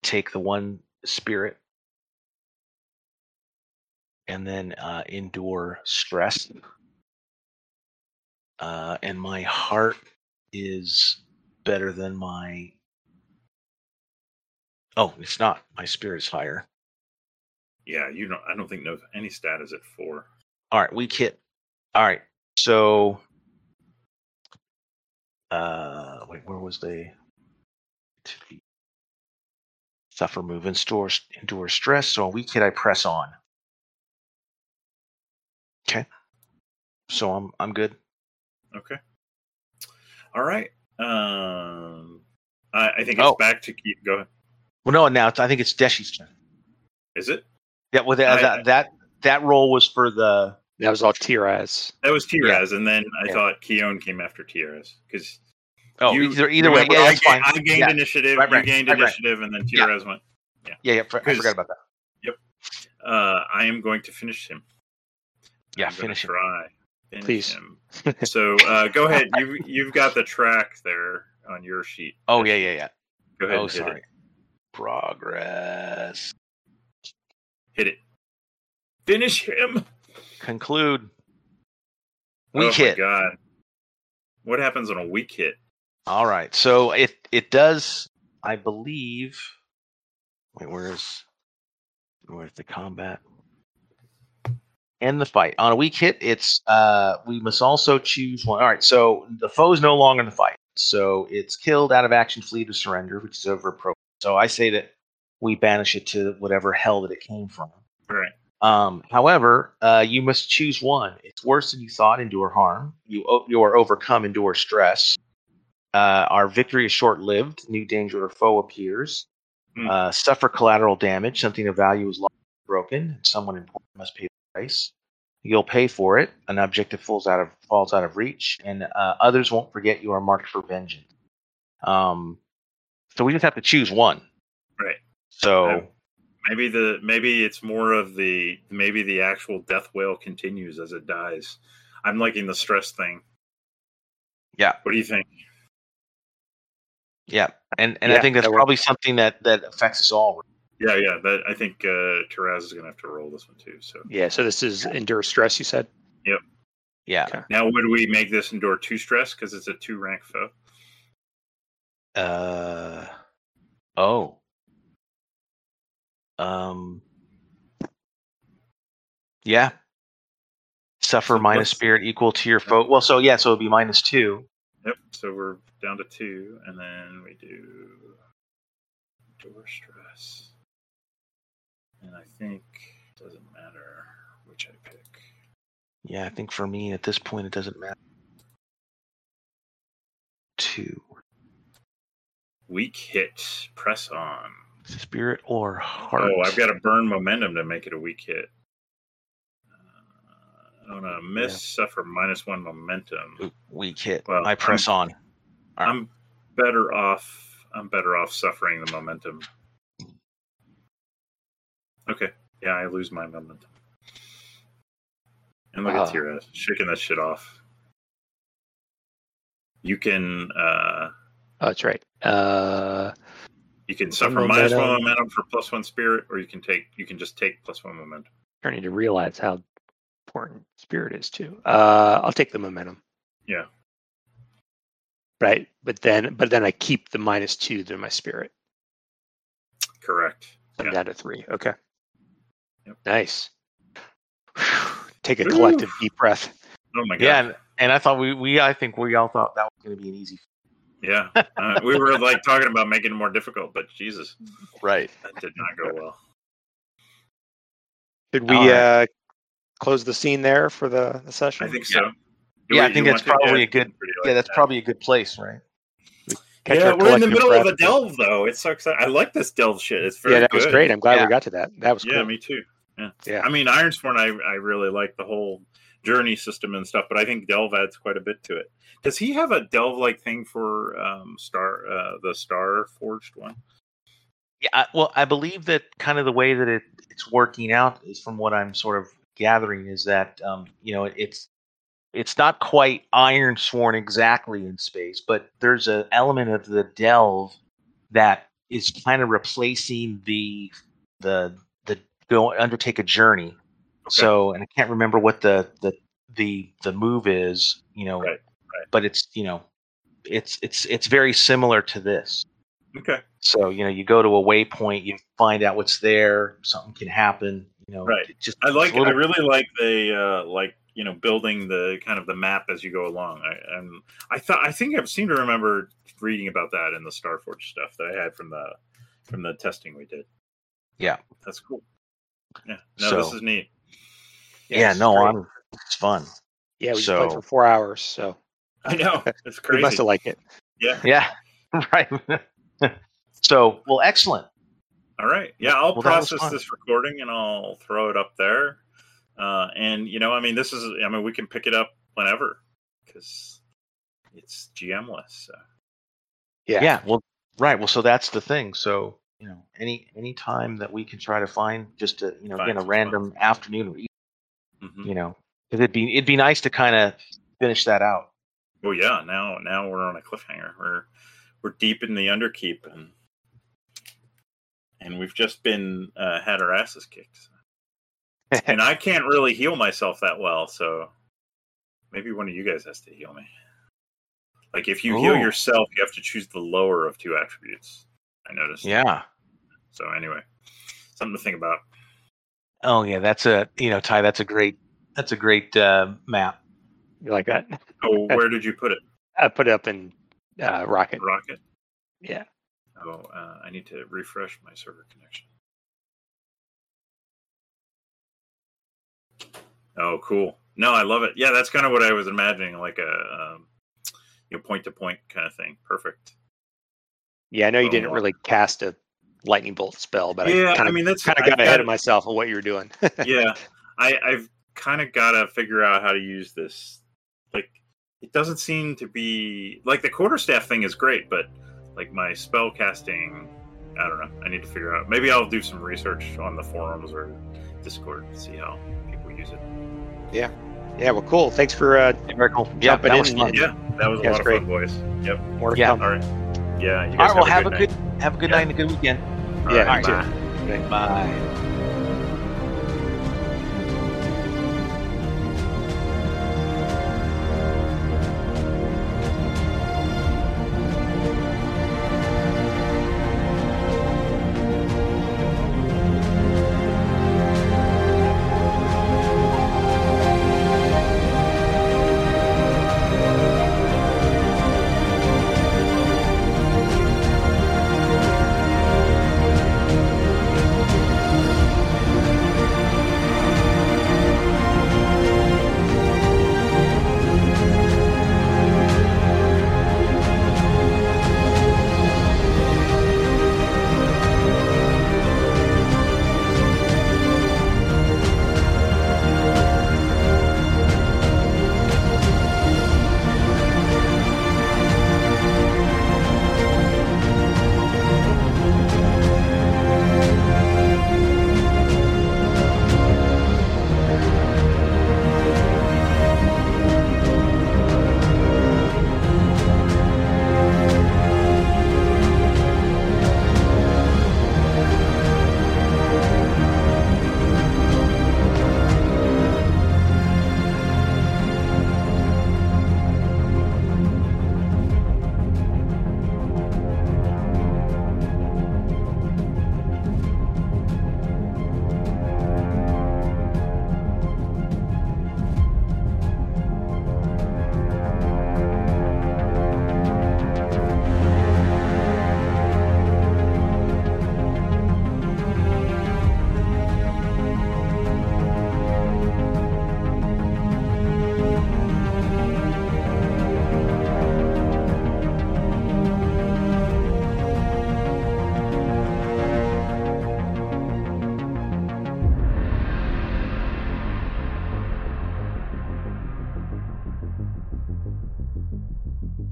take the one spirit and then uh, endure stress. Uh, and my heart is better than my. Oh, it's not. My spirit's higher. Yeah, you don't. I don't think no any stat is at four. All right, weak hit. All right, so. Uh, wait, where was the suffer, move, and store, endure stress? So a weak hit, I press on. Okay, so I'm I'm good. Okay. All right. Um, I, I think it's oh. back to keep going. Well, no, now it's, I think it's Deshi's turn. Is it? Yeah. Well, that I, that, I, that that roll was for the. That was all Tiraz. That was Tiraz, yeah. And then I yeah. thought Keon came after Tiraz because. Oh, you, either, either way, yeah, I, that's I, fine. I gained yeah. initiative. Right, right, you gained right, initiative, right. And then Tiraz yeah. went. Yeah. Yeah. yeah for, I forgot about that. Yep. Uh, I am going to finish him. Yeah, I'm finish him. Try. Please. Him. So uh, go ahead. You you've got the track there on your sheet. Oh yeah, yeah, yeah. Go ahead. Oh, and hit sorry. It. Progress. Hit it. Finish him. Conclude. Weak oh hit. Oh my god. What happens on a weak hit? All right. So it it does. I believe. Wait, where's where's the combat? End the fight. On a weak hit, it's uh, we must also choose one. All right, so the foe's no longer in the fight. So it's killed, out of action, flee to surrender, which is over appropriate. So I say that we banish it to whatever hell that it came from. Right. Um, however, uh, you must choose one. It's worse than you thought, endure harm. You o- you are overcome, endure stress. Uh, our victory is short-lived. New danger or foe appears. Mm. Uh, suffer collateral damage. Something of value is lost or broken. Someone important must pay price. You'll pay for it. An objective falls out of falls out of reach, and uh, others won't forget you are marked for vengeance. Um, so we just have to choose one, right? So uh, maybe the maybe it's more of the maybe the actual death wail continues as it dies. I'm liking the stress thing. Yeah. What do you think? Yeah, and and yeah, I think that's that probably works. Something that, that affects us all. Yeah, yeah. That, I think uh, Tiraz is going to have to roll this one too. So yeah, so this is endure stress, you said? Yep. Yeah. Okay. Now, would we make this endure two stress because it's a two rank foe? Uh oh. Um. Yeah. Suffer so minus spirit equal to your foe. Well, so yeah, so it'd be minus two. Yep. So we're down to two, and then we do endure stress. And I think it doesn't matter which I pick. Yeah, I think for me at this point it doesn't matter. Two. Weak hit. Press on. Spirit or heart. Oh, I've got to burn momentum to make it a weak hit. Uh, on a miss, yeah. Suffer minus one momentum. Weak hit. Well, I press I'm, on. Right. I'm better off. I'm better off suffering the momentum. Okay. Yeah, I lose my momentum. And look wow. at Tiraz shaking that shit off. You can. Uh, oh, that's right. Uh, you can suffer momentum. minus one momentum for plus one spirit, or you can take. You can just take plus one momentum. I'm starting to realize how important spirit is too. Uh, I'll take the momentum. Yeah. Right, but then, but then I keep the minus two to my spirit. Correct. I'm yeah. down to three. Okay. Yep. Nice. Whew. Take a collective Ooh. deep breath. Oh my god! Yeah, and, and I thought we, we I think we all thought that was going to be an easy. Yeah, uh, we were like talking about making it more difficult, but Jesus, right? That did not go well. Did we right. uh, close the scene there for the, the session? I think so. Yeah, yeah we, I think that's probably a good. Like yeah, that's that. probably a good place, right? Catch yeah, we're in the middle of a delve, though. It's so exciting. I like this delve shit. It's very good. Yeah, that good. was great. I'm glad yeah. we got to that. That was yeah, cool. Yeah, me too. Yeah. yeah. I mean, Ironsworn, I, I really like the whole journey system and stuff, but I think delve adds quite a bit to it. Does he have a delve-like thing for um, Star uh, the Star Forged one? Yeah, I, well, I believe that kind of the way that it, it's working out is, from what I'm sort of gathering, is that um, you know, it's it's not quite Ironsworn exactly in space, but there's an element of the Delve that is kind of replacing the the the go undertake a journey. Okay. So, and I can't remember what the the the, the move is, you know, right, right. But it's, you know, it's it's it's very similar to this. Okay. So, you know, you go to a waypoint, you find out what's there, something can happen, you know. Right. It just, I like little... I really like the uh, like, you know, building the kind of the map as you go along. I I'm, I thought I think I seem to remember reading about that in the Star Forged stuff that I had from the from the testing we did. Yeah. That's cool. Yeah. No, so, this is neat. Yeah, yeah, no, great. I'm it's fun. Yeah, we so, played for four hours, so I know. It's crazy. You must have liked it. Yeah. Yeah. Right. So, well, excellent. All right. Yeah, I'll well, process this recording and I'll throw it up there. Uh, and, you know, I mean, this is, I mean, we can pick it up whenever because it's G M-less. So. Yeah. Yeah. Well, right. Well, so that's the thing. So, you know, any any time that we can try to find just a, you know, find again, a random fun. afternoon or evening, mm-hmm. you know, it'd be, it'd be nice to kind of finish that out. Oh, yeah. Now, now we're on a cliffhanger. We're, We're deep in the Underkeep, and and we've just been uh, had our asses kicked. So. And I can't really heal myself that well, so maybe one of you guys has to heal me. Like, if you Ooh. heal yourself, you have to choose the lower of two attributes. I noticed. Yeah. So anyway, something to think about. Oh yeah, that's a you know Ty, that's a great that's a great uh, map. You like that? Oh, where did you put it? I put it up in. Uh, rocket. Rocket? Yeah. Oh, uh, I need to refresh my server connection. Oh, cool. No, I love it. Yeah, that's kind of what I was imagining, like a um, you know, point-to-point kind of thing. Perfect. Yeah, I know you oh, didn't wow. really cast a lightning bolt spell, but yeah, I kind of I mean, got I've ahead got, of myself on what you were doing. Yeah, I, I've kind of got to figure out how to use this. Like, it doesn't seem to be like the quarterstaff thing is great, but like my spell casting, I don't know. I need to figure out. Maybe I'll do some research on the forums or Discord to see how people use it. Yeah, yeah. Well, cool. Thanks for uh, cool. yeah, jumping in. Fun. Yeah, that was a that lot was of great. fun, boys. Yep. More yeah. All right. Yeah. You guys All right. Well, have a good have a good, have a good yeah. night and a good weekend. All yeah. Right, all right. Bye. Bye. bye.